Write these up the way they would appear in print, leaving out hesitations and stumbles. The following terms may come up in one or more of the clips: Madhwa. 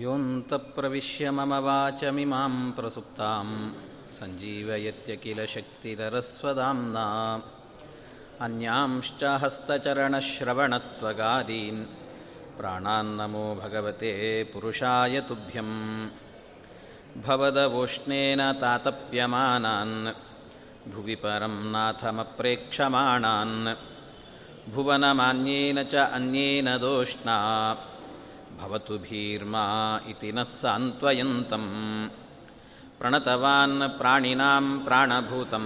ಯೋಂತಪ್ರವಿಶ್ಯ ಮಮ ವಾಚಮಿಮಾಂ ಪ್ರಸುಪ್ತಾಂ ಸಂಜೀವಯತ್ಯಕಿಲ ಶಕ್ತಿರರಸ್ವದಾಮ್ನಾ ಅನ್ಯಾಂಶ್ಚ ಹಸ್ತಚರಣಶ್ರವಣತ್ವಗಾದೀನ್ ಪ್ರಾಣಾನ್ನಮೋ ಭಗವತೆ ಪುರುಷಾಯ ತುಭ್ಯಂ ಭವದವೋಷ್ಣೇನ ತಾತಪ್ಯಮಾನಾನ್ ಭುವಿ ಪರಂ ನಾಥಮಪ್ರೇಕ್ಷಮಾಣಾನ್ ಭುವನಮಾನ್ಯೇನ ಚ ಅನ್ಯೇನ ದೋಷ್ಣಾ ಭವತು ಭೀರ್ಮಾ ಇತಿ ನಃ ಸಾಂತ್ವಯಂತಂ ಪ್ರಣತವಾನ್ ಪ್ರಾಣಿನಾಂ ಪ್ರಾಣಭೂತಂ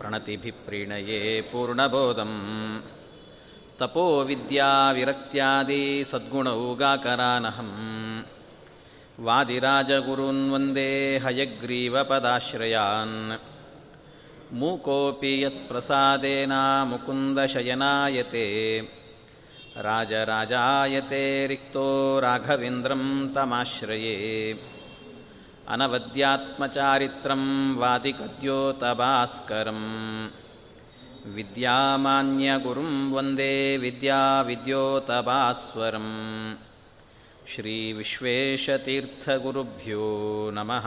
ಪ್ರಣತಿಭಿಃ ಪ್ರೀಣಯೇ ಪೂರ್ಣಬೋಧಂ ತಪೋ ವಿದ್ಯಾ ವಿರಕ್ತ್ಯಾದಿ ಸದ್ಗುಣೌಗಾಕರಾನಹಂ ವಾದಿರಾಜಗುರುನ್ ವಂದೇ ಹಯಗ್ರೀವಪದಾಶ್ರಯಾನ್ ಮೂಕೋಪಿ ಯತ್ಪ್ರಸಾದೇನ ಮುಕುಂದಶಯನಾಯತೆ ರಾಜರಾಜಾಯತೆ ರಿಕ್ತೋ ರಾಘವೇಂದ್ರಂ ತಮಾಶ್ರಯೇ ಅನವದ್ಯಾತ್ಮಚಾರಿತ್ರಂ ವಾದಿಗದ್ಯೋತಭಾಸ್ಕರಂ ವಿದ್ಯಾಮಾನ್ಯಗುರುಂ ವಂದೇ ವಿದ್ಯಾವಿದ್ಯೋತಭಾಸ್ವರಂ ಶ್ರೀವಿಶ್ವೇಶತೀರ್ಥಗುರುಭ್ಯೋ ನಮಃ.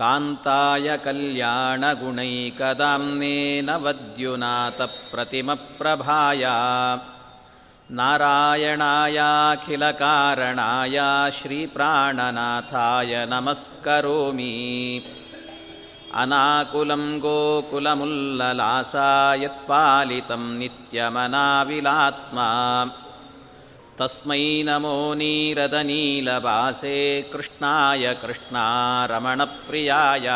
ಕಾಂತಾಯ ಕಲ್ಯಾಣಗುಣೈಕದಾಮ್ನೇ ನವದ್ಯುನಾಥಪ್ರತಿಮಪ್ರಭಾಯ ನಾರಾಯಣಾಯಾಖಿಲಕಾರಣಾಯ ಶ್ರೀಪ್ರಾಣನಾಥಾಯ ನಮಸ್ಕರೋಮಿ. ಅನಾಕುಲಂ ಗೋಕುಲಮುಲ್ಲಲಾಸಾಯತ್ಪಾಲಿತಂ ನಿತ್ಯಮನಾವಿಲಾತ್ಮಾ ತಸ್ಮೈ ನಮೋ ನೀರದನೀಲಭಾಸೇ ಕೃಷ್ಣಾಯ ಕೃಷ್ಣಾರಮಣಪ್ರಿಯಾಯ.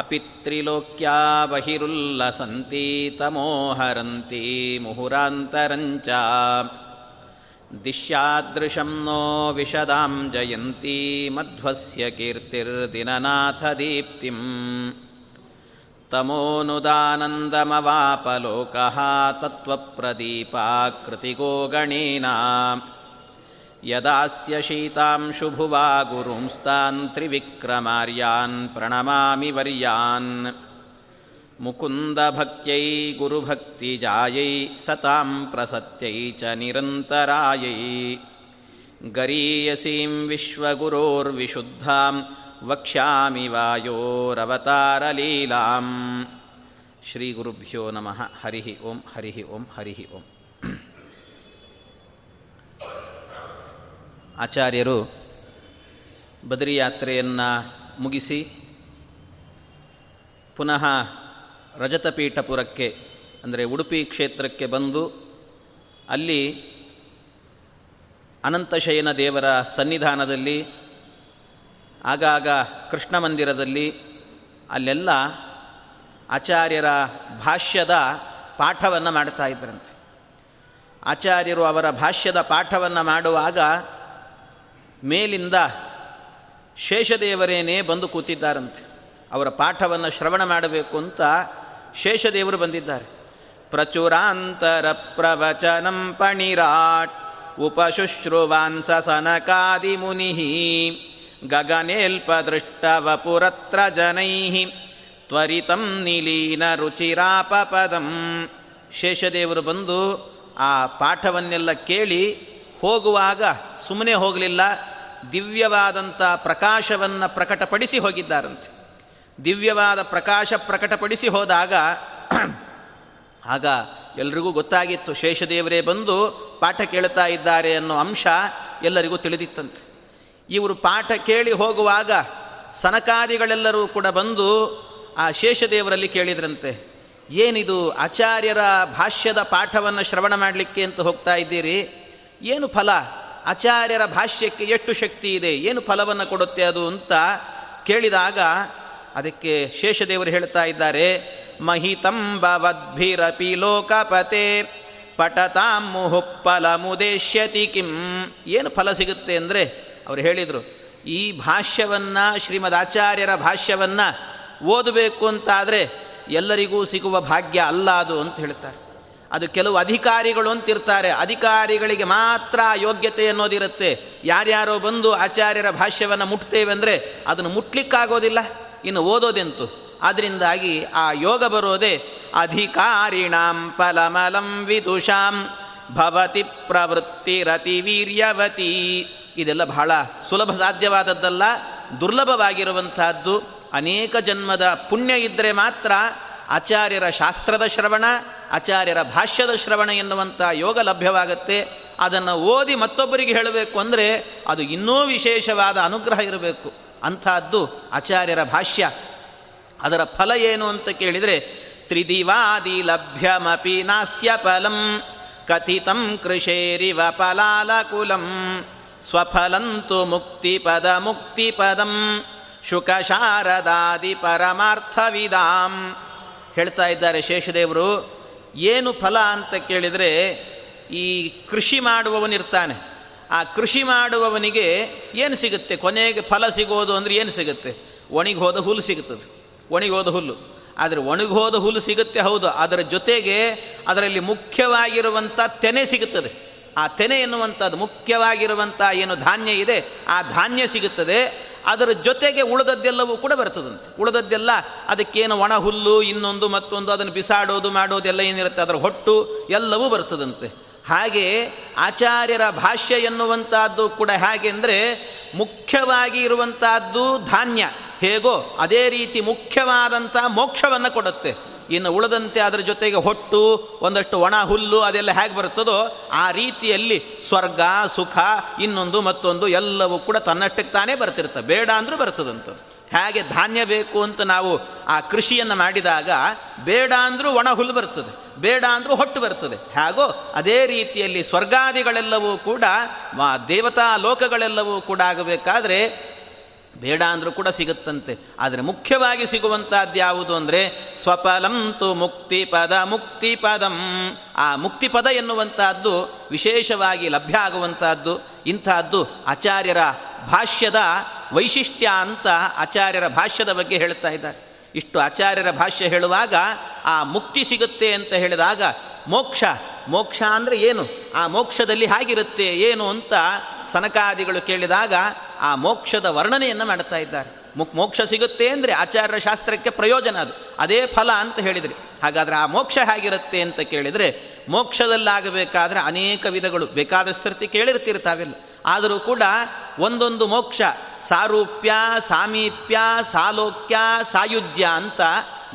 ಅಪಿತ್ರಿಲೋಕ್ಯಾ ಬಹಿರುಲ್ಲಸಂತಿ ತಮೋಹರಂತಿ ಮುಹುರಾಂತರಂಚ ದಿಶ್ಯಾದೃಶಂ ನೋ ವಿಶದಾಂ ಜಯಂತಿ ಮಧ್ವಸ್ಯ ಕೀರ್ತಿರ್ದಿನನಾಥದೀಪ್ತಿಂ ತಮೋನುದಾನಂದಮವಾಪಲೋಕಃ ತತ್ವಪ್ರದೀಪಾಕೃತಿಗೋ ಗಣೇನ ಯದಾಸ್ಯ ಶೀತಾಂಶು ಭುವಾ ಗುರುಂಸ್ತಾನ್ ತ್ರಿವಿಕ್ರಮಾರ್ಯಾನ್ ಪ್ರಣಮಾಮಿ ವರ್ಯಾನ್. ಮುಕುಂದಭಕ್ತ್ಯೈ ಗುರುಭಕ್ತಿಜಾಯೈ ಸತಾಂ ಪ್ರಸತ್ಯೈ ಚ ನಿರಂತರಾಯೈ ಗರೀಯಸೀಂ ವಿಶ್ವಗುರೋರ್ವಿಶುದ್ಧಾಂ ವಕ್ಷ್ಯಾಮಿ ವಾಯೋರವತಾರಲೀಲಾಂ. ಶ್ರೀ ಗುರುಭ್ಯೋ ನಮಃ. ಹರಿಃ ಓಂ ಹರಿಃ ಓಂ ಹರಿಃ ಓಂ. ಆಚಾರ್ಯರು ಬದರಿ ಯಾತ್ರೆಯನ್ನು ಮುಗಿಸಿ ಪುನಃ ರಜತಪೀಠಪುರಕ್ಕೆ ಅಂದರೆ ಉಡುಪಿ ಕ್ಷೇತ್ರಕ್ಕೆ ಬಂದು ಅಲ್ಲಿ ಅನಂತಶಯನ ದೇವರ ಸನ್ನಿಧಾನದಲ್ಲಿ ಆಗಾಗ ಕೃಷ್ಣ ಮಂದಿರದಲ್ಲಿ ಅಲ್ಲೆಲ್ಲ ಆಚಾರ್ಯರ ಭಾಷ್ಯದ ಪಾಠವನ್ನು ಮಾಡ್ತಾ ಇದ್ರಂತೆ. ಆಚಾರ್ಯರು ಅವರ ಭಾಷ್ಯದ ಪಾಠವನ್ನು ಮಾಡುವಾಗ ಮೇಲಿಂದ ಶೇಷದೇವರೇನೇ ಬಂದು ಕೂತಿದ್ದಾರಂತೆ. ಅವರ ಪಾಠವನ್ನು ಶ್ರವಣ ಮಾಡಬೇಕು ಅಂತ ಶೇಷದೇವರು ಬಂದಿದ್ದಾರೆ. ಪ್ರಚುರಾಂತರ ಪ್ರವಚನಂ ಪಣಿರಾಟ್ ಉಪಶುಶ್ರುವಾಂಸ ಸನಕಾದಿ ಮುನಿ ಗಗನೇಲ್ಪ ದೃಷ್ಟವಪುರತ್ರ ಜನೈ ತ್ವರಿತಂ ನಿಲೀನ ರುಚಿರಾಪಪದಂ. ಶೇಷದೇವರು ಬಂದು ಆ ಪಾಠವನ್ನೆಲ್ಲ ಕೇಳಿ ಹೋಗುವಾಗ ಸುಮ್ಮನೆ ಹೋಗಲಿಲ್ಲ, ದಿವ್ಯವಾದಂಥ ಪ್ರಕಾಶವನ್ನು ಪ್ರಕಟಪಡಿಸಿ ಹೋಗಿದ್ದಾರಂತೆ. ದಿವ್ಯವಾದ ಪ್ರಕಾಶ ಪ್ರಕಟಪಡಿಸಿ ಹೋದಾಗ ಆಗ ಎಲ್ರಿಗೂ ಗೊತ್ತಾಗಿತ್ತು ಶೇಷದೇವರೇ ಬಂದು ಪಾಠ ಕೇಳ್ತಾ ಇದ್ದಾರೆ ಅನ್ನೋ ಅಂಶ ಎಲ್ಲರಿಗೂ ತಿಳಿದಿತ್ತಂತೆ. ಇವರು ಪಾಠ ಕೇಳಿ ಹೋಗುವಾಗ ಸನಕಾದಿಗಳೆಲ್ಲರೂ ಕೂಡ ಬಂದು ಆ ಶೇಷದೇವರಲ್ಲಿ ಕೇಳಿದ್ರಂತೆ, ಏನಿದು ಆಚಾರ್ಯರ ಭಾಷ್ಯದ ಪಾಠವನ್ನು ಶ್ರವಣ ಮಾಡಲಿಕ್ಕೆ ಅಂತ ಹೋಗ್ತಾ ಇದ್ದೀರಿ, ಏನು ಫಲ, ಆಚಾರ್ಯರ ಭಾಷ್ಯಕ್ಕೆ ಎಷ್ಟು ಶಕ್ತಿ ಇದೆ, ಏನು ಫಲವನ್ನು ಕೊಡುತ್ತೆ ಅದು ಅಂತ ಕೇಳಿದಾಗ ಅದಕ್ಕೆ ಶೇಷದೇವರು ಹೇಳ್ತಾ ಇದ್ದಾರೆ, ಮಹಿತಂ ಭವದ್ಭಿರಪಿ ಲೋಕಪತೆ ಪಟತಾಂ ಮುಹುಪ್ಪಲಮುದೇಶ್ಯತಿ ಕಿಂ. ಏನು ಫಲ ಸಿಗುತ್ತೆ ಅಂದರೆ ಅವರು ಹೇಳಿದರು, ಈ ಭಾಷ್ಯವನ್ನು ಶ್ರೀಮದ್ ಆಚಾರ್ಯರ ಭಾಷ್ಯವನ್ನು ಓದಬೇಕು ಅಂತಾದರೆ ಎಲ್ಲರಿಗೂ ಸಿಗುವ ಭಾಗ್ಯ ಅಲ್ಲ ಅದು ಅಂತ ಹೇಳ್ತಾರೆ. ಅದು ಕೆಲವು ಅಧಿಕಾರಿಗಳು ಅಂತಿರ್ತಾರೆ, ಅಧಿಕಾರಿಗಳಿಗೆ ಮಾತ್ರ ಯೋಗ್ಯತೆ ಅನ್ನೋದಿರುತ್ತೆ. ಯಾರ್ಯಾರೋ ಬಂದು ಆಚಾರ್ಯರ ಭಾಷ್ಯವನ್ನು ಮುಟ್ತೇವೆ ಅಂದರೆ ಅದನ್ನು ಮುಟ್ಲಿಕ್ಕಾಗೋದಿಲ್ಲ, ಇನ್ನು ಓದೋದೆಂತು. ಆದ್ದರಿಂದಾಗಿ ಆ ಯೋಗ ಬರೋದೇ ಅಧಿಕಾರಿಣಾಂ ಫಲಮಲಂ ವಿದುಷಾಂ ಭವತಿ ಪ್ರವೃತ್ತಿರತಿ ವೀರ್ಯವತಿ. ಇದೆಲ್ಲ ಬಹಳ ಸುಲಭ ಸಾಧ್ಯವಾದದ್ದಲ್ಲ, ದುರ್ಲಭವಾಗಿರುವಂತಹದ್ದು. ಅನೇಕ ಜನ್ಮದ ಪುಣ್ಯ ಇದ್ದರೆ ಮಾತ್ರ ಆಚಾರ್ಯರ ಶಾಸ್ತ್ರದ ಶ್ರವಣ, ಆಚಾರ್ಯರ ಭಾಷ್ಯದ ಶ್ರವಣ ಎನ್ನುವಂಥ ಯೋಗ ಲಭ್ಯವಾಗುತ್ತೆ. ಅದನ್ನು ಓದಿ ಮತ್ತೊಬ್ಬರಿಗೆ ಹೇಳಬೇಕು ಅಂದರೆ ಅದು ಇನ್ನೂ ವಿಶೇಷವಾದ ಅನುಗ್ರಹ ಇರಬೇಕು. ಅಂಥದ್ದು ಆಚಾರ್ಯರ ಭಾಷ್ಯ. ಅದರ ಫಲ ಏನು ಅಂತ ಕೇಳಿದರೆ, ತ್ರಿದಿವಾದಿ ಲಭ್ಯಮಪಿ ನಾಸ್ಯ ಫಲಂ ಕಥಿತಂ ಕೃಷೇರಿವ ಫಲಾಲಕುಲಂ ಸ್ವಫಲಂತು ಮುಕ್ತಿಪದ ಮುಕ್ತಿಪದಂ ಶುಕಶಾರದಾದಿ ಪರಮಾರ್ಥವಿದಾಂ. ಹೇಳ್ತಾ ಇದ್ದಾರೆ ಶೇಷದೇವರು. ಏನು ಫಲ ಅಂತ ಕೇಳಿದರೆ, ಈ ಕೃಷಿ ಮಾಡುವವನಿರ್ತಾನೆ, ಆ ಕೃಷಿ ಮಾಡುವವನಿಗೆ ಏನು ಸಿಗುತ್ತೆ? ಕೊನೆಗೆ ಫಲ ಸಿಗೋದು ಅಂದರೆ ಏನು ಸಿಗುತ್ತೆ? ಒಣಗೋದ ಹುಲ್ಲು ಸಿಗುತ್ತದೆ, ಒಣಗೋದ ಹುಲ್ಲು. ಆದರೆ ಒಣಗೋದ ಹುಲ್ಲು ಸಿಗುತ್ತೆ, ಹೌದು, ಅದರ ಜೊತೆಗೆ ಅದರಲ್ಲಿ ಮುಖ್ಯವಾಗಿರುವಂಥ ತೆನೆ ಸಿಗುತ್ತದೆ. ಆ ತೆನೆ ಎನ್ನುವಂಥದ್ದು ಮುಖ್ಯವಾಗಿರುವಂಥ ಏನು ಧಾನ್ಯ ಇದೆ, ಆ ಧಾನ್ಯ ಸಿಗುತ್ತದೆ. ಅದರ ಜೊತೆಗೆ ಉಳಿದದ್ದೆಲ್ಲವೂ ಕೂಡ ಬರ್ತದಂತೆ. ಉಳಿದದ್ದೆಲ್ಲ ಅದಕ್ಕೇನು ಒಣ ಹುಲ್ಲು ಇನ್ನೊಂದು ಮತ್ತೊಂದು ಅದನ್ನು ಬಿಸಾಡೋದು ಮಾಡೋದೆಲ್ಲ ಏನಿರುತ್ತೆ ಅದರ ಹೊಟ್ಟು ಎಲ್ಲವೂ ಬರ್ತದಂತೆ. ಹಾಗೆ ಆಚಾರ್ಯರ ಭಾಷ್ಯ ಎನ್ನುವಂಥದ್ದು ಕೂಡ ಹಾಗೆ ಅಂದರೆ, ಮುಖ್ಯವಾಗಿ ಇರುವಂಥದ್ದು ಧಾನ್ಯ ಹೇಗೋ ಅದೇ ರೀತಿ ಮುಖ್ಯವಾದಂಥ ಮೋಕ್ಷವನ್ನು ಕೊಡುತ್ತೆ. ಇನ್ನು ಉಳಿದಂತೆ ಅದರ ಜೊತೆಗೆ ಹೊಟ್ಟು, ಒಂದಷ್ಟು ಒಣ ಹುಲ್ಲು ಅದೆಲ್ಲ ಹೇಗೆ ಬರ್ತದೋ ಆ ರೀತಿಯಲ್ಲಿ ಸ್ವರ್ಗ, ಸುಖ, ಇನ್ನೊಂದು ಮತ್ತೊಂದು ಎಲ್ಲವೂ ಕೂಡ ತನ್ನಷ್ಟಕ್ಕೆ ತಾನೇ ಬರ್ತಿರುತ್ತೆ, ಬೇಡ ಅಂದರೂ ಬರ್ತದಂಥದ್ದು. ಹಾಗೆ ಧಾನ್ಯ ಬೇಕು ಅಂತ ನಾವು ಆ ಕೃಷಿಯನ್ನು ಮಾಡಿದಾಗ ಬೇಡ ಅಂದರೂ ಒಣ ಹುಲ್ಲು ಬರ್ತದೆ, ಬೇಡ ಅಂದರೂ ಹೊಟ್ಟು ಬರ್ತದೆ. ಹಾಗೋ ಅದೇ ರೀತಿಯಲ್ಲಿ ಸ್ವರ್ಗಾದಿಗಳೆಲ್ಲವೂ ಕೂಡ, ದೇವತಾ ಲೋಕಗಳೆಲ್ಲವೂ ಕೂಡ ಆಗಬೇಕಾದ್ರೆ ಬೇಡ ಅಂದರೂ ಕೂಡ ಸಿಗುತ್ತಂತೆ. ಆದರೆ ಮುಖ್ಯವಾಗಿ ಸಿಗುವಂಥದ್ದು ಯಾವುದು ಅಂದರೆ, ಸ್ವಫಲಂತು ಮುಕ್ತಿಪದ ಮುಕ್ತಿಪದಂ. ಆ ಮುಕ್ತಿಪದ ಎನ್ನುವಂಥದ್ದು ವಿಶೇಷವಾಗಿ ಲಭ್ಯ ಆಗುವಂಥದ್ದು. ಇಂಥದ್ದು ಆಚಾರ್ಯರ ಭಾಷ್ಯದ ವೈಶಿಷ್ಟ್ಯ ಅಂತ ಆಚಾರ್ಯರ ಭಾಷ್ಯದ ಬಗ್ಗೆ ಹೇಳ್ತಾ ಇದ್ದಾರೆ. ಇಷ್ಟು ಆಚಾರ್ಯರ ಭಾಷ್ಯ ಹೇಳುವಾಗ ಆ ಮುಕ್ತಿ ಸಿಗುತ್ತೆ ಅಂತ ಹೇಳಿದಾಗ, ಮೋಕ್ಷ, ಮೋಕ್ಷ ಅಂದರೆ ಏನು, ಆ ಮೋಕ್ಷದಲ್ಲಿ ಹಾಗಿರುತ್ತೆ ಏನು ಅಂತ ಸನಕಾದಿಗಳು ಕೇಳಿದಾಗ ಆ ಮೋಕ್ಷದ ವರ್ಣನೆಯನ್ನು ಮಾಡ್ತಾ ಇದ್ದಾರೆ. ಮೋಕ್ಷ ಸಿಗುತ್ತೆ ಅಂದರೆ ಆಚಾರ್ಯರ ಶಾಸ್ತ್ರಕ್ಕೆ ಪ್ರಯೋಜನ, ಅದು ಅದೇ ಫಲ ಅಂತ ಹೇಳಿದರೆ. ಹಾಗಾದರೆ ಆ ಮೋಕ್ಷ ಹೇಗಿರುತ್ತೆ ಅಂತ ಕೇಳಿದರೆ, ಮೋಕ್ಷದಲ್ಲಾಗಬೇಕಾದ್ರೆ ಅನೇಕ ವಿಧಗಳು ಬೇಕಾದಷ್ಟು ಸರ್ತಿ ಕೇಳಿರ್ತೀರಿ ತಾವೆಲ್ಲ. ಆದರೂ ಕೂಡ ಒಂದೊಂದು ಮೋಕ್ಷ ಸಾರೂಪ್ಯ, ಸಾಮೀಪ್ಯ, ಸಾಲೋಕ್ಯ, ಸಾಯುಜ್ಯ ಅಂತ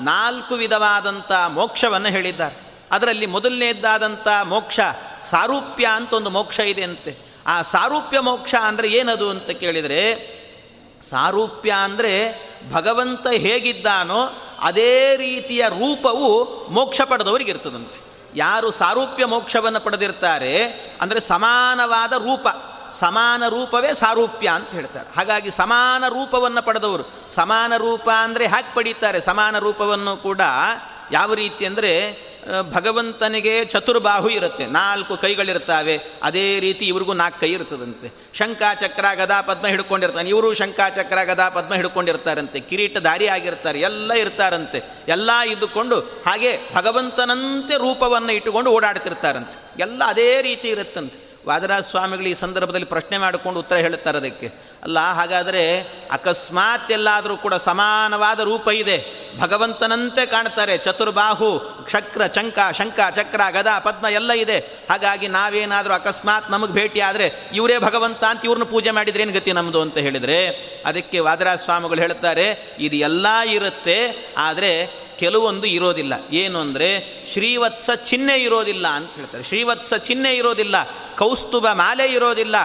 4 ವಿಧವಾದಂಥ ಮೋಕ್ಷವನ್ನು ಹೇಳಿದ್ದಾರೆ. ಅದರಲ್ಲಿ ಮೊದಲನೇದ್ದಾದಂಥ ಮೋಕ್ಷ ಸಾರೂಪ್ಯ ಅಂತ ಒಂದು ಮೋಕ್ಷ ಇದೆ ಅಂತೆ. ಆ ಸಾರೂಪ್ಯ ಮೋಕ್ಷ ಅಂದರೆ ಏನದು ಅಂತ ಕೇಳಿದರೆ, ಸಾರೂಪ್ಯ ಅಂದರೆ ಭಗವಂತ ಹೇಗಿದ್ದಾನೋ ಅದೇ ರೀತಿಯ ರೂಪವು ಮೋಕ್ಷ ಪಡೆದವರಿಗೆ ಇರ್ತದಂತೆ. ಯಾರು ಸಾರೂಪ್ಯ ಮೋಕ್ಷವನ್ನು ಪಡೆದಿರ್ತಾರೆ ಅಂದರೆ ಸಮಾನವಾದ ರೂಪ, ಸಮಾನ ರೂಪವೇ ಸಾರೂಪ್ಯ ಅಂತ ಹೇಳ್ತಾರೆ. ಹಾಗಾಗಿ ಸಮಾನ ರೂಪವನ್ನು ಪಡೆದವರು, ಸಮಾನ ರೂಪ ಅಂದರೆ ಹ್ಯಾಕ್ ಪಡೀತಾರೆ? ಸಮಾನ ರೂಪವನ್ನು ಕೂಡ ಯಾವ ರೀತಿ ಅಂದರೆ, ಭಗವಂತನಿಗೆ ಚತುರ್ಬಾಹು ಇರುತ್ತೆ, 4 ಕೈಗಳಿರ್ತಾವೆ. ಅದೇ ರೀತಿ ಇವ್ರಿಗೂ 4 ಕೈ ಇರ್ತದಂತೆ. ಶಂಖಚಕ್ರ ಗದಾ ಪದ್ಮ ಹಿಡ್ಕೊಂಡಿರ್ತಾನೆ, ಇವರು ಶಂಖಚಕ್ರ ಗದಾ ಪದ್ಮ ಹಿಡ್ಕೊಂಡಿರ್ತಾರಂತೆ, ಕಿರೀಟಧಾರಿ ಆಗಿರ್ತಾರೆ, ಎಲ್ಲ ಇರ್ತಾರಂತೆ. ಎಲ್ಲ ಇದ್ದುಕೊಂಡು ಹಾಗೆ ಭಗವಂತನಂತೆ ರೂಪವನ್ನು ಇಟ್ಟುಕೊಂಡು ಓಡಾಡ್ತಿರ್ತಾರಂತೆ, ಎಲ್ಲ ಅದೇ ರೀತಿ ಇರುತ್ತಂತೆ. ವಾದರಾಜ ಸ್ವಾಮಿಗಳು ಈ ಸಂದರ್ಭದಲ್ಲಿ ಪ್ರಶ್ನೆ ಮಾಡಿಕೊಂಡು ಉತ್ತರ ಹೇಳ್ತಾರೆ ಅದಕ್ಕೆ. ಅಲ್ಲ, ಹಾಗಾದರೆ ಅಕಸ್ಮಾತ್ ಎಲ್ಲಾದರೂ ಕೂಡ ಸಮಾನವಾದ ರೂಪ ಇದೆ, ಭಗವಂತನಂತೆ ಕಾಣ್ತಾರೆ, ಚತುರ್ಬಾಹು, ಚಕ್ರ, ಚಂಕ, ಶಂಕ, ಚಕ್ರ, ಗದಾ, ಪದ್ಮ ಎಲ್ಲ ಇದೆ. ಹಾಗಾಗಿ ನಾವೇನಾದರೂ ಅಕಸ್ಮಾತ್ ನಮಗೆ ಭೇಟಿ ಆದರೆ ಇವರೇ ಭಗವಂತ ಅಂತ ಇವ್ರನ್ನ ಪೂಜೆ ಮಾಡಿದರೆ ಏನು ಗತಿ ನಮ್ಮದು ಅಂತ ಹೇಳಿದರೆ, ಅದಕ್ಕೆ ವಾದರಾಜ ಸ್ವಾಮಿಗಳು ಹೇಳ್ತಾರೆ, ಇದು ಎಲ್ಲ ಇರುತ್ತೆ, ಆದರೆ ಕೆಲವೊಂದು ಇರೋದಿಲ್ಲ. ಏನು ಅಂದರೆ, ಶ್ರೀವತ್ಸ ಚಿಹ್ನೆ ಇರೋದಿಲ್ಲ ಅಂತ ಹೇಳ್ತಾರೆ. ಶ್ರೀವತ್ಸ ಚಿಹ್ನೆ ಇರೋದಿಲ್ಲ, ಕೌಸ್ತುಭ ಮಾಲೆ ಇರೋದಿಲ್ಲ,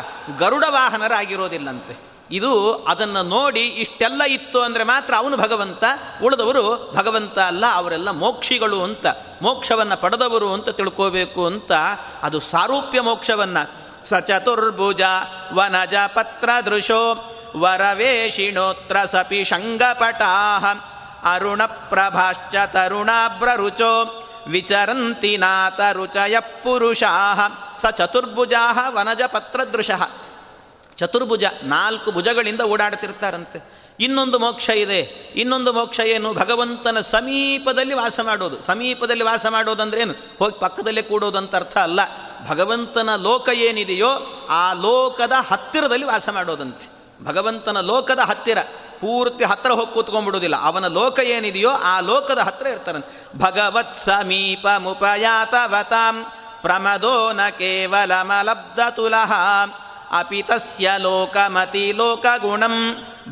ಗರುಡ ವಾಹನರಾಗಿರೋದಿಲ್ಲಂತೆ. ಇದು ಅದನ್ನು ನೋಡಿ ಇಷ್ಟೆಲ್ಲ ಇತ್ತು ಅಂದರೆ ಮಾತ್ರ ಅವನು ಭಗವಂತ, ಉಳಿದವರು ಭಗವಂತ ಅಲ್ಲ, ಅವರೆಲ್ಲ ಮೋಕ್ಷಿಗಳು ಅಂತ, ಮೋಕ್ಷವನ್ನು ಪಡೆದವರು ಅಂತ ತಿಳ್ಕೋಬೇಕು ಅಂತ. ಅದು ಸಾರೂಪ್ಯ ಮೋಕ್ಷವನ್ನು ಸ ಚತುರ್ಭುಜ ವನಜ ಪತ್ರ ದೃಶೋ ವರವೇಷಿಣೋತ್ರ ಸಪಿ ಶಂಗಪಟಾಹ ಅರುಣ ಪ್ರಭಾಶ್ಚ ತರುಣಾಭ್ರರುಚೋ ವಿಚರಂತಿ ನಾಥ ರುಚಯ ಪುರುಷಾಹ ಸ ಚತುರ್ಭುಜಾಹ ವನಜ ಪತ್ರದೃಶಃ. ಚತುರ್ಭುಜ, 4 ಭುಜಗಳಿಂದ ಓಡಾಡ್ತಿರ್ತಾರಂತೆ. ಇನ್ನೊಂದು ಮೋಕ್ಷ ಇದೆ. ಇನ್ನೊಂದು ಮೋಕ್ಷ ಏನು? ಭಗವಂತನ ಸಮೀಪದಲ್ಲಿ ವಾಸ ಮಾಡೋದು. ಸಮೀಪದಲ್ಲಿ ವಾಸ ಮಾಡೋದಂದ್ರೆ ಏನು? ಹೋಗಿ ಪಕ್ಕದಲ್ಲೇ ಕೂಡೋದಂತ ಅರ್ಥ ಅಲ್ಲ. ಭಗವಂತನ ಲೋಕ ಏನಿದೆಯೋ ಆ ಲೋಕದ ಹತ್ತಿರದಲ್ಲಿ ವಾಸ ಮಾಡೋದಂತೆ. ಭಗವಂತನ ಲೋಕದ ಹತ್ತಿರ, ಪೂರ್ತಿ ಹತ್ತಿರ ಹೋಗಿ ಕೂತ್ಕೊಂಡ್ಬಿಡೋದಿಲ್ಲ, ಅವನ ಲೋಕ ಏನಿದೆಯೋ ಆ ಲೋಕದ ಹತ್ತಿರ ಇರ್ತಾರಂತೆ. ಭಗವತ್ ಸಮೀಪ ಮುಪಯಾತವತಾಂ ಪ್ರಮದೋ ನ ಕೇವಲಮಲಬ್ಧತುಲಃ ಅಪಿ ತಸ್ಯ ಲೋಕಮತಿ ಲೋಕಗುಣಂ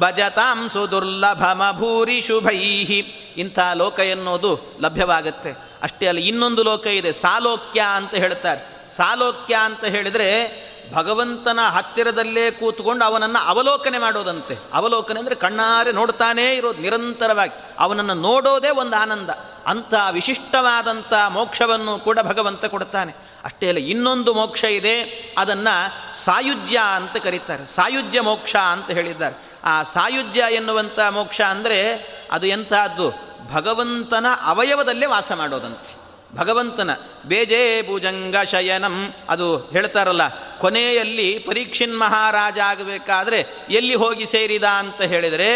ಭಜತಾಂ ಸುದುರ್ಲಭಮ ಭೂರಿ ಶುಭೈಹಿ. ಇಂಥ ಲೋಕ ಎನ್ನುವುದು ಲಭ್ಯವಾಗುತ್ತೆ. ಅಷ್ಟೇ ಅಲ್ಲ, ಇನ್ನೊಂದು ಲೋಕ ಇದೆ, ಸಾಲೋಕ್ಯ ಅಂತ ಹೇಳ್ತಾರೆ. ಸಾಲೋಕ್ಯ ಅಂತ ಹೇಳಿದರೆ ಭಗವಂತನ ಹತ್ತಿರದಲ್ಲೇ ಕೂತ್ಕೊಂಡು ಅವನನ್ನು ಅವಲೋಕನೆ ಮಾಡೋದಂತೆ. ಅವಲೋಕನೆ ಅಂದರೆ ಕಣ್ಣಾರೆ ನೋಡ್ತಾನೇ ಇರೋದು ನಿರಂತರವಾಗಿ, ಅವನನ್ನು ನೋಡೋದೇ ಒಂದು ಆನಂದ. ಅಂಥ ವಿಶಿಷ್ಟವಾದಂಥ ಮೋಕ್ಷವನ್ನು ಕೂಡ ಭಗವಂತ ಕೊಡ್ತಾನೆ. ಅಷ್ಟೇ ಅಲ್ಲ, ಇನ್ನೊಂದು ಮೋಕ್ಷ ಇದೆ, ಅದನ್ನು ಸಾಯುಜ್ಯ ಅಂತ ಕರೀತಾರೆ. ಸಾಯುಜ್ಯ ಮೋಕ್ಷ ಅಂತ ಹೇಳಿದ್ದಾರೆ. ಆ ಸಾಯುಜ್ಯ ಎನ್ನುವಂಥ ಮೋಕ್ಷ ಅಂದರೆ ಅದು ಎಂಥದ್ದು? ಭಗವಂತನ ಅವಯವದಲ್ಲೇ ವಾಸ ಮಾಡೋದಂತೆ. ಭಗವಂತನ ಬೇಜೇ ಭುಜಂಗ ಶಯನಂ ಅದು ಹೇಳ್ತಾರಲ್ಲ, ಕೊನೆಯಲ್ಲಿ ಪರೀಕ್ಷಿನ್ ಮಹಾರಾಜ ಆಗಬೇಕಾದ್ರೆ ಎಲ್ಲಿ ಹೋಗಿ ಸೇರಿದ ಅಂತ ಹೇಳಿದರೆ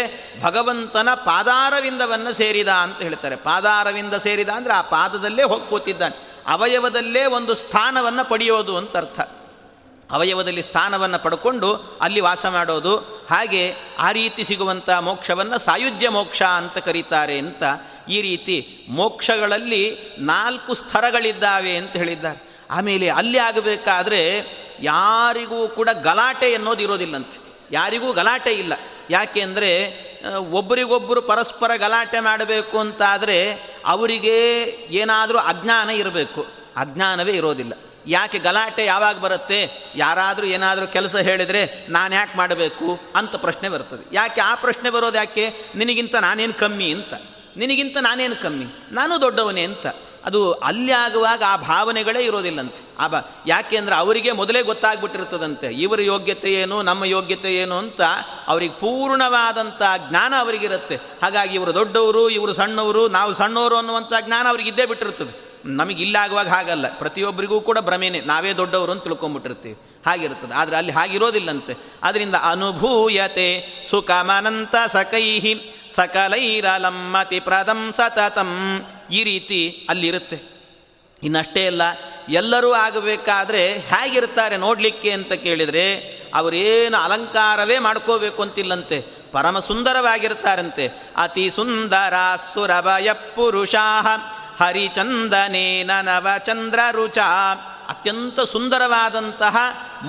ಭಗವಂತನ ಪಾದಾರವಿಂದವನ್ನು ಸೇರಿದ ಅಂತ ಹೇಳ್ತಾರೆ. ಪಾದಾರವಿಂದ ಸೇರಿದ ಅಂದರೆ ಆ ಪಾದದಲ್ಲೇ ಹೋಗಿ ಕೂತಿದ್ದಾನೆ. ಅವಯವದಲ್ಲೇ ಒಂದು ಸ್ಥಾನವನ್ನು ಪಡೆಯೋದು ಅಂತ ಅರ್ಥ. ಅವಯವದಲ್ಲಿ ಸ್ಥಾನವನ್ನು ಪಡ್ಕೊಂಡು ಅಲ್ಲಿ ವಾಸ ಮಾಡೋದು. ಹಾಗೆ ಆ ರೀತಿ ಸಿಗುವಂಥ ಮೋಕ್ಷವನ್ನು ಸಾಯುಜ್ಯ ಮೋಕ್ಷ ಅಂತ ಕರೀತಾರೆ ಅಂತ. ಈ ರೀತಿ ಮೋಕ್ಷಗಳಲ್ಲಿ 4 ಸ್ತರಗಳಿದ್ದಾವೆ ಅಂತ ಹೇಳಿದ್ದಾರೆ. ಆಮೇಲೆ ಅಲ್ಲಿ ಆಗಬೇಕಾದ್ರೆ ಯಾರಿಗೂ ಕೂಡ ಗಲಾಟೆ ಅನ್ನೋದು ಇರೋದಿಲ್ಲಂತೆ. ಯಾರಿಗೂ ಗಲಾಟೆ ಇಲ್ಲ. ಯಾಕೆ ಅಂದರೆ ಒಬ್ಬರಿಗೊಬ್ಬರು ಪರಸ್ಪರ ಗಲಾಟೆ ಮಾಡಬೇಕು ಅಂತಾದರೆ ಅವರಿಗೆ ಏನಾದರೂ ಅಜ್ಞಾನ ಇರಬೇಕು. ಅಜ್ಞಾನವೇ ಇರೋದಿಲ್ಲ. ಯಾಕೆ ಗಲಾಟೆ ಯಾವಾಗ ಬರುತ್ತೆ? ಯಾರಾದರೂ ಏನಾದರೂ ಕೆಲಸ ಹೇಳಿದರೆ ನಾನು ಯಾಕೆ ಮಾಡಬೇಕು ಅಂತ ಪ್ರಶ್ನೆ ಬರ್ತದೆ. ಯಾಕೆ ಆ ಪ್ರಶ್ನೆ ಬರೋದು? ಯಾಕೆ? ನಿನಗಿಂತ ನಾನೇನು ಕಮ್ಮಿ ಅಂತ, ನಿನಗಿಂತ ನಾನೇನು ಕಮ್ಮಿ, ನಾನು ದೊಡ್ಡವನೇ ಅಂತ. ಅದು ಅಲ್ಲಿ ಆಗುವಾಗ ಆ ಭಾವನೆಗಳೇ ಇರೋದಿಲ್ಲಂತೆ. ಯಾಕೆ ಅಂದರೆ ಅವರಿಗೆ ಮೊದಲೇ ಗೊತ್ತಾಗ್ಬಿಟ್ಟಿರ್ತದಂತೆ ಇವರ ಯೋಗ್ಯತೆ ಏನು, ನಮ್ಮ ಯೋಗ್ಯತೆ ಏನು ಅಂತ. ಅವ್ರಿಗೆ ಪೂರ್ಣವಾದಂಥ ಜ್ಞಾನ ಅವರಿಗಿರುತ್ತೆ. ಹಾಗಾಗಿ ಇವರು ದೊಡ್ಡವರು, ಇವರು ಸಣ್ಣವರು, ನಾವು ಸಣ್ಣವರು ಅನ್ನುವಂಥ ಜ್ಞಾನ ಅವ್ರಿಗೆ ಇದ್ದೇ ಬಿಟ್ಟಿರ್ತದೆ. ನಮಗೆ ಇಲ್ಲಾಗುವಾಗ ಹಾಗಲ್ಲ, ಪ್ರತಿಯೊಬ್ಬರಿಗೂ ಕೂಡ ಭ್ರಮೇನೆ, ನಾವೇ ದೊಡ್ಡವರು ಅಂತ ತಿಳ್ಕೊಂಬಿಟ್ಟಿರ್ತೀವಿ, ಹಾಗಿರ್ತದೆ. ಆದರೆ ಅಲ್ಲಿ ಹಾಗಿರೋದಿಲ್ಲಂತೆ. ಆದ್ದರಿಂದ ಅನುಭೂಯತೆ ಸುಖಮನಂತ ಸಕೈಹಿ ಸಕಲೈರಲಮ್ಮತಿ ಪ್ರದಂ ಸತತಂ, ಈ ರೀತಿ ಅಲ್ಲಿರುತ್ತೆ. ಇನ್ನಷ್ಟೇ ಅಲ್ಲ, ಎಲ್ಲರೂ ಆಗಬೇಕಾದ್ರೆ ಹೇಗಿರ್ತಾರೆ ನೋಡಲಿಕ್ಕೆ ಅಂತ ಕೇಳಿದರೆ ಅವರೇನು ಅಲಂಕಾರವೇ ಮಾಡ್ಕೋಬೇಕು ಅಂತಿಲ್ಲಂತೆ, ಪರಮ ಸುಂದರವಾಗಿರ್ತಾರಂತೆ. ಅತಿ ಸುಂದರ ಸುರಭಯ ಪುರುಷಾ ಹರಿಚಂದನೇ ನನವ ಚಂದ್ರ ರುಚ, ಅತ್ಯಂತ ಸುಂದರವಾದಂತಹ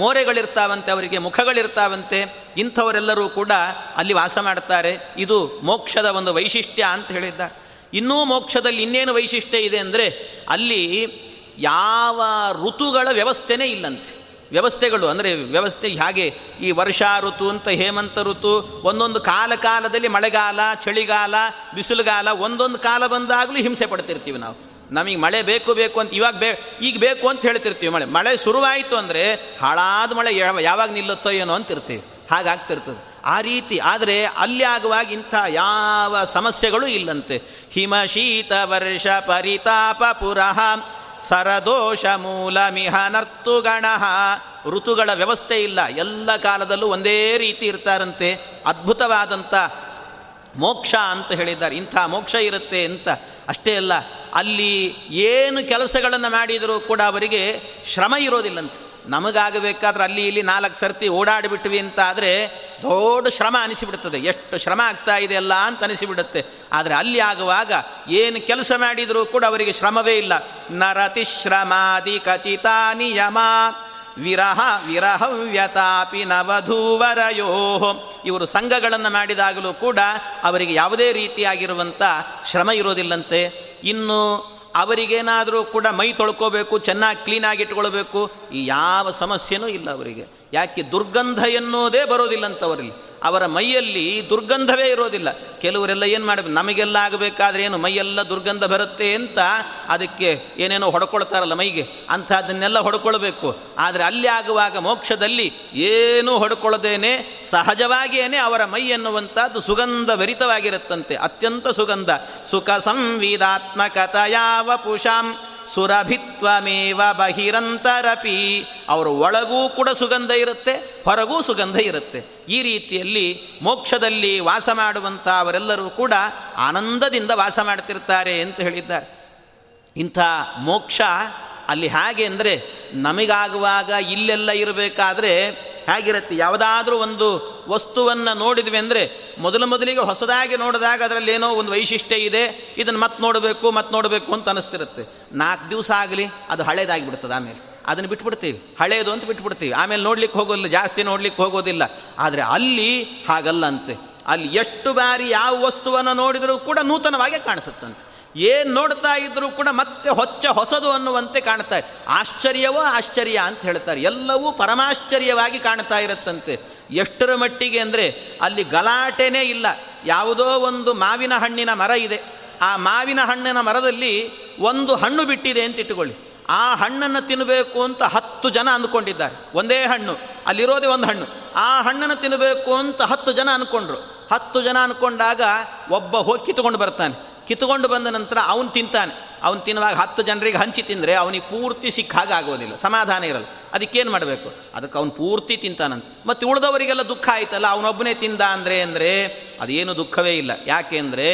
ಮೋರೆಗಳಿರ್ತಾವಂತೆ, ಅವರಿಗೆ ಮುಖಗಳಿರ್ತಾವಂತೆ. ಇಂಥವರೆಲ್ಲರೂ ಕೂಡ ಅಲ್ಲಿ ವಾಸ ಮಾಡ್ತಾರೆ. ಇದು ಮೋಕ್ಷದ ಒಂದು ವೈಶಿಷ್ಟ್ಯ ಅಂತ ಹೇಳಿದ್ದಾರೆ. ಇನ್ನೂ ಮೋಕ್ಷದಲ್ಲಿ ಇನ್ನೇನು ವೈಶಿಷ್ಟ್ಯ ಇದೆ ಅಂದರೆ ಅಲ್ಲಿ ಯಾವ ಋತುಗಳ ವ್ಯವಸ್ಥೆನೇ ಇಲ್ಲಂತೆ. ವ್ಯವಸ್ಥೆಗಳು ಅಂದರೆ ವ್ಯವಸ್ಥೆ ಹಾಗೆ ಈ ವರ್ಷಾ ಋತು ಅಂತ, ಹೇಮಂತ ಋತು, ಒಂದೊಂದು ಕಾಲದಲ್ಲಿ ಮಳೆಗಾಲ, ಚಳಿಗಾಲ, ಬಿಸಿಲುಗಾಲ, ಒಂದೊಂದು ಕಾಲ ಬಂದಾಗಲೂ ಹಿಂಸೆ ಪಡ್ತಿರ್ತೀವಿ ನಾವು. ನಮಗೆ ಮಳೆ ಬೇಕು ಬೇಕು ಅಂತ ಇವಾಗ ಈಗ ಬೇಕು ಅಂತ ಹೇಳ್ತಿರ್ತೀವಿ. ಮಳೆ ಶುರುವಾಯಿತು ಅಂದರೆ ಹಾಳಾದ ಮಳೆ ಯಾವಾಗ ನಿಲ್ಲುತ್ತೋ ಏನೋ ಅಂತಿರ್ತೀವಿ, ಹಾಗಾಗ್ತಿರ್ತದೆ ಆ ರೀತಿ. ಆದರೆ ಅಲ್ಲಿ ಆಗುವಾಗ ಇಂಥ ಯಾವ ಸಮಸ್ಯೆಗಳು ಇಲ್ಲಂತೆ. ಹಿಮ ಶೀತ ವರ್ಷ ಪರಿತಾಪ ಪುರಃ ಸರದೋಷ ಮೂಲ ಮಿಹ ನರ್ತುಗಣ, ಋತುಗಳ ವ್ಯವಸ್ಥೆ ಇಲ್ಲ, ಎಲ್ಲ ಕಾಲದಲ್ಲೂ ಒಂದೇ ರೀತಿ ಇರ್ತಾರಂತೆ. ಅದ್ಭುತವಾದಂಥ ಮೋಕ್ಷ ಅಂತ ಹೇಳಿದ್ದಾರೆ. ಇಂಥ ಮೋಕ್ಷ ಇರುತ್ತೆ ಅಂತ. ಅಷ್ಟೇ ಅಲ್ಲ, ಅಲ್ಲಿ ಏನು ಕೆಲಸಗಳನ್ನು ಮಾಡಿದರೂ ಕೂಡ ಅವರಿಗೆ ಶ್ರಮ ಇರೋದಿಲ್ಲಂತೆ. ನಮಗಾಗಬೇಕಾದ್ರೆ ಅಲ್ಲಿ ಇಲ್ಲಿ 4 ಸರ್ತಿ ಓಡಾಡಿಬಿಟ್ವಿ ಅಂತ ಆದರೆ ದೊಡ್ಡ ಶ್ರಮ ಅನಿಸಿಬಿಡ್ತದೆ, ಎಷ್ಟು ಶ್ರಮ ಆಗ್ತಾ ಇದೆಯಲ್ಲ ಅಂತ ಅನಿಸಿಬಿಡುತ್ತೆ. ಆದರೆ ಅಲ್ಲಿ ಆಗುವಾಗ ಏನು ಕೆಲಸ ಮಾಡಿದರೂ ಕೂಡ ಅವರಿಗೆ ಶ್ರಮವೇ ಇಲ್ಲ. ನರತಿಶ್ರಮಾದಿ ಖಚಿತ ನಿಯಮ ವಿರಹ ವಿರಹವ್ಯತಾಪಿ ನವಧೂವರಯೋ, ಇವರು ಸಂಘಗಳನ್ನು ಮಾಡಿದಾಗಲೂ ಕೂಡ ಅವರಿಗೆ ಯಾವುದೇ ರೀತಿಯಾಗಿರುವಂಥ ಶ್ರಮ ಇರೋದಿಲ್ಲಂತೆ. ಇನ್ನು ಅವರಿಗೇನಾದರೂ ಕೂಡ ಮೈ ತೊಳ್ಕೋಬೇಕು, ಚೆನ್ನಾಗಿ ಕ್ಲೀನಾಗಿ ಇಟ್ಕೊಳ್ಬೇಕು, ಈ ಯಾವ ಸಮಸ್ಯೆನೂ ಇಲ್ಲ ಅವರಿಗೆ. ಯಾಕೆ? ದುರ್ಗಂಧ ಎನ್ನುವುದೇ ಬರೋದಿಲ್ಲಂಥವರಲ್ಲಿ, ಅವರ ಮೈಯಲ್ಲಿ ದುರ್ಗಂಧವೇ ಇರೋದಿಲ್ಲ. ಕೆಲವರೆಲ್ಲ ಏನು ಮಾಡಬೇಕು, ನಮಗೆಲ್ಲ ಆಗಬೇಕಾದ್ರೆ ಏನು ಮೈಯೆಲ್ಲ ದುರ್ಗಂಧ ಬರುತ್ತೆ ಅಂತ ಅದಕ್ಕೆ ಏನೇನೋ ಹೊಡ್ಕೊಳ್ತಾರಲ್ಲ ಮೈಗೆ, ಅಂಥದ್ದನ್ನೆಲ್ಲ ಹೊಡ್ಕೊಳ್ಬೇಕು. ಆದರೆ ಅಲ್ಲಿ ಆಗುವಾಗ ಮೋಕ್ಷದಲ್ಲಿ ಏನೂ ಹೊಡ್ಕೊಳ್ಳದೇನೆ ಸಹಜವಾಗಿಯೇ ಅವರ ಮೈ ಎನ್ನುವಂಥದ್ದು ಸುಗಂಧ ಭರಿತವಾಗಿರುತ್ತಂತೆ, ಅತ್ಯಂತ ಸುಗಂಧ. ಸುಖ ಸಂವಿಧಾತ್ಮಕತೆಯಾವ ಪುಷಾಂ ಸುರಭಿತ್ವಮೇವ ಬಹಿರಂತರಪಿ, ಅವರು ಒಳಗೂ ಕೂಡ ಸುಗಂಧ ಇರುತ್ತೆ, ಹೊರಗೂ ಸುಗಂಧ ಇರುತ್ತೆ. ಈ ರೀತಿಯಲ್ಲಿ ಮೋಕ್ಷದಲ್ಲಿ ವಾಸ ಮಾಡುವಂಥ ಅವರೆಲ್ಲರೂ ಕೂಡ ಆನಂದದಿಂದ ವಾಸ ಮಾಡ್ತಿರ್ತಾರೆ ಅಂತ ಹೇಳಿದ್ದಾರೆ. ಇಂಥ ಮೋಕ್ಷ ಅಲ್ಲಿ ಹೇಗೆ ಅಂದರೆ, ನಮಗಾಗುವಾಗ ಇಲ್ಲೆಲ್ಲ ಇರಬೇಕಾದ್ರೆ ಹೇಗಿರುತ್ತೆ? ಯಾವುದಾದ್ರೂ ಒಂದು ವಸ್ತುವನ್ನು ನೋಡಿದ್ವಿ ಅಂದರೆ ಮೊದಲಿಗೆ ಹೊಸದಾಗಿ ನೋಡಿದಾಗ ಅದರಲ್ಲೇನೋ ಒಂದು ವೈಶಿಷ್ಟ್ಯ ಇದೆ, ಇದನ್ನು ಮತ್ತೆ ನೋಡಬೇಕು ಅಂತ ಅನಿಸ್ತಿರುತ್ತೆ. 4 ದಿವಸ ಆಗಲಿ ಅದು ಹಳೇದಾಗಿಬಿಡ್ತದೆ, ಆಮೇಲೆ ಅದನ್ನು ಬಿಟ್ಬಿಡ್ತೀವಿ, ಹಳೇದು ಅಂತ ಬಿಟ್ಬಿಡ್ತೀವಿ, ಆಮೇಲೆ ನೋಡ್ಲಿಕ್ಕೆ ಹೋಗೋದಿಲ್ಲ, ಜಾಸ್ತಿ ನೋಡ್ಲಿಕ್ಕೆ ಹೋಗೋದಿಲ್ಲ. ಆದರೆ ಅಲ್ಲಿ ಹಾಗಲ್ಲ ಅಂತೆ. ಅಲ್ಲಿ ಎಷ್ಟು ಬಾರಿ ಯಾವ ವಸ್ತುವನ್ನು ನೋಡಿದರೂ ಕೂಡ ನೂತನವಾಗೇ ಕಾಣಿಸುತ್ತಂತೆ. ಏನು ನೋಡ್ತಾ ಇದ್ದರೂ ಕೂಡ ಮತ್ತೆ ಹೊಸದು ಅನ್ನುವಂತೆ ಕಾಣ್ತಾರೆ. ಆಶ್ಚರ್ಯವೋ ಆಶ್ಚರ್ಯ ಅಂತ ಹೇಳ್ತಾರೆ. ಎಲ್ಲವೂ ಪರಮಾಶ್ಚರ್ಯವಾಗಿ ಕಾಣ್ತಾ ಇರುತ್ತಂತೆ. ಎಷ್ಟರ ಮಟ್ಟಿಗೆ ಅಂದರೆ ಅಲ್ಲಿ ಗಲಾಟೆನೇ ಇಲ್ಲ. ಯಾವುದೋ ಒಂದು ಮಾವಿನ ಹಣ್ಣಿನ ಮರ ಇದೆ, ಆ ಮಾವಿನ ಹಣ್ಣಿನ ಮರದಲ್ಲಿ ಒಂದು ಹಣ್ಣು ಬಿಟ್ಟಿದೆ ಅಂತ ಇಟ್ಟುಕೊಳ್ಳಿ. ಆ ಹಣ್ಣನ್ನು ತಿನ್ನಬೇಕು ಅಂತ 10 ಜನ ಅಂದ್ಕೊಂಡಿದ್ದಾರೆ. ಒಂದೇ ಹಣ್ಣು, ಅಲ್ಲಿರೋದೇ ಒಂದು ಹಣ್ಣು. ಆ ಹಣ್ಣನ್ನು ತಿನ್ನಬೇಕು ಅಂತ 10 ಜನ ಅಂದ್ಕೊಂಡ್ರು. 10 ಜನ ಅಂದ್ಕೊಂಡಾಗ ಒಬ್ಬ ಹೋಗಿ ಕಿತ್ಕೊಂಡು ಬರ್ತಾನೆ. ಕಿತ್ಕೊಂಡು ಬಂದ ನಂತರ ಅವನು ತಿಂತಾನೆ. ಅವ್ನು ತಿನ್ನುವಾಗ 10 ಜನರಿಗೆ ಹಂಚಿ ತಿಂದರೆ ಅವನಿಗೆ ಪೂರ್ತಿ ಸಿಕ್ಕಾಗ ಆಗೋದಿಲ್ಲ, ಸಮಾಧಾನ ಇರಲ್ಲ. ಅದಕ್ಕೇನು ಮಾಡಬೇಕು? ಅದಕ್ಕೆ ಅವನು ಪೂರ್ತಿ ತಿಂತಾನಂತ. ಮತ್ತು ಉಳಿದವರಿಗೆಲ್ಲ ದುಃಖ ಆಯ್ತಲ್ಲ, ಅವನೊಬ್ಬನೇ ತಿಂದ ಅಂದರೆ ಅದೇನು ದುಃಖವೇ ಇಲ್ಲ. ಯಾಕೆಂದರೆ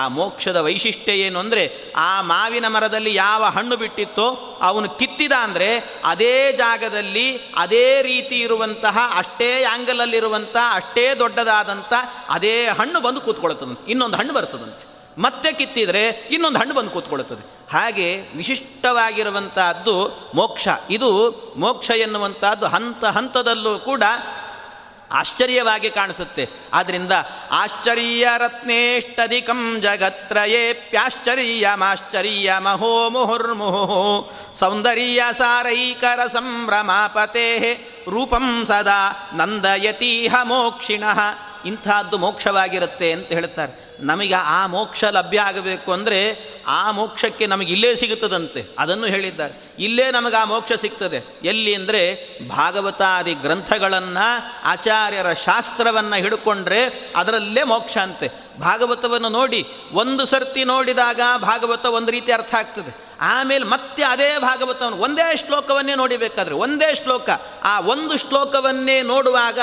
ಆ ಮೋಕ್ಷದ ವೈಶಿಷ್ಟ್ಯ ಏನು ಅಂದರೆ, ಆ ಮಾವಿನ ಮರದಲ್ಲಿ ಯಾವ ಹಣ್ಣು ಬಿಟ್ಟಿತ್ತೋ ಅವನು ಕಿತ್ತಿದ ಅಂದರೆ ಅದೇ ಜಾಗದಲ್ಲಿ ಅದೇ ರೀತಿ ಇರುವಂತಹ, ಅಷ್ಟೇ ಆ್ಯಂಗಲಲ್ಲಿರುವಂಥ, ಅಷ್ಟೇ ದೊಡ್ಡದಾದಂಥ ಅದೇ ಹಣ್ಣು ಬಂದು ಕೂತ್ಕೊಳ್ತದಂತೆ. ಇನ್ನೊಂದು ಹಣ್ಣು ಬರ್ತದಂತೆ. ಮತ್ತೆ ಕಿತ್ತಿದರೆ ಇನ್ನೊಂದು ಹಣ್ಣು ಬಂದು ಕೂತ್ಕೊಳ್ಳುತ್ತದೆ. ಹಾಗೆ ವಿಶಿಷ್ಟವಾಗಿರುವಂತಹದ್ದು ಮೋಕ್ಷ. ಇದು ಮೋಕ್ಷ ಎನ್ನುವಂತಹದ್ದು ಹಂತದಲ್ಲೂ ಕೂಡ ಆಶ್ಚರ್ಯವಾಗಿ ಕಾಣಿಸುತ್ತೆ. ಆದ್ದರಿಂದ ಆಶ್ಚರ್ಯ ರತ್ನೇಷ್ಟಧಿಕಂ ಜಗತ್ರಯೇಪ್ಯಾಶ್ಚರ್ಯಮಾಶ್ಚರ್ಯ ಮಹೋ ಮುಹುರ್ಮುಹು ಸೌಂದರ್ಯ ಸಾರೈಕರ ಸಂಭ್ರಮಾಪತೆ ರೂಪಂ ಸದಾ ನಂದಯತೀಹ ಮೋಕ್ಷಿಣಃ. ಇಂಥದ್ದು ಮೋಕ್ಷವಾಗಿರುತ್ತೆ ಅಂತ ಹೇಳ್ತಾರೆ. ನಮಗೆ ಆ ಮೋಕ್ಷ ಲಭ್ಯ ಆಗಬೇಕು ಅಂದರೆ ಆ ಮೋಕ್ಷಕ್ಕೆ ನಮಗೆ ಇಲ್ಲೇ ಸಿಗುತ್ತದಂತೆ, ಅದನ್ನು ಹೇಳಿದ್ದಾರೆ. ಇಲ್ಲೇ ನಮಗೆ ಆ ಮೋಕ್ಷ ಸಿಗ್ತದೆ. ಎಲ್ಲಿ ಅಂದರೆ, ಭಾಗವತಾದಿ ಗ್ರಂಥಗಳನ್ನು, ಆಚಾರ್ಯರ ಶಾಸ್ತ್ರವನ್ನು ಹಿಡ್ಕೊಂಡ್ರೆ ಅದರಲ್ಲೇ ಮೋಕ್ಷ ಅಂತೆ. ಭಾಗವತವನ್ನು ನೋಡಿ, ಒಂದು ಸರ್ತಿ ನೋಡಿದಾಗ ಭಾಗವತ ಒಂದು ರೀತಿ ಅರ್ಥ ಆಗ್ತದೆ. ಆಮೇಲೆ ಮತ್ತೆ ಅದೇ ಭಾಗವತವನ್ನು ಒಂದೇ ಶ್ಲೋಕವನ್ನೇ ನೋಡಿಬೇಕಾದ್ರೆ, ಒಂದೇ ಶ್ಲೋಕ, ಆ ಒಂದು ಶ್ಲೋಕವನ್ನೇ ನೋಡುವಾಗ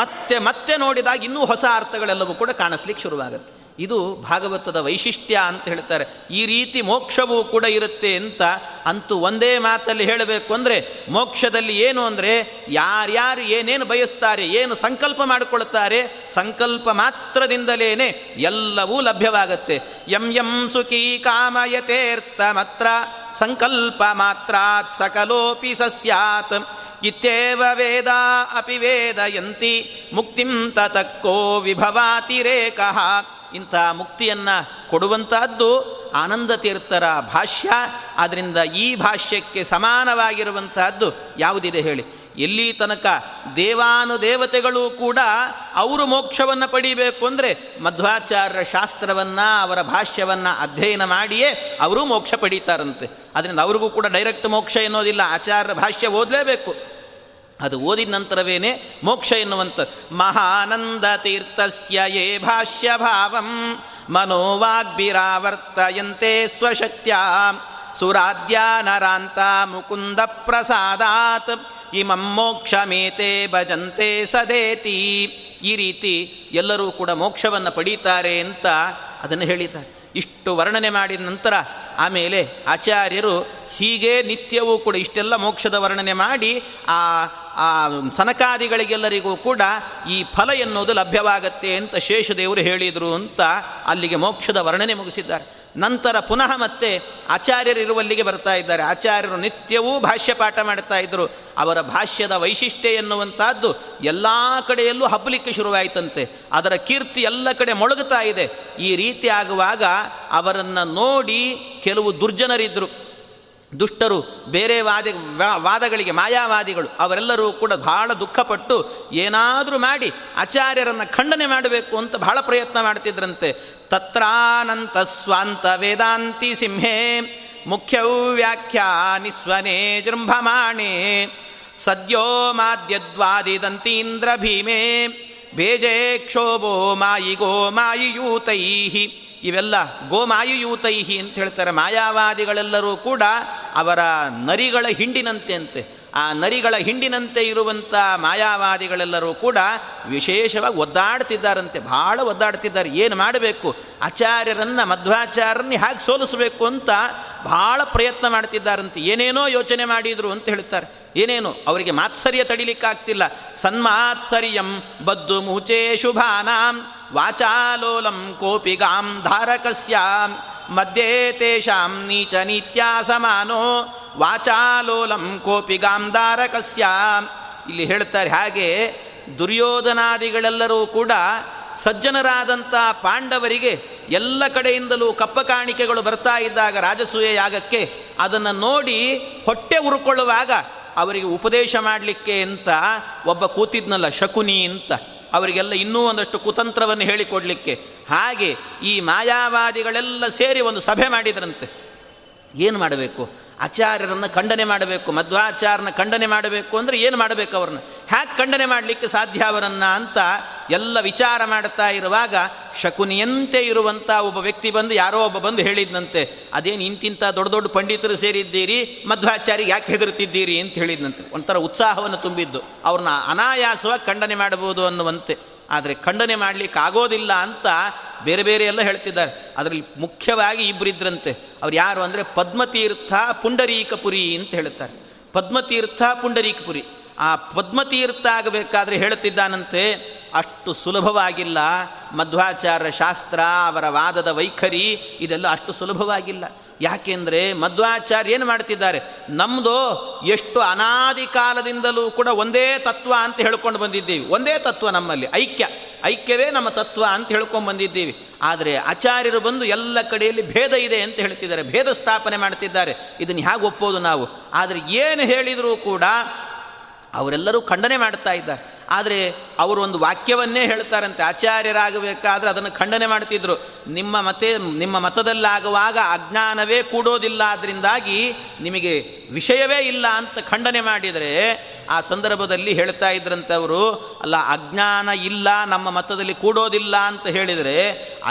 ಮತ್ತೆ ನೋಡಿದಾಗ ಇನ್ನೂ ಹೊಸ ಅರ್ಥಗಳೆಲ್ಲವೂ ಕೂಡ ಕಾಣಿಸ್ಲಿಕ್ಕೆ ಶುರುವಾಗುತ್ತೆ. ಇದು ಭಾಗವತದ ವೈಶಿಷ್ಟ್ಯ ಅಂತ ಹೇಳ್ತಾರೆ. ಈ ರೀತಿ ಮೋಕ್ಷವೂ ಕೂಡ ಇರುತ್ತೆ ಅಂತ. ಅಂತೂ ಒಂದೇ ಮಾತಲ್ಲಿ ಹೇಳಬೇಕು ಅಂದರೆ, ಮೋಕ್ಷದಲ್ಲಿ ಏನು ಅಂದರೆ, ಯಾರ್ಯಾರು ಏನೇನು ಬಯಸ್ತಾರೆ, ಏನು ಸಂಕಲ್ಪ ಮಾಡಿಕೊಳ್ತಾರೆ, ಸಂಕಲ್ಪ ಮಾತ್ರದಿಂದಲೇ ಎಲ್ಲವೂ ಲಭ್ಯವಾಗುತ್ತೆ. ಯಂ ಯಂ ಸುಖಿ ಕಾಮಯತೇರ್ಥಮತ್ರ ಸಂಕಲ್ಪ ಮಾತ್ರಾತ್ ಸಕಲೋಪಿ ಸಸ್ಯಾತ್ ಇತ್ಯೇವ ವೇದ ಅಪಿ ವೇದಯಂತಿ ಮುಕ್ತಿಂ ತತಕ್ಕೋ ವಿಭವಾತಿ ರೇಕಃ. ಇಂಥ ಮುಕ್ತಿಯನ್ನು ಕೊಡುವಂತಹದ್ದು ಆನಂದ ತೀರ್ಥರ ಭಾಷ್ಯ. ಆದ್ದರಿಂದ ಈ ಭಾಷ್ಯಕ್ಕೆ ಸಮಾನವಾಗಿರುವಂತಹದ್ದು ಯಾವುದಿದೆ ಹೇಳಿ? ಎಲ್ಲಿ ತನಕ ದೇವಾನುದೇವತೆಗಳು ಕೂಡ ಅವರು ಮೋಕ್ಷವನ್ನು ಪಡೀಬೇಕು ಅಂದರೆ ಮಧ್ವಾಚಾರ್ಯರ ಶಾಸ್ತ್ರವನ್ನು, ಅವರ ಭಾಷ್ಯವನ್ನು ಅಧ್ಯಯನ ಮಾಡಿಯೇ ಅವರು ಮೋಕ್ಷ ಪಡೀತಾರಂತೆ. ಅದರಿಂದ ಅವರಿಗೂ ಕೂಡ ಡೈರೆಕ್ಟ್ ಮೋಕ್ಷ ಎನ್ನೋದಿಲ್ಲ, ಆಚಾರ್ಯರ ಭಾಷ್ಯ ಓದಲೇಬೇಕು. ಅದು ಓದಿದ ನಂತರವೇನೆ ಮೋಕ್ಷ ಎನ್ನುವಂಥ. ಮಹಾನಂದ ತೀರ್ಥಸ್ಯ ಯೇ ಭಾಷ್ಯ ಭಾವಂ ಮನೋವಾಗ್ಭಿರಾವರ್ತಯಂತೆ ಸ್ವಶಕ್ತ್ಯಾ ಸುರಾದ್ಯಾ ನರಾಂತ ಮುಕುಂದ ಪ್ರಸಾದಾತ್ ಇಮಂ ಮೋಕ್ಷಮೇತೆ ಭಜಂತೆ ಸದೇತಿ. ಈ ರೀತಿ ಎಲ್ಲರೂ ಕೂಡ ಮೋಕ್ಷವನ್ನು ಪಡೀತಾರೆ ಅಂತ ಅದನ್ನು ಹೇಳಿದ್ದಾರೆ. ಇಷ್ಟು ವರ್ಣನೆ ಮಾಡಿದ ನಂತರ ಆಮೇಲೆ ಆಚಾರ್ಯರು ಹೀಗೆ ನಿತ್ಯವೂ ಕೂಡ ಇಷ್ಟೆಲ್ಲ ಮೋಕ್ಷದ ವರ್ಣನೆ ಮಾಡಿ ಆ ಸನಕಾದಿಗಳಿಗೆಲ್ಲರಿಗೂ ಕೂಡ ಈ ಫಲ ಎನ್ನುವುದು ಲಭ್ಯವಾಗತ್ತೆ ಅಂತ ಶೇಷದೇವರು ಹೇಳಿದರು ಅಂತ ಅಲ್ಲಿಗೆ ಮೋಕ್ಷದ ವರ್ಣನೆ ಮುಗಿಸಿದ್ದಾರೆ. ನಂತರ ಪುನಃ ಮತ್ತೆ ಆಚಾರ್ಯರಿರುವಲ್ಲಿಗೆ ಬರ್ತಾ ಇದ್ದಾರೆ. ಆಚಾರ್ಯರು ನಿತ್ಯವೂ ಭಾಷ್ಯ ಪಾಠ ಮಾಡ್ತಾ ಇದ್ದರು. ಅವರ ಭಾಷ್ಯದ ವೈಶಿಷ್ಟ್ಯ ಎನ್ನುವಂಥದ್ದು ಎಲ್ಲ ಕಡೆಯಲ್ಲೂ ಹಬ್ಬಲಿಕ್ಕೆ ಶುರುವಾಯಿತಂತೆ. ಅದರ ಕೀರ್ತಿ ಎಲ್ಲ ಕಡೆ ಮೊಳಗುತ್ತಾ ಇದೆ. ಈ ರೀತಿ ಆಗುವಾಗ ಅವರನ್ನು ನೋಡಿ ಕೆಲವು ದುರ್ಜನರಿದ್ದರು, ದುಷ್ಟರು, ಬೇರೆ ವಾದಗಳಿಗೆ ಮಾಯಾವಾದಿಗಳು, ಅವರೆಲ್ಲರೂ ಕೂಡ ಬಹಳ ದುಃಖಪಟ್ಟು ಏನಾದರೂ ಮಾಡಿ ಆಚಾರ್ಯರನ್ನು ಖಂಡನೆ ಮಾಡಬೇಕು ಅಂತ ಬಹಳ ಪ್ರಯತ್ನ ಮಾಡ್ತಿದ್ರಂತೆ. ತತ್ರಾನಂತ ಸ್ವಾಂತ ವೇದಾಂತಿ ಸಿಂಹೇ ಮುಖ್ಯವ್ಯಾಖ್ಯಾನಿ ಸ್ವನೇ ಜೃಂಭಮಾಣೆ ಸದ್ಯೋ ಮಾದ್ಯದ್ವಾದಿದಂತೀಂದ್ರ ಭೀಮೆ ಬೇಜೇ ಕ್ಷೋಭೋ ಮಾಯಿ ಗೋ ಮಾಯಿಯೂತೈ. ಇವೆಲ್ಲ ಗೋಮಾಯುಯೂತೈಹಿ ಅಂತ ಹೇಳ್ತಾರೆ. ಮಾಯಾವಾದಿಗಳೆಲ್ಲರೂ ಕೂಡ ಅವರ ನರಿಗಳ ಹಿಂಡಿನಂತೆ, ಆ ನರಿಗಳ ಹಿಂಡಿನಂತೆ ಇರುವಂಥ ಮಾಯಾವಾದಿಗಳೆಲ್ಲರೂ ಕೂಡ ವಿಶೇಷವಾಗಿ ಒದ್ದಾಡ್ತಿದ್ದಾರಂತೆ, ಭಾಳ ಒದ್ದಾಡ್ತಿದ್ದಾರೆ. ಏನು ಮಾಡಬೇಕು? ಆಚಾರ್ಯರನ್ನು, ಮಧ್ವಾಚಾರ್ಯರನ್ನು ಹೇಗೆ ಸೋಲಿಸಬೇಕು ಅಂತ ಭಾಳ ಪ್ರಯತ್ನ ಮಾಡ್ತಿದ್ದಾರಂತೆ. ಏನೇನೋ ಯೋಚನೆ ಮಾಡಿದರು ಅಂತ ಹೇಳ್ತಾರೆ. ಏನೇನು ಅವರಿಗೆ ಮಾತ್ಸರ್ಯ ತಡಿಲಿಕ್ಕಾಗ್ತಿಲ್ಲ. ಸನ್ಮಾತ್ಸರ್ಯಂ ಬದ್ದು ಮುಚೇ ಶುಭಾನಾಂ ವಾಚಾಲೋಲಂ ಕೋಪಿಗಾಂ ಧಾರಕಸ್ಯಾಂ ಮಧ್ಯೆ ತೇಷಾಂ ನೀಚ ನೀತ್ಯ ಸಮಾನೋ ವಾಚಾಲೋಲಂ ಕೋಪಿಗಾಂ ಧಾರಕಸ್ಯಾಂ. ಇಲ್ಲಿ ಹೇಳ್ತಾರೆ ಹಾಗೆ ದುರ್ಯೋಧನಾದಿಗಳೆಲ್ಲರೂ ಕೂಡ ಸಜ್ಜನರಾದಂಥ ಪಾಂಡವರಿಗೆ ಎಲ್ಲ ಕಡೆಯಿಂದಲೂ ಕಪ್ಪ ಕಾಣಿಕೆಗಳು ಬರ್ತಾ ಇದ್ದಾಗ ರಾಜಸೂಯ ಯಾಗಕ್ಕೆ ಅದನ್ನು ನೋಡಿ ಹೊಟ್ಟೆ ಉರುಕೊಳ್ಳುವಾಗ ಅವರಿಗೆ ಉಪದೇಶ ಮಾಡಲಿಕ್ಕೆ ಅಂತ ಒಬ್ಬ ಕೂತಿದ್ನಲ್ಲ ಶಕುನಿ ಅಂತ, ಅವರಿಗೆಲ್ಲ ಇನ್ನೂ ಒಂದಷ್ಟು ಕುತಂತ್ರವನ್ನು ಹೇಳಿಕೊಡಲಿಕ್ಕೆ. ಹಾಗೆ ಈ ಮಾಯಾವಾದಿಗಳೆಲ್ಲ ಸೇರಿ ಒಂದು ಸಭೆ ಮಾಡಿದ್ರಂತೆ. ಏನು ಮಾಡಬೇಕು? ಆಚಾರ್ಯರನ್ನು ಖಂಡನೆ ಮಾಡಬೇಕು, ಮಧ್ವಾಚಾರ್ಯನ ಖಂಡನೆ ಮಾಡಬೇಕು. ಅಂದರೆ ಏನು ಮಾಡಬೇಕು? ಅವ್ರನ್ನ ಹ್ಯಾಕ್ ಖಂಡನೆ ಮಾಡಲಿಕ್ಕೆ ಸಾಧ್ಯ ಅವರನ್ನು ಅಂತ ಎಲ್ಲ ವಿಚಾರ ಮಾಡ್ತಾ ಇರುವಾಗ ಶಕುನಿಯಂತೆ ಇರುವಂಥ ಒಬ್ಬ ವ್ಯಕ್ತಿ ಬಂದು, ಯಾರೋ ಒಬ್ಬ ಬಂದು ಹೇಳಿದ್ನಂತೆ, ಅದೇನು ಇಂತಿಂಥ ದೊಡ್ಡ ದೊಡ್ಡ ಪಂಡಿತರು ಸೇರಿದ್ದೀರಿ, ಮಧ್ವಾಚಾರ್ಯರಿಗೆ ಯಾಕೆ ಹೆದರ್ತಿದ್ದೀರಿ ಅಂತ ಹೇಳಿದ್ನಂತೆ. ಒಂಥರ ಉತ್ಸಾಹವನ್ನು ತುಂಬಿದ್ದು, ಅವ್ರನ್ನ ಅನಾಯಾಸವಾಗಿ ಖಂಡನೆ ಮಾಡಬಹುದು ಅನ್ನುವಂತೆ. ಆದರೆ ಖಂಡನೆ ಮಾಡಲಿಕ್ಕೆ ಆಗೋದಿಲ್ಲ ಅಂತ ಬೇರೆ ಬೇರೆ ಎಲ್ಲ ಹೇಳ್ತಿದ್ದಾರೆ. ಅದರಲ್ಲಿ ಮುಖ್ಯವಾಗಿ ಇಬ್ಬರಿದ್ರಂತೆ. ಅವ್ರು ಯಾರು ಅಂದರೆ ಪದ್ಮತೀರ್ಥ ಪುಂಡರೀಕಪುರಿ ಅಂತ ಹೇಳ್ತಾರೆ. ಪದ್ಮತೀರ್ಥ ಪುಂಡರೀಕಪುರಿ. ಆ ಪದ್ಮತೀರ್ಥ ಆಗಬೇಕಾದ್ರೆ ಹೇಳ್ತಿದ್ದಾನಂತೆ, ಅಷ್ಟು ಸುಲಭವಾಗಿಲ್ಲ ಮಧ್ವಾಚಾರ್ಯ ಶಾಸ್ತ್ರ, ಅವರ ವಾದದ ವೈಖರಿ, ಇದೆಲ್ಲ ಅಷ್ಟು ಸುಲಭವಾಗಿಲ್ಲ. ಯಾಕೆಂದರೆ ಮಧ್ವಾಚಾರ್ಯ ಏನು ಮಾಡ್ತಿದ್ದಾರೆ, ನಮ್ಮದು ಎಷ್ಟು ಅನಾದಿ ಕಾಲದಿಂದಲೂ ಕೂಡ ಒಂದೇ ತತ್ವ ಅಂತ ಹೇಳ್ಕೊಂಡು ಬಂದಿದ್ದೀವಿ. ಒಂದೇ ತತ್ವ ನಮ್ಮಲ್ಲಿ, ಐಕ್ಯವೇ ನಮ್ಮ ತತ್ವ ಅಂತ ಹೇಳ್ಕೊಂಡು ಬಂದಿದ್ದೀವಿ. ಆದರೆ ಆಚಾರ್ಯರು ಬಂದು ಎಲ್ಲ ಕಡೆಯಲ್ಲಿ ಭೇದ ಇದೆ ಅಂತ ಹೇಳ್ತಿದ್ದಾರೆ, ಭೇದ ಸ್ಥಾಪನೆ ಮಾಡ್ತಿದ್ದಾರೆ. ಇದನ್ನು ಹೇಗೆ ಒಪ್ಪೋದು ನಾವು? ಆದರೆ ಏನು ಹೇಳಿದರೂ ಕೂಡ ಅವರೆಲ್ಲರೂ ಖಂಡನೆ ಮಾಡ್ತಾ ಇದ್ದಾರೆ. ಆದರೆ ಅವರು ಒಂದು ವಾಕ್ಯವನ್ನೇ ಹೇಳ್ತಾರಂತೆ, ಆಚಾರ್ಯರಾಗಬೇಕಾದ್ರೆ ಅದನ್ನು ಖಂಡನೆ ಮಾಡ್ತಿದ್ರು. ನಿಮ್ಮ ಮತದಲ್ಲಾಗುವಾಗ ಅಜ್ಞಾನವೇ ಕೂಡೋದಿಲ್ಲ, ಅದರಿಂದಾಗಿ ನಿಮಗೆ ವಿಷಯವೇ ಇಲ್ಲ ಅಂತ ಖಂಡನೆ ಮಾಡಿದರೆ, ಆ ಸಂದರ್ಭದಲ್ಲಿ ಹೇಳ್ತಾ ಇದ್ರಂತೆ ಅವರು, ಅಲ್ಲ ಅಜ್ಞಾನ ಇಲ್ಲ ನಮ್ಮ ಮತದಲ್ಲಿ ಕೂಡೋದಿಲ್ಲ ಅಂತ ಹೇಳಿದರೆ,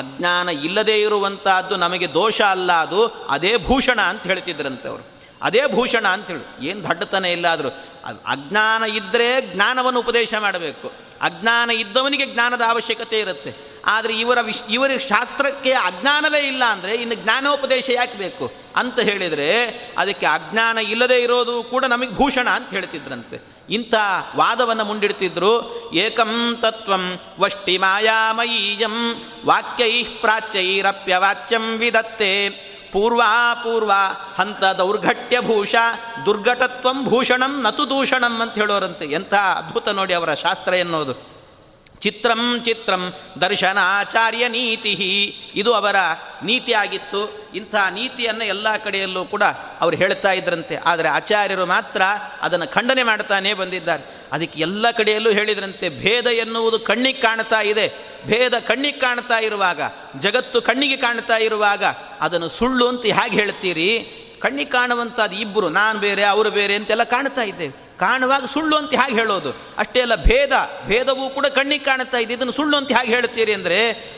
ಅಜ್ಞಾನ ಇಲ್ಲದೇ ಇರುವಂತಹದ್ದು ನಮಗೆ ದೋಷ ಅಲ್ಲ, ಅದು ಅದೇ ಭೂಷಣ ಅಂತ ಹೇಳ್ತಿದ್ರಂತೆ ಅವರು. ಅದೇ ಭೂಷಣ ಅಂತೇಳಿ ಏನು ದಡ್ಡತನ ಇಲ್ಲಾದರೂ, ಅಜ್ಞಾನ ಇದ್ದರೆ ಜ್ಞಾನವನ್ನು ಉಪದೇಶ ಮಾಡಬೇಕು, ಅಜ್ಞಾನ ಇದ್ದವನಿಗೆ ಜ್ಞಾನದ ಅವಶ್ಯಕತೆ ಇರುತ್ತೆ. ಆದರೆ ಇವರ ಶಾಸ್ತ್ರಕ್ಕೆ ಅಜ್ಞಾನವೇ ಇಲ್ಲ ಅಂದರೆ ಇನ್ನು ಜ್ಞಾನೋಪದೇಶ ಯಾಕೆ ಬೇಕು ಅಂತ ಹೇಳಿದರೆ, ಅದಕ್ಕೆ ಅಜ್ಞಾನ ಇಲ್ಲದೆ ಇರೋದು ಕೂಡ ನಮಗೆ ಭೂಷಣ ಅಂತ ಹೇಳ್ತಿದ್ರಂತೆ. ಇಂಥ ವಾದವನ್ನು ಮುಂದಿಡ್ತಿದ್ರು. ಏಕಂ ತತ್ವಂ ವಷ್ಟಿ ಮಾಯಾಮಯೀಯಂ ವಾಕ್ಯೈ ಪ್ರಾಚ್ಯೈರಪ್ಯವಾಚ್ಯಂ ವಿಧತ್ತೆ ಪೂರ್ವಾಪೂರ್ವ ಹಂತ ದೌರ್ಘಟ್ಯ ಭೂಷ ದುರ್ಘಟತ್ವಂ ಭೂಷಣಂ ನತು ದೂಷಣಂ ಅಂತ ಹೇಳೋರಂತೆ. ಎಂಥ ಅದ್ಭುತ ನೋಡಿ ಅವರ ಶಾಸ್ತ್ರ ಎನ್ನುವುದು. ಚಿತ್ರಂ ಚಿತ್ರಂ ದರ್ಶನಾಚಾರ್ಯ ನೀತಿ, ಇದು ಅವರ ನೀತಿಯಾಗಿತ್ತು. ಇಂಥ ನೀತಿಯನ್ನು ಎಲ್ಲ ಕಡೆಯಲ್ಲೂ ಕೂಡ ಅವರು ಹೇಳ್ತಾ ಇದ್ರಂತೆ. ಆದರೆ ಆಚಾರ್ಯರು ಮಾತ್ರ ಅದನ್ನು ಖಂಡನೆ ಮಾಡ್ತಾನೇ ಬಂದಿದ್ದಾರೆ. ಅದಕ್ಕೆ ಎಲ್ಲ ಕಡೆಯಲ್ಲೂ ಹೇಳಿದ್ರಂತೆ, ಭೇದ ಎನ್ನುವುದು ಕಣ್ಣಿಗೆ ಕಾಣ್ತಾ ಇದೆ. ಭೇದ ಕಣ್ಣಿಗೆ ಕಾಣ್ತಾ ಇರುವಾಗ, ಜಗತ್ತು ಕಣ್ಣಿಗೆ ಕಾಣ್ತಾ ಇರುವಾಗ ಅದನ್ನು ಸುಳ್ಳು ಅಂತ ಹೇಗೆ ಹೇಳ್ತೀರಿ? ಕಣ್ಣಿಗೆ ಕಾಣುವಂಥದ್ದು ಇಬ್ಬರು, ನಾನು ಬೇರೆ ಅವರು ಬೇರೆ ಅಂತೆಲ್ಲ ಕಾಣ್ತಾ ಇದ್ದೇವೆ. ಕಾಣುವಾಗ ಸುಳ್ಳು ಅಂತ ಹೇಗೆ ಹೇಳೋದು? ಅಷ್ಟೇ ಅಲ್ಲ, ಭೇದವೂ ಕೂಡ ಕಣ್ಣಿಗೆ ಕಾಣ್ತಾ ಇದೆ, ಇದನ್ನು ಸುಳ್ಳು ಅಂತ ಹೇಗೆ ಹೇಳ್ತೀರಿ ಅಂದರೆ,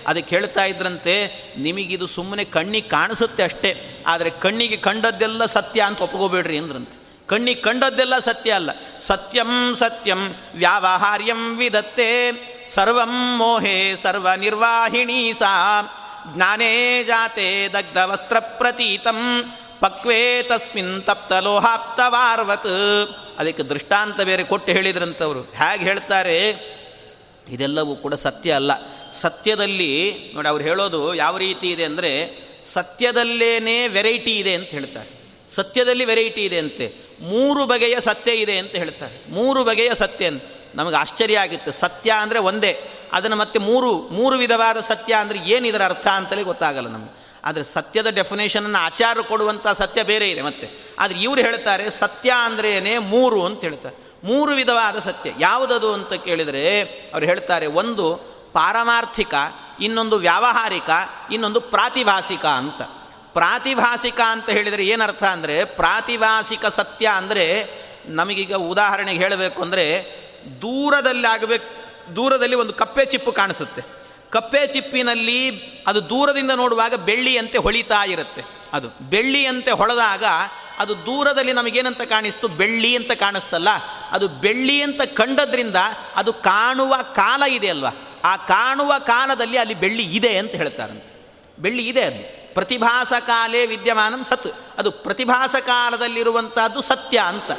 ಅದಕ್ಕೆ ಹೇಳ್ತಾ ಇದ್ರಂತೆ, ನಿಮಗಿದು ಸುಮ್ಮನೆ ಕಣ್ಣಿಗೆ ಕಾಣಿಸುತ್ತೆ ಅಷ್ಟೇ, ಆದರೆ ಕಣ್ಣಿಗೆ ಕಂಡದ್ದೆಲ್ಲ ಸತ್ಯ ಅಂತ ಒಪ್ಕೋಬೇಡ್ರಿ ಅಂದ್ರಂತೆ. ಕಣ್ಣಿಗೆ ಕಂಡದ್ದೆಲ್ಲ ಸತ್ಯ ಅಲ್ಲ. ಸತ್ಯಂ ಸತ್ಯಂ ವ್ಯಾವಹಾರ್ಯಂ ವಿಧತ್ತೆ ಸರ್ವಂ ಮೋಹೇ ಸರ್ವ ನಿರ್ವಾಹಿಣೀ ಸಾ ಜ್ಞಾನೇ ಜಾತೆ ದಗ್ಧ ವಸ್ತ್ರ ಪ್ರತೀತಂ ಪಕ್ವೇ ತಸ್ಮಿನ್ ತಪ್ತಲೋಹಾಪ್ತವಾರ್ವತ್. ಅದಕ್ಕೆ ದೃಷ್ಟಾಂತ ಬೇರೆ ಕೊಟ್ಟು ಹೇಳಿದ್ರಂಥವ್ರು. ಹೇಗೆ ಹೇಳ್ತಾರೆ, ಇದೆಲ್ಲವೂ ಕೂಡ ಸತ್ಯ ಅಲ್ಲ. ಸತ್ಯದಲ್ಲಿ ನೋಡಿ ಅವ್ರು ಹೇಳೋದು ಯಾವ ರೀತಿ ಇದೆ ಅಂದರೆ, ಸತ್ಯದಲ್ಲೇನೇ ವೆರೈಟಿ ಇದೆ ಅಂತ ಹೇಳ್ತಾರೆ. ಸತ್ಯದಲ್ಲಿ ವೆರೈಟಿ ಇದೆ ಅಂತೆ, 3 ಬಗೆಯ ಸತ್ಯ ಇದೆ ಅಂತ ಹೇಳ್ತಾರೆ. 3 ಬಗೆಯ ಸತ್ಯ ಅಂತ ನಮಗೆ ಆಶ್ಚರ್ಯ ಆಗುತ್ತೆ. ಸತ್ಯ ಅಂದರೆ ಒಂದೇ, ಅದನ್ನು ಮತ್ತೆ ಮೂರು ವಿಧವಾದ ಸತ್ಯ ಅಂದರೆ ಏನಿದರ ಅರ್ಥ ಅಂತಲೇ ಗೊತ್ತಾಗಲ್ಲ ನಮಗೆ. ಆದರೆ ಸತ್ಯದ ಡೆಫಿನೇಷನನ್ನು ಆಚಾರ ಕೊಡುವಂಥ ಸತ್ಯ ಬೇರೆ ಇದೆ ಮತ್ತೆ. ಆದರೆ ಇವರು ಹೇಳ್ತಾರೆ ಸತ್ಯ ಅಂದ್ರೇ 3 ಅಂತ ಹೇಳ್ತಾರೆ. 3 ವಿಧವಾದ ಸತ್ಯ ಯಾವುದದು ಅಂತ ಕೇಳಿದರೆ ಅವ್ರು ಹೇಳ್ತಾರೆ, ಒಂದು ಪಾರಮಾರ್ಥಿಕ, ಇನ್ನೊಂದು ವ್ಯಾವಹಾರಿಕ, ಇನ್ನೊಂದು ಪ್ರಾತಿಭಾಸಿಕ ಅಂತ. ಪ್ರಾತಿಭಾಸಿಕ ಅಂತ ಹೇಳಿದರೆ ಏನರ್ಥ ಅಂದರೆ, ಪ್ರಾತಿಭಾಸಿಕ ಸತ್ಯ ಅಂದರೆ ನಮಗೀಗ ಉದಾಹರಣೆಗೆ ಹೇಳಬೇಕು ಅಂದರೆ, ದೂರದಲ್ಲಿ ಒಂದು ಕಪ್ಪೆ ಚಿಪ್ಪು ಕಾಣಿಸುತ್ತೆ. ಕಪ್ಪೆ ಚಿಪ್ಪಿನಲ್ಲಿ ಅದು ದೂರದಿಂದ ನೋಡುವಾಗ ಬೆಳ್ಳಿಯಂತೆ ಹೊಳಿತಾ ಇರುತ್ತೆ. ಅದು ಬೆಳ್ಳಿಯಂತೆ ಹೊಳೆದಾಗ ಅದು ದೂರದಲ್ಲಿ ನಮಗೇನಂತ ಕಾಣಿಸ್ತು, ಬೆಳ್ಳಿ ಅಂತ ಕಾಣಿಸ್ತಲ್ಲ. ಅದು ಬೆಳ್ಳಿ ಅಂತ ಕಂಡದ್ರಿಂದ ಅದು ಕಾಣುವ ಕಾಲ ಇದೆ ಅಲ್ವಾ, ಆ ಕಾಣುವ ಕಾಲದಲ್ಲಿ ಅಲ್ಲಿ ಬೆಳ್ಳಿ ಇದೆ ಅಂತ ಹೇಳ್ತಾರಂತೆ. ಬೆಳ್ಳಿ ಇದೆ ಅಲ್ಲಿ. ಪ್ರತಿಭಾಸ ಕಾಲೇ ವಿದ್ಯಮಾನಂ ಸತ್, ಅದು ಪ್ರತಿಭಾಸ ಕಾಲದಲ್ಲಿರುವಂಥದ್ದು ಸತ್ಯ ಅಂತ.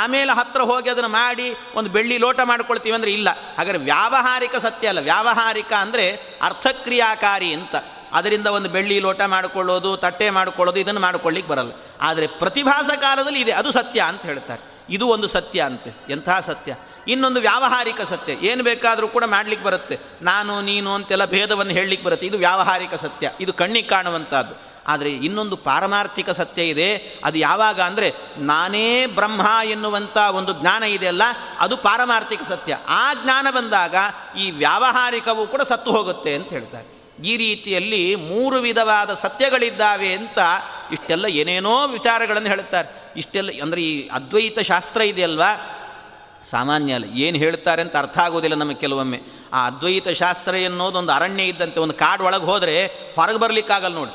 ಆಮೇಲೆ ಹತ್ರ ಹೋಗಿ ಅದನ್ನು ಮಾಡಿ ಒಂದು ಬೆಳ್ಳಿ ಲೋಟ ಮಾಡ್ಕೊಳ್ತೀವಿ ಅಂದರೆ ಇಲ್ಲ. ಹಾಗಾದರೆ ವ್ಯಾವಹಾರಿಕ ಸತ್ಯ ಅಲ್ಲ. ವ್ಯಾವಹಾರಿಕ ಅಂದರೆ ಅರ್ಥಕ್ರಿಯಾಕಾರಿ ಅಂತ. ಅದರಿಂದ ಒಂದು ಬೆಳ್ಳಿ ಲೋಟ ಮಾಡಿಕೊಳ್ಳೋದು, ತಟ್ಟೆ ಮಾಡಿಕೊಳ್ಳೋದು, ಇದನ್ನು ಮಾಡಿಕೊಳ್ಳಿಕ್ಕೆ ಬರಲ್ಲ. ಆದರೆ ಪ್ರತಿಭಾಸ ಕಾಲದಲ್ಲಿ ಇದೆ, ಅದು ಸತ್ಯ ಅಂತ ಹೇಳ್ತಾರೆ. ಇದು ಒಂದು ಸತ್ಯ ಅಂತೆ. ಎಂತಹ ಸತ್ಯ! ಇನ್ನೊಂದು ವ್ಯಾವಹಾರಿಕ ಸತ್ಯ. ಏನು ಬೇಕಾದರೂ ಕೂಡ ಮಾಡಲಿಕ್ಕೆ ಬರುತ್ತೆ, ನಾನು ನೀನು ಅಂತೆಲ್ಲ ಭೇದವನ್ನು ಹೇಳಲಿಕ್ಕೆ ಬರುತ್ತೆ. ಇದು ವ್ಯಾವಹಾರಿಕ ಸತ್ಯ, ಇದು ಕಣ್ಣಿಗೆ ಕಾಣುವಂಥದ್ದು. ಆದರೆ ಇನ್ನೊಂದು ಪಾರಮಾರ್ಥಿಕ ಸತ್ಯ ಇದೆ. ಅದು ಯಾವಾಗ ಅಂದರೆ, ನಾನೇ ಬ್ರಹ್ಮ ಎನ್ನುವಂಥ ಒಂದು ಜ್ಞಾನ ಇದೆಯಲ್ಲ, ಅದು ಪಾರಮಾರ್ಥಿಕ ಸತ್ಯ. ಆ ಜ್ಞಾನ ಬಂದಾಗ ಈ ವ್ಯಾವಹಾರಿಕವೂ ಕೂಡ ಸತ್ತು ಹೋಗುತ್ತೆ ಅಂತ ಹೇಳ್ತಾರೆ. ಈ ರೀತಿಯಲ್ಲಿ ಮೂರು ವಿಧವಾದ ಸತ್ಯಗಳಿದ್ದಾವೆ ಅಂತ ಇಷ್ಟೆಲ್ಲ ಏನೇನೋ ವಿಚಾರಗಳನ್ನು ಹೇಳ್ತಾರೆ. ಇಷ್ಟೆಲ್ಲ ಅಂದರೆ ಈ ಅದ್ವೈತ ಶಾಸ್ತ್ರ ಇದೆಯಲ್ವ, ಸಾಮಾನ್ಯ ಅಲ್ಲ. ಏನು ಹೇಳ್ತಾರೆ ಅಂತ ಅರ್ಥ ಆಗೋದಿಲ್ಲ ನಮಗೆ ಕೆಲವೊಮ್ಮೆ. ಆ ಅದ್ವೈತ ಶಾಸ್ತ್ರ ಎನ್ನೋದೊಂದು ಅರಣ್ಯ ಇದ್ದಂತೆ. ಒಂದು ಕಾಡು ಒಳಗೆ ಹೋದರೆ ಹೊರಗೆ ಬರಲಿಕ್ಕಾಗಲ್ಲ ನೋಡಿ.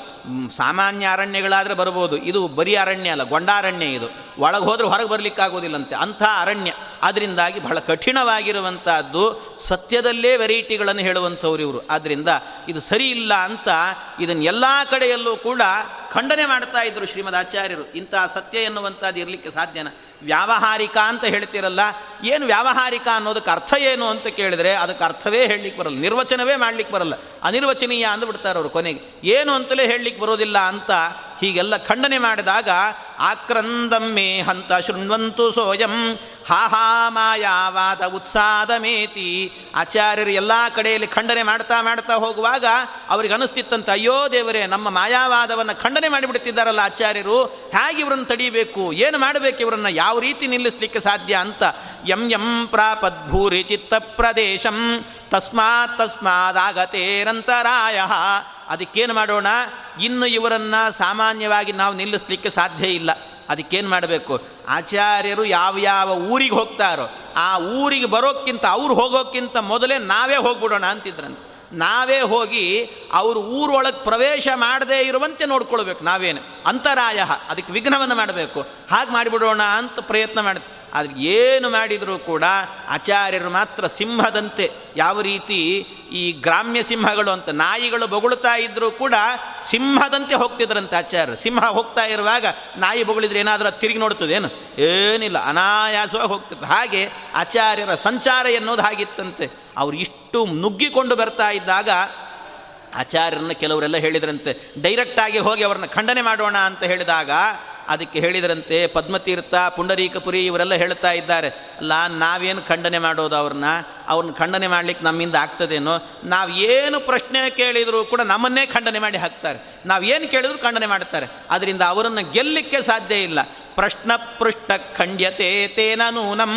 ಸಾಮಾನ್ಯ ಅರಣ್ಯಗಳಾದರೆ ಬರ್ಬೋದು, ಇದು ಬರೀ ಅರಣ್ಯ ಅಲ್ಲ, ಗೊಂಡಾರಣ್ಯ ಇದು. ಒಳಗೆ ಹೋದರೆ ಹೊರಗೆ ಬರಲಿಕ್ಕಾಗೋದಿಲ್ಲಂತೆ, ಅಂಥ ಅರಣ್ಯ. ಅದರಿಂದಾಗಿ ಬಹಳ ಕಠಿಣವಾಗಿರುವಂಥದ್ದು. ಸತ್ಯದಲ್ಲೇ ವೆರೈಟಿಗಳನ್ನು ಹೇಳುವಂಥವ್ರು ಇವರು. ಆದ್ದರಿಂದ ಇದು ಸರಿ ಇಲ್ಲ ಅಂತ ಇದನ್ನು ಎಲ್ಲ ಕಡೆಯಲ್ಲೂ ಕೂಡ ಖಂಡನೆ ಮಾಡ್ತಾ ಇದ್ದರು ಶ್ರೀಮದ್ ಆಚಾರ್ಯರು. ಇಂತಹ ಸತ್ಯ ಎನ್ನುವಂಥದ್ದು ಇರಲಿಕ್ಕೆ ಸಾಧ್ಯನಾ? ವ್ಯಾವಹಾರಿಕ ಅಂತ ಹೇಳ್ತಿರಲ್ಲ, ಏನು ವ್ಯಾವಹಾರಿಕ ಅನ್ನೋದಕ್ಕೆ ಅರ್ಥ ಏನು ಅಂತ ಕೇಳಿದರೆ ಅದಕ್ಕೆ ಅರ್ಥವೇ ಹೇಳಲಿಕ್ಕೆ ಬರಲ್ಲ, ನಿರ್ವಚನವೇ ಮಾಡಲಿಕ್ಕೆ ಬರಲ್ಲ. ಅನಿರ್ವಚನೀಯ ಅಂದುಬಿಡ್ತಾರೆ ಅವರು ಕೊನೆಗೆ, ಏನು ಅಂತಲೇ ಹೇಳಲಿಕ್ಕೆ ಬರೋದಿಲ್ಲ ಅಂತ. ಹೀಗೆಲ್ಲ ಖಂಡನೆ ಮಾಡಿದಾಗ ಆಕ್ರಂದಮ್ಮೆ ಹಂತ ಶೃಣ್ವಂತು ಸೋಯಂ ಹಾ ಹಾ ಮಾಯಾವಾದ ಉತ್ಸಾದ ಮೇತಿ. ಆಚಾರ್ಯರು ಎಲ್ಲ ಕಡೆಯಲ್ಲಿ ಖಂಡನೆ ಮಾಡ್ತಾ ಮಾಡ್ತಾ ಹೋಗುವಾಗ ಅವ್ರಿಗೆ ಅನಿಸ್ತಿತ್ತಂತೆ, ಅಯ್ಯೋ ದೇವರೇ, ನಮ್ಮ ಮಾಯಾವಾದವನ್ನು ಖಂಡನೆ ಮಾಡಿಬಿಡ್ತಿದ್ದಾರಲ್ಲ ಆಚಾರ್ಯರು, ಹೇಗೆ ಇವರನ್ನು ತಡೀಬೇಕು, ಏನು ಮಾಡಬೇಕು, ಇವರನ್ನು ಯಾವ ರೀತಿ ನಿಲ್ಲಿಸಲಿಕ್ಕೆ ಸಾಧ್ಯ ಅಂತ. ಯಂ ಯಂ ಪ್ರಾಪದ್ ಭೂರಿ ಚಿತ್ತ ಪ್ರದೇಶಂ ತಸ್ಮಾತ್ ತಸ್ಮಾದಾಗತೇರಂತರಾಯ. ಅದಕ್ಕೇನು ಮಾಡೋಣ, ಇನ್ನು ಇವರನ್ನು ಸಾಮಾನ್ಯವಾಗಿ ನಾವು ನಿಲ್ಲಿಸಲಿಕ್ಕೆ ಸಾಧ್ಯ ಇಲ್ಲ. ಅದಕ್ಕೇನು ಮಾಡಬೇಕು, ಆಚಾರ್ಯರು ಯಾವ್ಯಾವ ಊರಿಗೆ ಹೋಗ್ತಾರೋ ಆ ಊರಿಗೆ ಬರೋಕ್ಕಿಂತ, ಅವ್ರು ಹೋಗೋಕ್ಕಿಂತ ಮೊದಲೇ ನಾವೇ ಹೋಗ್ಬಿಡೋಣ ಅಂತಿದ್ರಂತೆ. ನಾವೇ ಹೋಗಿ ಅವರು ಊರೊಳಗೆ ಪ್ರವೇಶ ಮಾಡದೇ ಇರುವಂತೆ ನೋಡ್ಕೊಳ್ಬೇಕು ನಾವೇನು, ಅಂತರಾಯ, ಅದಕ್ಕೆ ವಿಘ್ನವನ್ನು ಮಾಡಬೇಕು, ಹಾಗೆ ಮಾಡಿಬಿಡೋಣ ಅಂತ ಪ್ರಯತ್ನ ಮಾಡ್ತೀವಿ. ಆದರೆ ಏನು ಮಾಡಿದರೂ ಕೂಡ ಆಚಾರ್ಯರು ಮಾತ್ರ ಸಿಂಹದಂತೆ, ಯಾವ ರೀತಿ ಈ ಗ್ರಾಮ್ಯ ಸಿಂಹಗಳು ಅಂತ ನಾಯಿಗಳು ಬೊಗಳುತ್ತಾ ಇದ್ದರೂ ಕೂಡ ಸಿಂಹದಂತೆ ಹೋಗ್ತಿದ್ರಂತೆ ಆಚಾರ್ಯರು. ಸಿಂಹ ಹೋಗ್ತಾ ಇರುವಾಗ ನಾಯಿ ಬೊಗಳಿದ್ರೆ ಏನಾದರೂ ತಿರುಗಿ ನೋಡ್ತದೇನು? ಏನಿಲ್ಲ, ಅನಾಯಾಸವಾಗಿ ಹೋಗ್ತಿರ್ತಾರೆ. ಹಾಗೆ ಆಚಾರ್ಯರ ಸಂಚಾರ ಎನ್ನುವುದು ಹಾಗಿತ್ತಂತೆ. ಅವರು ಇಷ್ಟು ನುಗ್ಗಿಕೊಂಡು ಬರ್ತಾ ಇದ್ದಾಗ ಆಚಾರ್ಯರನ್ನ ಕೆಲವರೆಲ್ಲ ಹೇಳಿದ್ರಂತೆ, ಡೈರೆಕ್ಟಾಗಿ ಹೋಗಿ ಅವ್ರನ್ನ ಖಂಡನೆ ಮಾಡೋಣ ಅಂತ ಹೇಳಿದಾಗ ಅದಕ್ಕೆ ಹೇಳಿದ್ರಂತೆ, ಪದ್ಮತೀರ್ಥ ಪುಂಡರೀಕಪುರಿ ಇವರೆಲ್ಲ ಹೇಳ್ತಾ ಇದ್ದಾರೆ, ಅಲ್ಲ ನಾವೇನು ಖಂಡನೆ ಮಾಡೋದು ಅವ್ರನ್ನ, ಅವ್ರನ್ನ ಖಂಡನೆ ಮಾಡಲಿಕ್ಕೆ ನಮ್ಮಿಂದ ಆಗ್ತದೇನೋ, ನಾವು ಏನು ಪ್ರಶ್ನೆ ಕೇಳಿದರೂ ಕೂಡ ನಮ್ಮನ್ನೇ ಖಂಡನೆ ಮಾಡಿ ಹಾಕ್ತಾರೆ, ನಾವೇನು ಕೇಳಿದರೂ ಖಂಡನೆ ಮಾಡ್ತಾರೆ, ಅದರಿಂದ ಅವರನ್ನು ಗೆಲ್ಲಲಿಕ್ಕೆ ಸಾಧ್ಯ ಇಲ್ಲ. ಪ್ರಶ್ನ ಪೃಷ್ಟ ಖಂಡ್ಯತೆ ತೇನ ನೂನಂ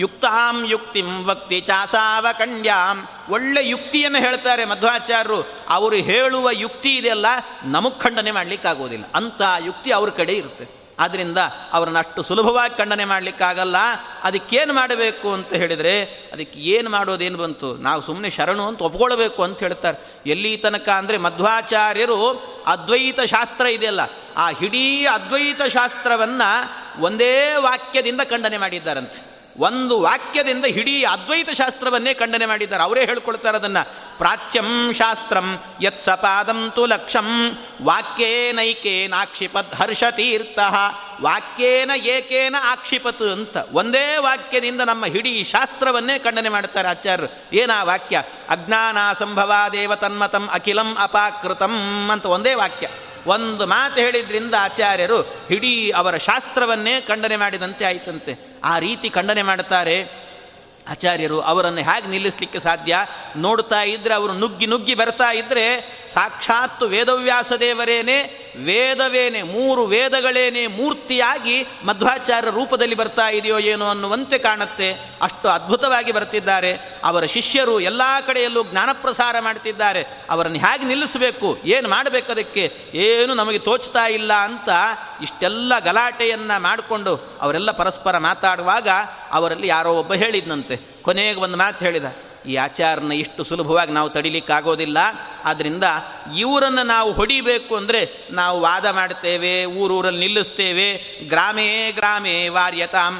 ಯುಕ್ತಾಂ ಯುಕ್ತಿಂ ವಕ್ತಿ ಚಾಸಾವಕಂಡ್ಯಾಂ. ಒಳ್ಳೆ ಯುಕ್ತಿಯನ್ನು ಹೇಳ್ತಾರೆ ಮಧ್ವಾಚಾರ್ಯರು. ಅವರು ಹೇಳುವ ಯುಕ್ತಿ ಇದೆಯಲ್ಲ, ನಮಗೆ ಖಂಡನೆ ಮಾಡಲಿಕ್ಕಾಗೋದಿಲ್ಲ ಅಂತ ಯುಕ್ತಿ ಅವ್ರ ಕಡೆ ಇರುತ್ತೆ. ಆದ್ದರಿಂದ ಅವರನ್ನು ಅಷ್ಟು ಸುಲಭವಾಗಿ ಖಂಡನೆ ಮಾಡಲಿಕ್ಕಾಗಲ್ಲ. ಅದಕ್ಕೇನು ಮಾಡಬೇಕು ಅಂತ ಹೇಳಿದರೆ, ಅದಕ್ಕೆ ಏನು ಮಾಡೋದೇನು ಬಂತು, ನಾವು ಸುಮ್ಮನೆ ಶರಣು ಅಂತ ಒಪ್ಕೊಳ್ಬೇಕು ಅಂತ ಹೇಳ್ತಾರೆ. ಎಲ್ಲಿ ತನಕ ಅಂದರೆ, ಮಧ್ವಾಚಾರ್ಯರು ಅದ್ವೈತ ಶಾಸ್ತ್ರ ಇದೆಯಲ್ಲ, ಆ ಇಡೀ ಅದ್ವೈತ ಶಾಸ್ತ್ರವನ್ನು ಒಂದೇ ವಾಕ್ಯದಿಂದ ಖಂಡನೆ ಮಾಡಿದ್ದಾರಂತೆ. ಒಂದು ವಾಕ್ಯದಿಂದ ಇಡೀ ಅದ್ವೈತ ಶಾಸ್ತ್ರವನ್ನೇ ಖಂಡನೆ ಮಾಡಿದ್ದಾರೆ. ಅವರೇ ಹೇಳ್ಕೊಳ್ತಾರೆ ಅದನ್ನು, ಪ್ರಾಚ್ಯಂ ಶಾಸ್ತ್ರಂ ಯತ್ಸ ಪಾದಂ ತು ಲಕ್ಷಂ ವಾಕ್ಯೇನೈಕೇನ ಆಕ್ಷಿಪತ್ ಹರ್ಷತೀರ್ಥ. ವಾಕ್ಯೇನ ಏಕೇನ ಆಕ್ಷಿಪತ್ ಅಂತ ಒಂದೇ ವಾಕ್ಯದಿಂದ ನಮ್ಮ ಇಡೀ ಶಾಸ್ತ್ರವನ್ನೇ ಖಂಡನೆ ಮಾಡ್ತಾರೆ ಆಚಾರ್ಯರು. ಏನ ವಾಕ್ಯ? ಅಜ್ಞಾನ ಸಂಭವ ದೇವ ತನ್ಮತಂ ಅಖಿಲಂ ಅಪಾಕೃತಂ ಅಂತ ಒಂದೇ ವಾಕ್ಯ, ಒಂದು ಮಾತು ಹೇಳಿದ್ರಿಂದ ಆಚಾರ್ಯರು ಇಡೀ ಅವರ ಶಾಸ್ತ್ರವನ್ನೇ ಖಂಡನೆ ಮಾಡಿದಂತೆ ಆಯಿತಂತೆ. ಆ ರೀತಿ ಖಂಡನೆ ಮಾಡ್ತಾರೆ ಆಚಾರ್ಯರು. ಅವರನ್ನು ಹೇಗೆ ನಿಲ್ಲಿಸಲಿಕ್ಕೆ ಸಾಧ್ಯ? ನೋಡ್ತಾ ಇದ್ದರೆ ಅವರು ನುಗ್ಗಿ ನುಗ್ಗಿ ಬರ್ತಾ ಇದ್ದರೆ ಸಾಕ್ಷಾತ್ತು ವೇದವ್ಯಾಸ ದೇವರೇನೆ, ವೇದವೇನೆ, ಮೂರು ವೇದಗಳೇನೆ ಮೂರ್ತಿಯಾಗಿ ಮಧ್ವಾಚಾರ್ಯ ರೂಪದಲ್ಲಿ ಬರ್ತಾ ಇದೆಯೋ ಏನೋ ಅನ್ನುವಂತೆ ಕಾಣುತ್ತೆ. ಅಷ್ಟು ಅದ್ಭುತವಾಗಿ ಬರ್ತಿದ್ದಾರೆ. ಅವರ ಶಿಷ್ಯರು ಎಲ್ಲ ಕಡೆಯಲ್ಲೂ ಜ್ಞಾನಪ್ರಸಾರ ಮಾಡ್ತಿದ್ದಾರೆ. ಅವರನ್ನು ಹೇಗೆ ನಿಲ್ಲಿಸಬೇಕು, ಏನು ಮಾಡಬೇಕು, ಅದಕ್ಕೆ ಏನು ನಮಗೆ ತೋಚ್ತಾ ಇಲ್ಲ ಅಂತ ಇಷ್ಟೆಲ್ಲ ಗಲಾಟೆಯನ್ನು ಮಾಡಿಕೊಂಡು ಅವರೆಲ್ಲ ಪರಸ್ಪರ ಮಾತಾಡುವಾಗ ಅವರಲ್ಲಿ ಯಾರೋ ಒಬ್ಬ ಹೇಳಿದ್ನಂತೆ, ಕೊನೆಗೆ ಒಂದು ಮಾತು ಹೇಳಿದ, ಈ ಆಚಾರನ ಇಷ್ಟು ಸುಲಭವಾಗಿ ನಾವು ತಡಿಲಿಕ್ಕಾಗೋದಿಲ್ಲ, ಆದ್ದರಿಂದ ಇವರನ್ನು ನಾವು ಹೊಡಿಬೇಕು ಅಂದರೆ ನಾವು ವಾದ ಮಾಡ್ತೇವೆ, ಊರಲ್ಲಿ ನಿಲ್ಲಿಸ್ತೇವೆ, ಗ್ರಾಮೇ ಗ್ರಾಮೇ ವಾರ್ಯತಾಂ,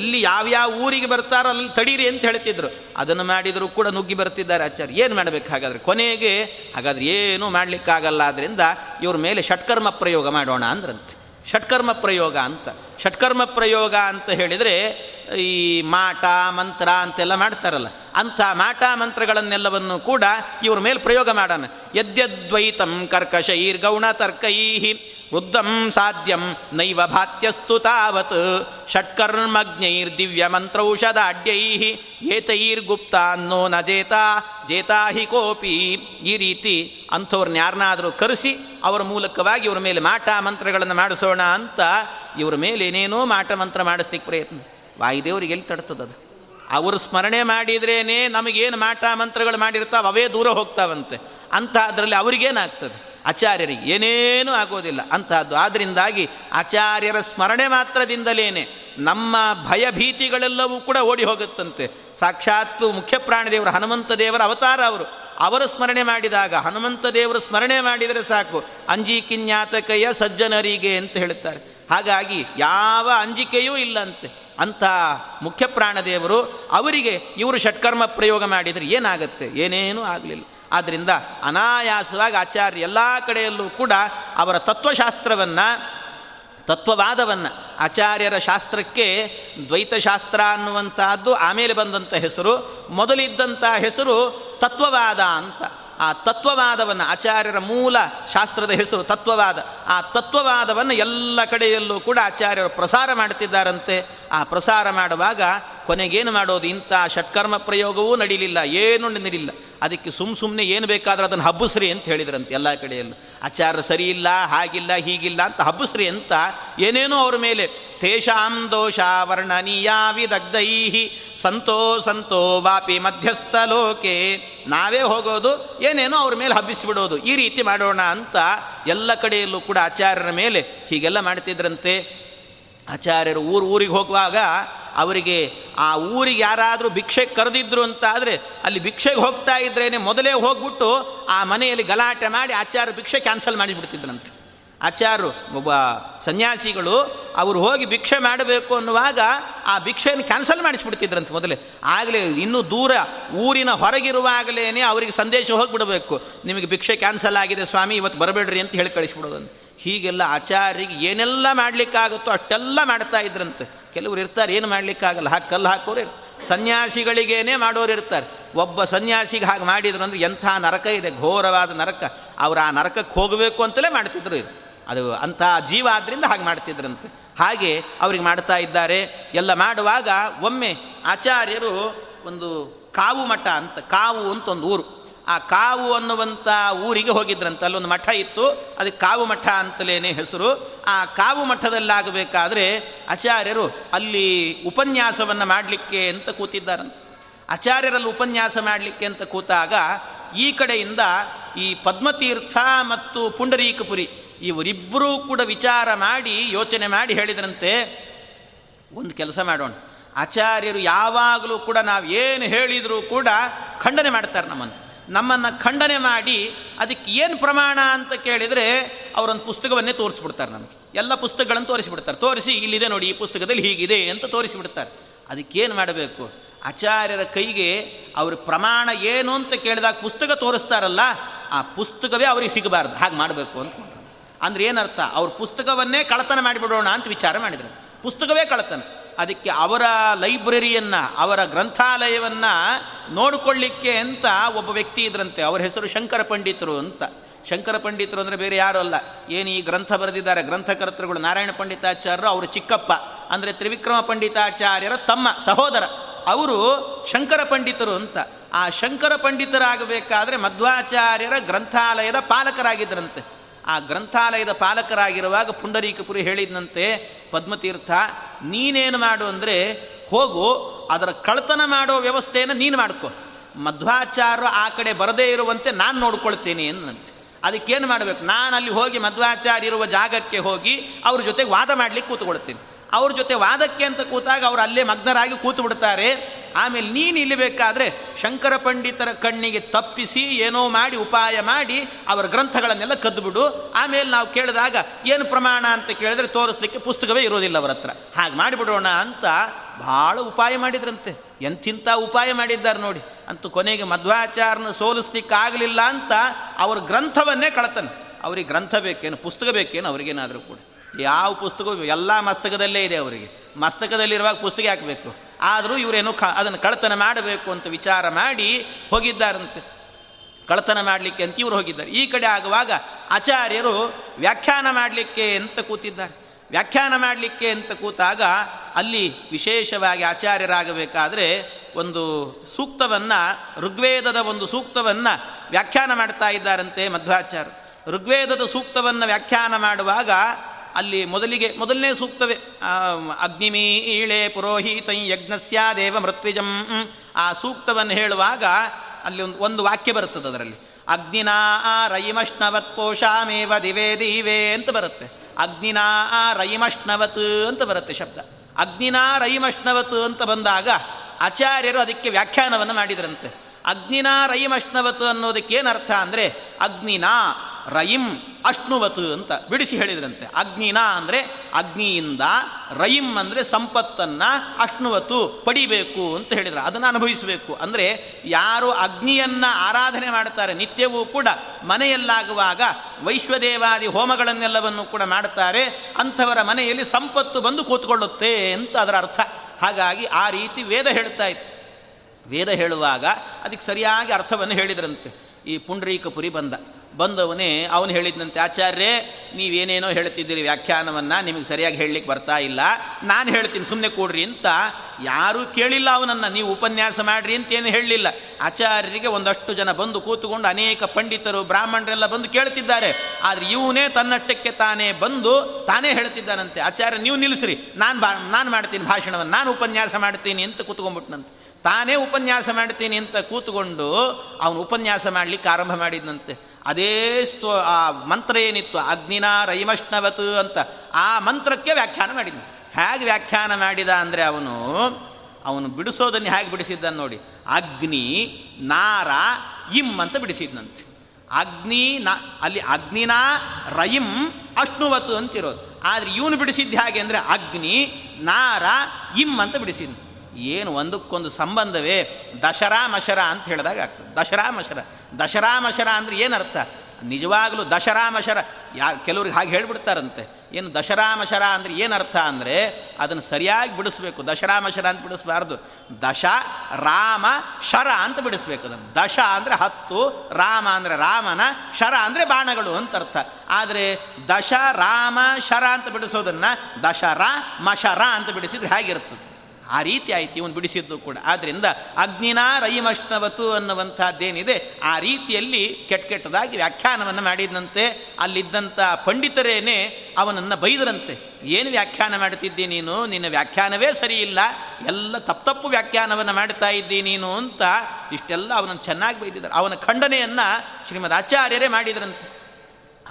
ಎಲ್ಲಿ ಯಾವ್ಯಾವ ಊರಿಗೆ ಬರ್ತಾರೋ ಅಲ್ಲಿ ತಡೀರಿ ಅಂತ ಹೇಳ್ತಿದ್ರು. ಅದನ್ನು ಮಾಡಿದರೂ ಕೂಡ ನುಗ್ಗಿ ಬರ್ತಿದ್ದಾರೆ ಆಚಾರ್ಯ. ಏನು ಮಾಡಬೇಕು ಹಾಗಾದರೆ? ಕೊನೆಗೆ ಹಾಗಾದರೆ ಏನೂ ಮಾಡಲಿಕ್ಕಾಗಲ್ಲ, ಆದ್ದರಿಂದ ಇವ್ರ ಮೇಲೆ ಷಟ್ಕರ್ಮ ಪ್ರಯೋಗ ಮಾಡೋಣ ಅಂದ್ರಂತೆ. ಷಟ್ಕರ್ಮ ಪ್ರಯೋಗ ಅಂತ. ಷಟ್ಕರ್ಮ ಪ್ರಯೋಗ ಅಂತ ಹೇಳಿದರೆ ಈ ಮಾಟ ಮಂತ್ರ ಅಂತೆಲ್ಲ ಮಾಡ್ತಾರಲ್ಲ, ಅಂಥ ಮಾಟ ಮಂತ್ರಗಳನ್ನೆಲ್ಲವನ್ನು ಕೂಡ ಇವ್ರ ಮೇಲೆ ಪ್ರಯೋಗ ಮಾಡೋಣ. ಯದ್ಯದ್ವೈತಂ ಕರ್ಕಶೈರ್ಗೌಣ ತರ್ಕೈಹಿ ವೃದ್ಧಂ ಸಾಧ್ಯಂ ನೈವ ಭಾತ್ಯಸ್ತು ತಾವತ್ ಷಟ್ಕರ್ಮಜ್ಞೈರ್ದಿವ್ಯ ಮಂತ್ರೌಷಧಾಢ್ಯೈಹಿ ಏತೈರ್ಗುಪ್ತ ಅನ್ನೋ ನ ಜೇತಾ ಜೇತಾ ಹಿ ಕೋಪಿ. ಈ ರೀತಿ ಅಂಥವ್ರನ್ನ ಯಾರನ್ನಾದರೂ ಕರೆಸಿ ಅವರ ಮೂಲಕವಾಗಿ ಇವ್ರ ಮೇಲೆ ಮಾಟ ಮಂತ್ರಗಳನ್ನು ಮಾಡಿಸೋಣ ಅಂತ ಇವ್ರ ಮೇಲೆ ಏನೇನೋ ಮಾಟ ಮಂತ್ರ ಮಾಡಿಸ್ಲಿಕ್ಕೆ ಪ್ರಯತ್ನ. ವಾಯುದೇವ್ರಿಗೆ ಎಲ್ಲಿ ತಡ್ತದದು? ಅವರು ಸ್ಮರಣೆ ಮಾಡಿದ್ರೇ ನಮಗೇನು ಮಾಟ ಮಂತ್ರಗಳು ಮಾಡಿರ್ತಾವೆ ಅವೇ ದೂರ ಹೋಗ್ತಾವಂತೆ. ಅಂಥ ಅದರಲ್ಲಿ ಅವ್ರಿಗೇನಾಗ್ತದೆ? ಆಚಾರ್ಯರಿಗೆ ಏನೇನೂ ಆಗೋದಿಲ್ಲ ಅಂತಹದ್ದು. ಆದ್ದರಿಂದಾಗಿ ಆಚಾರ್ಯರ ಸ್ಮರಣೆ ಮಾತ್ರದಿಂದಲೇ ನಮ್ಮ ಭಯ ಭೀತಿಗಳೆಲ್ಲವೂ ಕೂಡ ಓಡಿ ಹೋಗುತ್ತಂತೆ. ಸಾಕ್ಷಾತ್ತು ಮುಖ್ಯ ಪ್ರಾಣದೇವರು ಹನುಮಂತ ದೇವರ ಅವತಾರ ಅವರು. ಅವರು ಸ್ಮರಣೆ ಮಾಡಿದಾಗ, ಹನುಮಂತ ದೇವರು ಸ್ಮರಣೆ ಮಾಡಿದರೆ ಸಾಕು, ಅಂಜಿಕಿನ್ಯಾತಕಯ ಸಜ್ಜನರಿಗೆ ಅಂತ ಹೇಳ್ತಾರೆ. ಹಾಗಾಗಿ ಯಾವ ಅಂಜಿಕೆಯೂ ಇಲ್ಲಂತೆ ಅಂಥ ಮುಖ್ಯ ಪ್ರಾಣದೇವರು. ಅವರಿಗೆ ಇವರು ಷಟ್ಕರ್ಮ ಪ್ರಯೋಗ ಮಾಡಿದರೆ ಏನಾಗುತ್ತೆ? ಏನೇನೂ ಆಗಲಿಲ್ಲ. ಆದ್ದರಿಂದ ಅನಾಯಾಸವಾಗಿ ಆಚಾರ್ಯ ಎಲ್ಲ ಕಡೆಯಲ್ಲೂ ಕೂಡ ಅವರ ತತ್ವಶಾಸ್ತ್ರವನ್ನು, ತತ್ವವಾದವನ್ನು, ಆಚಾರ್ಯರ ಶಾಸ್ತ್ರಕ್ಕೆ ದ್ವೈತಶಾಸ್ತ್ರ ಅನ್ನುವಂತಹದ್ದು ಆಮೇಲೆ ಬಂದಂಥ ಹೆಸರು, ಮೊದಲಿದ್ದಂಥ ಹೆಸರು ತತ್ವವಾದ ಅಂತ. ಆ ತತ್ವವಾದವನ್ನು, ಆಚಾರ್ಯರ ಮೂಲ ಶಾಸ್ತ್ರದ ಹೆಸರು ತತ್ವವಾದ, ಆ ತತ್ವವಾದವನ್ನು ಎಲ್ಲ ಕಡೆಯಲ್ಲೂ ಕೂಡ ಆಚಾರ್ಯರು ಪ್ರಸಾರ ಮಾಡ್ತಿದ್ದಾರಂತೆ. ಆ ಪ್ರಸಾರ ಮಾಡುವಾಗ ಕೊನೆಗೇನು ಮಾಡೋದು? ಇಂಥ ಷಟ್ಕರ್ಮ ಪ್ರಯೋಗವೂ ನಡೀಲಿಲ್ಲ, ಏನೂ ನಡೆದಿಲ್ಲ. ಅದಕ್ಕೆ ಸುಮ್ಮನೆ ಏನು ಬೇಕಾದರೂ ಅದನ್ನು ಹಬ್ಬಿಸ್ರಿ ಅಂತ ಹೇಳಿದ್ರಂತೆ ಎಲ್ಲ ಕಡೆಯಲ್ಲೂ. ಆಚಾರ್ಯ ಸರಿ ಇಲ್ಲ, ಹಾಗಿಲ್ಲ, ಹೀಗಿಲ್ಲ ಅಂತ ಹಬ್ಬಿಸ್ರಿ ಅಂತ ಏನೇನೋ ಅವ್ರ ಮೇಲೆ. ತೇಷಾಂ ದೋಷಾ ವರ್ಣನೀಯ ವಿದಗ್ಧೈಹಿ ಸಂತೋ ಸಂತೋ ವಾಪಿ ಮಧ್ಯಸ್ಥ ಲೋಕೆ. ನಾವೇ ಹೋಗೋದು, ಏನೇನೋ ಅವ್ರ ಮೇಲೆ ಹಬ್ಬಿಸಿಬಿಡೋದು, ಈ ರೀತಿ ಮಾಡೋಣ ಅಂತ ಎಲ್ಲ ಕಡೆಯಲ್ಲೂ ಕೂಡ ಆಚಾರ್ಯರ ಮೇಲೆ ಹೀಗೆಲ್ಲ ಮಾಡ್ತಿದ್ರಂತೆ. ಆಚಾರ್ಯರು ಊರಿಗೆ ಹೋಗುವಾಗ ಅವರಿಗೆ ಆ ಊರಿಗೆ ಯಾರಾದರೂ ಭಿಕ್ಷೆಗೆ ಕರೆದಿದ್ರು ಅಂತ ಆದರೆ ಅಲ್ಲಿ ಭಿಕ್ಷೆಗೆ ಹೋಗ್ತಾ ಇದ್ರೇ ಮೊದಲೇ ಹೋಗ್ಬಿಟ್ಟು ಆ ಮನೆಯಲ್ಲಿ ಗಲಾಟೆ ಮಾಡಿ ಆಚಾರ್ಯ ಭಿಕ್ಷೆ ಕ್ಯಾನ್ಸಲ್ ಮಾಡಿಬಿಡ್ತಿದ್ರಂತೆ. ಆಚಾರ್ಯರು ಒಬ್ಬ ಸನ್ಯಾಸಿಗಳು, ಅವರು ಹೋಗಿ ಭಿಕ್ಷೆ ಮಾಡಬೇಕು ಅನ್ನುವಾಗ ಆ ಭಿಕ್ಷೆಯನ್ನು ಕ್ಯಾನ್ಸಲ್ ಮಾಡಿಸ್ಬಿಡ್ತಿದ್ರಂತೆ ಮೊದಲೇ. ಆಗಲೇ ಇನ್ನೂ ದೂರ ಊರಿನ ಹೊರಗಿರುವಾಗಲೇ ಅವರಿಗೆ ಸಂದೇಶ ಹೋಗಿಬಿಡಬೇಕು, ನಿಮಗೆ ಭಿಕ್ಷೆ ಕ್ಯಾನ್ಸಲ್ ಆಗಿದೆ ಸ್ವಾಮಿ, ಇವತ್ತು ಬರಬೇಡ್ರಿ ಅಂತ ಹೇಳಿ ಕಳಿಸ್ಬಿಡೋದನ್ನು. ಹೀಗೆಲ್ಲ ಆಚಾರ್ಯರಿಗೆ ಏನೆಲ್ಲ ಮಾಡಲಿಕ್ಕಾಗುತ್ತೋ ಅಷ್ಟೆಲ್ಲ ಮಾಡ್ತಾ ಇದ್ರಂತೆ. ಕೆಲವರು ಇರ್ತಾರೆ ಏನು ಮಾಡಲಿಕ್ಕಾಗಲ್ಲ, ಹಾಕಿ ಕಲ್ಲು ಹಾಕೋರು ಇರ್ತಾರೆ. ಸನ್ಯಾಸಿಗಳಿಗೇನೆ ಮಾಡೋರು ಇರ್ತಾರೆ. ಒಬ್ಬ ಸನ್ಯಾಸಿಗೆ ಹಾಗೆ ಮಾಡಿದ್ರು ಅಂದರೆ ಎಂಥ ನರಕ ಇದೆ, ಘೋರವಾದ ನರಕ. ಅವರು ಆ ನರಕಕ್ಕೆ ಹೋಗಬೇಕು ಅಂತಲೇ ಮಾಡ್ತಿದ್ರು ಇದು. ಅದು ಅಂಥ ಜೀವ ಆದ್ದರಿಂದ ಹಾಗೆ ಮಾಡ್ತಿದ್ರಂತೆ. ಹಾಗೆ ಅವ್ರಿಗೆ ಮಾಡ್ತಾ ಇದ್ದಾರೆ. ಎಲ್ಲ ಮಾಡುವಾಗ ಒಮ್ಮೆ ಆಚಾರ್ಯರು ಒಂದು ಕಾವು ಮಠ ಅಂತ, ಕಾವು ಅಂತ ಒಂದು ಊರು, ಆ ಕಾವು ಅನ್ನುವಂಥ ಊರಿಗೆ ಹೋಗಿದ್ರಂತೆ. ಅಲ್ಲೊಂದು ಮಠ ಇತ್ತು, ಅದಕ್ಕೆ ಕಾವು ಮಠ ಅಂತಲೇ ಹೆಸರು. ಆ ಕಾವು ಮಠದಲ್ಲಾಗಬೇಕಾದ್ರೆ ಆಚಾರ್ಯರು ಅಲ್ಲಿ ಉಪನ್ಯಾಸವನ್ನು ಮಾಡಲಿಕ್ಕೆ ಅಂತ ಕೂತಿದ್ದಾರಂತೆ. ಆಚಾರ್ಯರಲ್ಲಿ ಉಪನ್ಯಾಸ ಮಾಡಲಿಕ್ಕೆ ಅಂತ ಕೂತಾಗ ಈ ಕಡೆಯಿಂದ ಈ ಪದ್ಮತೀರ್ಥ ಮತ್ತು ಪುಂಡರೀಕಪುರಿ ಇವರಿಬ್ಬರೂ ಕೂಡ ವಿಚಾರ ಮಾಡಿ ಯೋಚನೆ ಮಾಡಿ ಹೇಳಿದ್ರಂತೆ, ಒಂದು ಕೆಲಸ ಮಾಡೋಣ, ಆಚಾರ್ಯರು ಯಾವಾಗಲೂ ಕೂಡ ನಾವು ಏನು ಹೇಳಿದರೂ ಕೂಡ ಖಂಡನೆ ಮಾಡ್ತಾರೆ, ನಮ್ಮನ್ನು ಖಂಡನೆ ಮಾಡಿ ಅದಕ್ಕೆ ಏನು ಪ್ರಮಾಣ ಅಂತ ಕೇಳಿದರೆ ಅವರೊಂದು ಪುಸ್ತಕವನ್ನೇ ತೋರಿಸ್ಬಿಡ್ತಾರೆ. ನಮಗೆ ಎಲ್ಲ ಪುಸ್ತಕಗಳನ್ನು ತೋರಿಸಿಬಿಡ್ತಾರೆ, ತೋರಿಸಿ ಇಲ್ಲಿದೆ ನೋಡಿ ಈ ಪುಸ್ತಕದಲ್ಲಿ ಹೀಗಿದೆ ಅಂತ ತೋರಿಸಿಬಿಡ್ತಾರೆ. ಅದಕ್ಕೇನು ಮಾಡಬೇಕು? ಆಚಾರ್ಯರ ಕೈಗೆ ಅವ್ರ ಪ್ರಮಾಣ ಏನು ಅಂತ ಕೇಳಿದಾಗ ಪುಸ್ತಕ ತೋರಿಸ್ತಾರಲ್ಲ, ಆ ಪುಸ್ತಕವೇ ಅವ್ರಿಗೆ ಸಿಗಬಾರ್ದು, ಹಾಗೆ ಮಾಡಬೇಕು ಅಂದ್ಕೊಂಡ್ರು. ಅಂದರೆ ಏನರ್ಥ? ಅವ್ರ ಪುಸ್ತಕವನ್ನೇ ಕಳತನ ಮಾಡಿಬಿಡೋಣ ಅಂತ ವಿಚಾರ ಮಾಡಿದರು. ಪುಸ್ತಕವೇ ಕಳತನ. ಅದಕ್ಕೆ ಅವರ ಲೈಬ್ರರಿಯನ್ನು, ಅವರ ಗ್ರಂಥಾಲಯವನ್ನು ನೋಡಿಕೊಳ್ಳಿಕ್ಕೆ ಅಂತ ಒಬ್ಬ ವ್ಯಕ್ತಿ ಇದ್ರಂತೆ. ಅವ್ರ ಹೆಸರು ಶಂಕರ ಪಂಡಿತರು ಅಂತ. ಶಂಕರ ಪಂಡಿತರು ಅಂದರೆ ಬೇರೆ ಯಾರೂ ಅಲ್ಲ, ಏನು ಈ ಗ್ರಂಥ ಬರೆದಿದ್ದಾರೆ ಗ್ರಂಥಕರ್ತೃಗಳು ನಾರಾಯಣ ಪಂಡಿತಾಚಾರ್ಯರು, ಅವರು ಚಿಕ್ಕಪ್ಪ ಅಂದರೆ ತ್ರಿವಿಕ್ರಮ ಪಂಡಿತಾಚಾರ್ಯರ ತಮ್ಮ ಸಹೋದರ, ಅವರು ಶಂಕರ ಪಂಡಿತರು ಅಂತ. ಆ ಶಂಕರ ಪಂಡಿತರಾಗಬೇಕಾದ್ರೆ ಮಧ್ವಾಚಾರ್ಯರ ಗ್ರಂಥಾಲಯದ ಪಾಲಕರಾಗಿದ್ದರಂತೆ. ಆ ಗ್ರಂಥಾಲಯದ ಪಾಲಕರಾಗಿರುವಾಗ ಪುಂಡರೀಕಪುರಿ ಹೇಳಿದಂತೆ, ಪದ್ಮತೀರ್ಥ ನೀನೇನು ಮಾಡು ಅಂದರೆ, ಹೋಗು ಅದರ ಕಳ್ತನ ಮಾಡೋ ವ್ಯವಸ್ಥೆಯನ್ನು ನೀನು ಮಾಡ್ಕೊ, ಮಧ್ವಾಚಾರ್ಯರು ಆ ಕಡೆ ಬರದೇ ಇರುವಂತೆ ನಾನು ನೋಡ್ಕೊಳ್ತೀನಿ ಅನ್ನಂತೆ. ಅದಕ್ಕೇನು ಮಾಡಬೇಕು? ನಾನು ಅಲ್ಲಿ ಹೋಗಿ ಮಧ್ವಾಚಾರ್ಯ ಇರುವ ಜಾಗಕ್ಕೆ ಹೋಗಿ ಅವ್ರ ಜೊತೆಗೆ ವಾದ ಮಾಡಲಿಕ್ಕೆ ಕೂತ್ಕೊಳ್ತೀನಿ. ಅವ್ರ ಜೊತೆ ವಾದಕ್ಕೆ ಅಂತ ಕೂತಾಗ ಅವರು ಅಲ್ಲೇ ಮಗ್ನರಾಗಿ ಕೂತು ಬಿಡ್ತಾರೆ. ಆಮೇಲೆ ನೀನು ಇಲ್ಲಿ ಬೇಕಾದರೆ ಶಂಕರ ಪಂಡಿತರ ಕಣ್ಣಿಗೆ ತಪ್ಪಿಸಿ ಏನೋ ಮಾಡಿ ಉಪಾಯ ಮಾಡಿ ಅವರ ಗ್ರಂಥಗಳನ್ನೆಲ್ಲ ಕದ್ದುಬಿಡು. ಆಮೇಲೆ ನಾವು ಕೇಳಿದಾಗ ಏನು ಪ್ರಮಾಣ ಅಂತ ಕೇಳಿದರೆ ತೋರಿಸ್ಲಿಕ್ಕೆ ಪುಸ್ತಕವೇ ಇರೋದಿಲ್ಲ ಅವರ ಹತ್ರ, ಹಾಗೆ ಮಾಡಿಬಿಡೋಣ ಅಂತ ಭಾಳ ಉಪಾಯ ಮಾಡಿದ್ರಂತೆ. ಎಂಥಿಂಥ ಉಪಾಯ ಮಾಡಿದ್ದಾರೆ ನೋಡಿ. ಅಂತೂ ಕೊನೆಗೆ ಮಧ್ವಾಚಾರ್ಯನ ಸೋಲಿಸ್ಲಿಕ್ಕಾಗಲಿಲ್ಲ ಅಂತ ಅವ್ರ ಗ್ರಂಥವನ್ನೇ ಕಳತನ. ಅವ್ರಿಗೆ ಗ್ರಂಥ ಬೇಕೇನು, ಪುಸ್ತಕ ಬೇಕೇನು, ಅವ್ರಿಗೇನಾದರೂ ಕೂಡ ಯಾವ ಪುಸ್ತಕವೂ ಎಲ್ಲ ಮಸ್ತಕದಲ್ಲೇ ಇದೆ ಅವರಿಗೆ. ಮಸ್ತಕದಲ್ಲಿರುವಾಗ ಪುಸ್ತಕ ಹಾಕಬೇಕು, ಆದರೂ ಇವರೇನೋ ಅದನ್ನು ಕಳ್ಳತನ ಮಾಡಬೇಕು ಅಂತ ವಿಚಾರ ಮಾಡಿ ಹೋಗಿದ್ದಾರಂತೆ. ಕಳ್ಳತನ ಮಾಡಲಿಕ್ಕೆ ಅಂತ ಇವರು ಹೋಗಿದ್ದಾರೆ. ಈ ಕಡೆ ಆಗುವಾಗ ಆಚಾರ್ಯರು ವ್ಯಾಖ್ಯಾನ ಮಾಡಲಿಕ್ಕೆ ಅಂತ ಕೂತಿದ್ದಾರೆ. ವ್ಯಾಖ್ಯಾನ ಮಾಡಲಿಕ್ಕೆ ಅಂತ ಕೂತಾಗ ಅಲ್ಲಿ ವಿಶೇಷವಾಗಿ ಆಚಾರ್ಯರಾಗಬೇಕಾದ್ರೆ ಒಂದು ಸೂಕ್ತವನ್ನು, ಋಗ್ವೇದದ ಒಂದು ಸೂಕ್ತವನ್ನು ವ್ಯಾಖ್ಯಾನ ಮಾಡ್ತಾ ಇದ್ದಾರಂತೆ ಮಧ್ವಾಚಾರ್ಯರು. ಋಗ್ವೇದದ ಸೂಕ್ತವನ್ನು ವ್ಯಾಖ್ಯಾನ ಮಾಡುವಾಗ ಅಲ್ಲಿ ಮೊದಲನೇ ಸೂಕ್ತವೇ ಅಗ್ನಿಮೀಳೆ ಪುರೋಹಿತೈ ಯಜ್ಞಸ್ಯ ದೇವ ಮೃತ್ವಿಜಂ, ಆ ಸೂಕ್ತವನ್ನು ಹೇಳುವಾಗ ಅಲ್ಲಿ ಒಂದು ವಾಕ್ಯ ಬರುತ್ತದೆ. ಅದರಲ್ಲಿ ಅಗ್ನಿನಾ ರಯಿಮಷ್ಣವತ್ ಪೋಷಾಮೇವ ದಿವೇ ದಿವೇ ಅಂತ ಬರುತ್ತೆ. ಅಗ್ನಿನಾ ರಯಿಮಷ್ಣವತ್ ಅಂತ ಬರುತ್ತೆ ಶಬ್ದ. ಅಗ್ನಿನಾ ರಯಿಮಷ್ಣವತ್ ಅಂತ ಬಂದಾಗ ಆಚಾರ್ಯರು ಅದಕ್ಕೆ ವ್ಯಾಖ್ಯಾನವನ್ನು ಮಾಡಿದರಂತೆ. ಅಗ್ನಿನಾ ರಯಿಮಷ್ಣವತ್ ಅನ್ನೋದಕ್ಕೇನರ್ಥ ಅಂದರೆ ಅಗ್ನಿನಾ ರಯಿಂ ಅಷ್ಣುವತ್ ಅಂತ ಬಿಡಿಸಿ ಹೇಳಿದ್ರಂತೆ. ಅಗ್ನಿನಾ ಅಂದರೆ ಅಗ್ನಿಯಿಂದ, ರಯಿಂ ಅಂದರೆ ಸಂಪತ್ತನ್ನು, ಅಷ್ಣುವತ್ತು ಪಡಿಬೇಕು ಅಂತ ಹೇಳಿದರು, ಅದನ್ನು ಅನುಭವಿಸಬೇಕು. ಅಂದರೆ ಯಾರು ಅಗ್ನಿಯನ್ನು ಆರಾಧನೆ ಮಾಡ್ತಾರೆ, ನಿತ್ಯವೂ ಕೂಡ ಮನೆಯಲ್ಲಾಗುವಾಗ ವೈಶ್ವದೇವಾದಿ ಹೋಮಗಳನ್ನೆಲ್ಲವನ್ನು ಕೂಡ ಮಾಡ್ತಾರೆ, ಅಂಥವರ ಮನೆಯಲ್ಲಿ ಸಂಪತ್ತು ಬಂದು ಕೂತ್ಕೊಳ್ಳುತ್ತೆ ಅಂತ ಅದರ ಅರ್ಥ. ಹಾಗಾಗಿ ಆ ರೀತಿ ವೇದ ಹೇಳ್ತಾ ಇತ್ತು. ವೇದ ಹೇಳುವಾಗ ಅದಕ್ಕೆ ಸರಿಯಾಗಿ ಅರ್ಥವನ್ನು ಹೇಳಿದ್ರಂತೆ. ಈ ಪುಂಡರೀಕಪುರಿ ಬಂದವನೇ ಅವನು ಹೇಳಿದಂತೆ, ಆಚಾರ್ಯೇ ನೀವೇನೇನೋ ಹೇಳ್ತಿದ್ದೀರಿ, ವ್ಯಾಖ್ಯಾನವನ್ನು ನಿಮಗೆ ಸರಿಯಾಗಿ ಹೇಳಲಿಕ್ಕೆ ಬರ್ತಾ ಇಲ್ಲ, ನಾನು ಹೇಳ್ತೀನಿ ಸುಮ್ಮನೆ ಕೂಡ್ರಿ ಅಂತ. ಯಾರೂ ಕೇಳಿಲ್ಲ ಅವನನ್ನು, ನೀವು ಉಪನ್ಯಾಸ ಮಾಡಿರಿ ಅಂತೇನು ಹೇಳಲಿಲ್ಲ. ಆಚಾರ್ಯರಿಗೆ ಒಂದಷ್ಟು ಜನ ಬಂದು ಕೂತುಕೊಂಡು ಅನೇಕ ಪಂಡಿತರು ಬ್ರಾಹ್ಮಣರೆಲ್ಲ ಬಂದು ಕೇಳ್ತಿದ್ದಾರೆ. ಆದರೆ ಇವನೇ ತನ್ನಷ್ಟಕ್ಕೆ ತಾನೇ ಬಂದು ತಾನೇ ಹೇಳ್ತಿದ್ದಾನಂತೆ, ಆಚಾರ್ಯ ನೀವು ನಿಲ್ಲಿಸ್ರಿ, ನಾನು ಮಾಡ್ತೀನಿ ಭಾಷಣವನ್ನು, ನಾನು ಉಪನ್ಯಾಸ ಮಾಡ್ತೀನಿ ಅಂತ ಕೂತ್ಕೊಂಡ್ಬಿಟ್ನಂತೆ. ತಾನೇ ಉಪನ್ಯಾಸ ಮಾಡ್ತೀನಿ ಅಂತ ಕೂತ್ಕೊಂಡು ಅವನು ಉಪನ್ಯಾಸ ಮಾಡಲಿಕ್ಕೆ ಆರಂಭ ಮಾಡಿದ್ನಂತೆ. ಅದೇ ಆ ಮಂತ್ರ ಏನಿತ್ತು ಅಗ್ನಿನ ರೈಮಷ್ಣವತ್ ಅಂತ, ಆ ಮಂತ್ರಕ್ಕೆ ವ್ಯಾಖ್ಯಾನ ಮಾಡಿದ್ನು. ಹೇಗೆ ವ್ಯಾಖ್ಯಾನ ಮಾಡಿದ ಅಂದರೆ ಅವನು ಬಿಡಿಸೋದನ್ನು ಹೇಗೆ ಬಿಡಿಸಿದ್ದಾನೆ ನೋಡಿ. ಅಗ್ನಿ ನಾರ ಇಂ ಅಂತ ಬಿಡಿಸಿದ್ನಂತೆ. ಅಗ್ನಿ ಅಲ್ಲಿ ಅಗ್ನಿನ ರಯಿಂ ಅಷ್ಣುವತ್ತು ಅಂತಿರೋದು. ಆದರೆ ಇವನು ಬಿಡಿಸಿದ್ದು ಹೇಗೆ ಅಂದರೆ ಅಗ್ನಿ ನಾರ ಇಂ ಅಂತ ಬಿಡಿಸಿದ್ನು. ಏನು ಒಂದಕ್ಕೊಂದು ಸಂಬಂಧವೇ ದಶರಾ ಮಶರ ಅಂತ ಹೇಳಿದಾಗ ಆಗ್ತದೆ. ದಶರಾಮಶರ ಅಂದರೆ ಏನರ್ಥ? ನಿಜವಾಗಲೂ ದಶರಾಮಶರ ಕೆಲವ್ರಿಗೆ ಹಾಗೆ ಹೇಳಿಬಿಡ್ತಾರಂತೆ. ಏನು ದಶರಾಮಶರ ಅಂದರೆ ಏನರ್ಥ ಅಂದರೆ ಅದನ್ನು ಸರಿಯಾಗಿ ಬಿಡಿಸ್ಬೇಕು. ದಶರಾಮಶರ ಅಂತ ಬಿಡಿಸಬಾರ್ದು, ದಶ ರಾಮ ಶರ ಅಂತ ಬಿಡಿಸ್ಬೇಕು. ಅದನ್ನು ದಶ ಅಂದರೆ 10, ರಾಮ ಅಂದರೆ ರಾಮನ, ಶರ ಅಂದರೆ ಬಾಣಗಳು ಅಂತ ಅರ್ಥ. ಆದರೆ ದಶ ರಾಮ ಶರ ಅಂತ ಬಿಡಿಸೋದನ್ನು ದಶರ ಮಶರ ಅಂತ ಬಿಡಿಸಿದ್ರೆ ಹೇಗಿರ್ತದೆ? ಆ ರೀತಿ ಆಯಿತು ಇವನು ಬಿಡಿಸಿದ್ದು ಕೂಡ. ಆದ್ದರಿಂದ ಅಗ್ನಿನಾ ರಯಿಮಷ್ಣವತು ಅನ್ನುವಂಥದ್ದೇನಿದೆ ಆ ರೀತಿಯಲ್ಲಿ ಕೆಟ್ಟದಾಗಿ ವ್ಯಾಖ್ಯಾನವನ್ನು ಮಾಡಿದಂತೆ. ಅಲ್ಲಿದ್ದಂಥ ಪಂಡಿತರೇನೆ ಅವನನ್ನು ಬೈದರಂತೆ, ಏನು ವ್ಯಾಖ್ಯಾನ ಮಾಡ್ತಿದ್ದಿ ನೀನು, ನಿನ್ನ ವ್ಯಾಖ್ಯಾನವೇ ಸರಿಯಿಲ್ಲ, ಎಲ್ಲ ತಪ್ಪು ವ್ಯಾಖ್ಯಾನವನ್ನು ಮಾಡ್ತಾ ಇದ್ದೀ ನೀನು ಅಂತ ಇಷ್ಟೆಲ್ಲ ಅವನನ್ನು ಚೆನ್ನಾಗಿ ಬೈದಿದ್ದಾರೆ. ಅವನ ಖಂಡನೆಯನ್ನು ಶ್ರೀಮದ್ ಆಚಾರ್ಯರೇ ಮಾಡಿದರಂತೆ.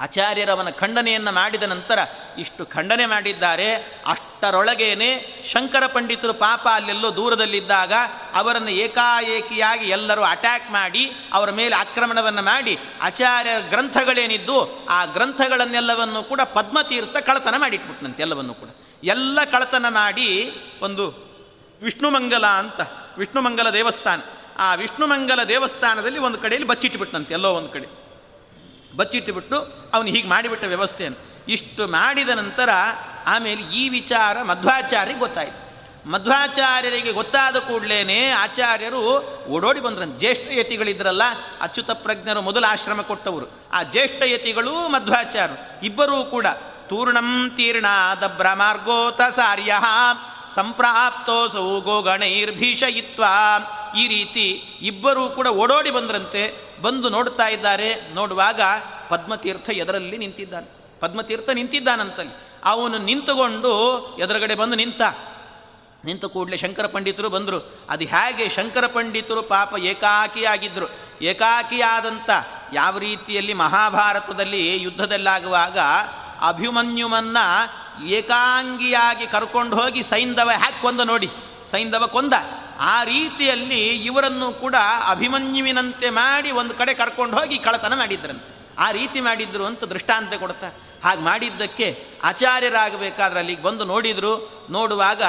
ಆಚಾರ್ಯರವನ ಖಂಡನೆಯನ್ನು ಮಾಡಿದ ನಂತರ ಇಷ್ಟು ಖಂಡನೆ ಮಾಡಿದ್ದಾರೆ. ಅಷ್ಟರೊಳಗೇನೆ ಶಂಕರ ಪಂಡಿತರು ಪಾಪ ಅಲ್ಲೆಲ್ಲೋ ದೂರದಲ್ಲಿದ್ದಾಗ ಅವರನ್ನು ಏಕಾಏಕಿಯಾಗಿ ಎಲ್ಲರೂ ಅಟ್ಯಾಕ್ ಮಾಡಿ ಅವರ ಮೇಲೆ ಆಕ್ರಮಣವನ್ನು ಮಾಡಿ ಆಚಾರ್ಯರ ಗ್ರಂಥಗಳೇನಿದ್ದು ಆ ಗ್ರಂಥಗಳನ್ನೆಲ್ಲವನ್ನು ಕೂಡ ಪದ್ಮತೀರ್ಥ ಕಳತನ ಮಾಡಿಟ್ಬಿಟ್ನಂತೆ. ಎಲ್ಲವನ್ನು ಕೂಡ ಕಳತನ ಮಾಡಿ ಒಂದು ವಿಷ್ಣುಮಂಗಲ ಅಂತ ವಿಷ್ಣುಮಂಗಲ ದೇವಸ್ಥಾನ, ಆ ವಿಷ್ಣುಮಂಗಲ ದೇವಸ್ಥಾನದಲ್ಲಿ ಒಂದು ಕಡೆಯಲ್ಲಿ ಬಚ್ಚಿಟ್ಬಿಟ್ನಂತೆ, ಎಲ್ಲೋ ಒಂದು ಕಡೆ ಬಚ್ಚಿಟ್ಟುಬಿಟ್ಟು ಅವನು ಹೀಗೆ ಮಾಡಿಬಿಟ್ಟ ವ್ಯವಸ್ಥೆಯನ್ನು. ಇಷ್ಟು ಮಾಡಿದ ನಂತರ ಆಮೇಲೆ ಈ ವಿಚಾರ ಮಧ್ವಾಚಾರ್ಯರಿಗೆ ಗೊತ್ತಾಯಿತು. ಮಧ್ವಾಚಾರ್ಯರಿಗೆ ಗೊತ್ತಾದ ಕೂಡಲೇ ಆಚಾರ್ಯರು ಓಡೋಡಿ ಬಂದ್ರಂತೆ. ಜ್ಯೇಷ್ಠ ಯತಿಗಳಿದ್ರಲ್ಲ, ಅಚ್ಯುತ ಪ್ರಜ್ಞರು ಮೊದಲು ಆಶ್ರಮ ಕೊಟ್ಟವರು, ಆ ಜ್ಯೇಷ್ಠ ಯತಿಗಳೂ ಮಧ್ವಾಚಾರ್ಯರು ಇಬ್ಬರೂ ಕೂಡ ತೂರ್ಣಂ ತೀರ್ಣಾದ ಭ್ರಮಾರ್ಗೋತ ಸಾರ್ಯ ಸಂಪ್ರಾಪ್ತೋಸೌ ಗೋಗಣೈರ್ಭೀಷಯಿತ್ವ, ಈ ರೀತಿ ಇಬ್ಬರೂ ಕೂಡ ಓಡೋಡಿ ಬಂದ್ರಂತೆ. ಬಂದು ನೋಡ್ತಾ ಇದ್ದಾರೆ. ನೋಡುವಾಗ ಪದ್ಮತೀರ್ಥ ಎದುರಲ್ಲಿ ನಿಂತಿದ್ದಾನೆ. ಪದ್ಮತೀರ್ಥ ನಿಂತಿದ್ದಾನಂತಲ್ಲಿ. ಅವನು ನಿಂತುಕೊಂಡು ಎದುರುಗಡೆ ಬಂದು ನಿಂತ ಕೂಡಲೇ ಶಂಕರ ಪಂಡಿತರು ಬಂದರು. ಅದು ಹೇಗೆ ಶಂಕರ ಪಂಡಿತರು ಪಾಪ ಏಕಾಕಿಯಾಗಿದ್ದರು, ಏಕಾಕಿಯಾದಂಥ ಯಾವ ರೀತಿಯಲ್ಲಿ ಮಹಾಭಾರತದಲ್ಲಿ ಯುದ್ಧದಲ್ಲಾಗುವಾಗ ಅಭಿಮನ್ಯುವನ್ನು ಏಕಾಂಗಿಯಾಗಿ ಕರ್ಕೊಂಡು ಹೋಗಿ ಸೈಂಧವ ಕೊಂದ ನೋಡಿ, ಸೈಂಧವ ಕೊಂದ, ಆ ರೀತಿಯಲ್ಲಿ ಇವರನ್ನು ಕೂಡ ಅಭಿಮನ್ಯುವಿನಂತೆ ಮಾಡಿ ಒಂದು ಕಡೆ ಕರ್ಕೊಂಡು ಹೋಗಿ ಕಳತನ ಮಾಡಿದ್ರಂತೆ. ಆ ರೀತಿ ಮಾಡಿದ್ರು ಅಂತ ದೃಷ್ಟಾಂತ ಕೊಡ್ತಾರೆ. ಹಾಗೆ ಮಾಡಿದ್ದಕ್ಕೆ ಆಚಾರ್ಯರಾಗಬೇಕಾದ್ರೆ ಅಲ್ಲಿಗೆ ಬಂದು ನೋಡಿದರು. ನೋಡುವಾಗ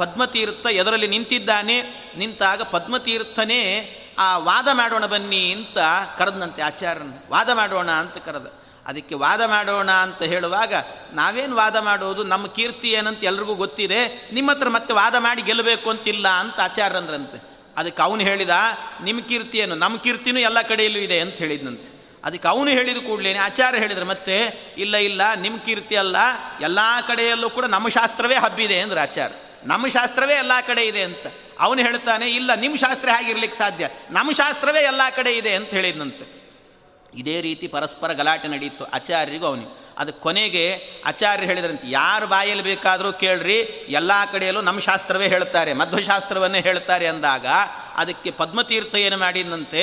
ಪದ್ಮತೀರ್ಥ ಎದುರಲ್ಲಿ ನಿಂತಿದ್ದಾನೆ. ನಿಂತಾಗ ಪದ್ಮತೀರ್ಥನೇ ಆ ವಾದ ಮಾಡೋಣ ಬನ್ನಿ ಅಂತ ಕರೆದಂತೆ ಆಚಾರ್ಯನ. ವಾದ ಮಾಡೋಣ ಅಂತ ಕರೆದ. ಅದಕ್ಕೆ ವಾದ ಮಾಡೋಣ ಅಂತ ಹೇಳುವಾಗ ನಾವೇನು ವಾದ ಮಾಡೋದು, ನಮ್ಮ ಕೀರ್ತಿ ಏನಂತ ಎಲ್ರಿಗೂ ಗೊತ್ತಿದೆ, ನಿಮ್ಮ ಹತ್ರ ಮತ್ತೆ ವಾದ ಮಾಡಿ ಗೆಲ್ಲಬೇಕು ಅಂತಿಲ್ಲ ಅಂತ ಆಚಾರ್ಯರಂದ್ರಂತೆ. ಅದಕ್ಕೆ ಅವನು ಹೇಳಿದ, ನಿಮ್ಮ ಕೀರ್ತಿ ಏನು, ನಮ್ಮ ಕೀರ್ತಿನೂ ಎಲ್ಲ ಕಡೆಯಲ್ಲೂ ಇದೆ ಅಂತ ಹೇಳಿದ್ನಂತೆ. ಅದಕ್ಕೆ ಅವನು ಹೇಳಿದ ಕೂಡಲೇನೆ ಆಚಾರ್ಯ ಹೇಳಿದರೆ ಮತ್ತೆ ಇಲ್ಲ ಇಲ್ಲ ನಿಮ್ಮ ಕೀರ್ತಿ ಅಲ್ಲ, ಎಲ್ಲ ಕಡೆಯಲ್ಲೂ ಕೂಡ ನಮ್ಮ ಶಾಸ್ತ್ರವೇ ಹಬ್ಬಿದೆ ಅಂದ್ರೆ ಆಚಾರ್ಯ, ನಮ್ಮ ಶಾಸ್ತ್ರವೇ ಎಲ್ಲ ಕಡೆ ಇದೆ ಅಂತ. ಅವನು ಹೇಳ್ತಾನೆ ಇಲ್ಲ ನಿಮ್ಮ ಶಾಸ್ತ್ರ ಹೇಗಿರ್ಲಿಕ್ಕೆ ಸಾಧ್ಯ, ನಮ್ಮ ಶಾಸ್ತ್ರವೇ ಎಲ್ಲ ಕಡೆ ಇದೆ ಅಂತ ಹೇಳಿದ್ನಂತೆ. ಇದೇ ರೀತಿ ಪರಸ್ಪರ ಗಲಾಟೆ ನಡೆಯಿತು ಆಚಾರ್ಯರಿಗೂ ಅವನಿಗೆ. ಅದು ಕೊನೆಗೆ ಆಚಾರ್ಯರು ಹೇಳಿದ್ರಂತೆ, ಯಾರ ಬಾಯಲ್ಲಿ ಬೇಕಾದರೂ ಕೇಳ್ರಿ, ಎಲ್ಲ ಕಡೆಯಲ್ಲೂ ನಮ್ಮ ಶಾಸ್ತ್ರವೇ ಹೇಳ್ತಾರೆ, ಮಧ್ವಶಾಸ್ತ್ರವನ್ನೇ ಹೇಳ್ತಾರೆ ಅಂದಾಗ ಅದಕ್ಕೆ ಪದ್ಮತೀರ್ಥ ಏನು ಮಾಡಿದಂತೆ,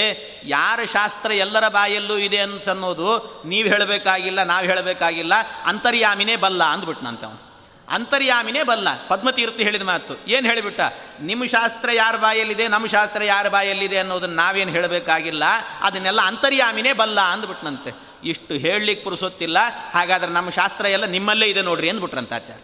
ಯಾರ ಶಾಸ್ತ್ರ ಎಲ್ಲರ ಬಾಯಲ್ಲೂ ಇದೆ ಅಂತ ಅನ್ನೋದು ನೀವು ಹೇಳಬೇಕಾಗಿಲ್ಲ, ನಾವು ಹೇಳಬೇಕಾಗಿಲ್ಲ, ಅಂತರ್ಯಾಮಿನೇ ಬಲ್ಲ ಅಂದ್ಬಿಟ್ನಂತ ಅವನು. ಅಂತರ್ಯಾಮಿನೇ ಬಲ್ಲ. ಪದ್ಮತೀರ್ಥ ಹೇಳಿದ ಮಾತು ಏನು ಹೇಳಿಬಿಟ್ಟ, ನಿಮ್ಮ ಶಾಸ್ತ್ರ ಯಾರ ಬಾಯಲ್ಲಿದೆ, ನಮ್ಮ ಶಾಸ್ತ್ರ ಯಾರ ಬಾಯಲ್ಲಿದೆ ಅನ್ನೋದನ್ನು ನಾವೇನು ಹೇಳಬೇಕಾಗಿಲ್ಲ, ಅದನ್ನೆಲ್ಲ ಅಂತರ್ಯಾಮಿನೇ ಬಲ್ಲ ಅಂದ್ಬಿಟ್ನಂತೆ. ಇಷ್ಟು ಹೇಳಲಿಕ್ಕೆ ಪುರುಸೊತ್ತಿಲ್ಲ, ಹಾಗಾದರೆ ನಮ್ಮ ಶಾಸ್ತ್ರ ಎಲ್ಲ ನಿಮ್ಮಲ್ಲೇ ಇದೆ ನೋಡ್ರಿ ಅಂದ್ಬಿಟ್ರಂತ ಆಚಾರ್ಯ.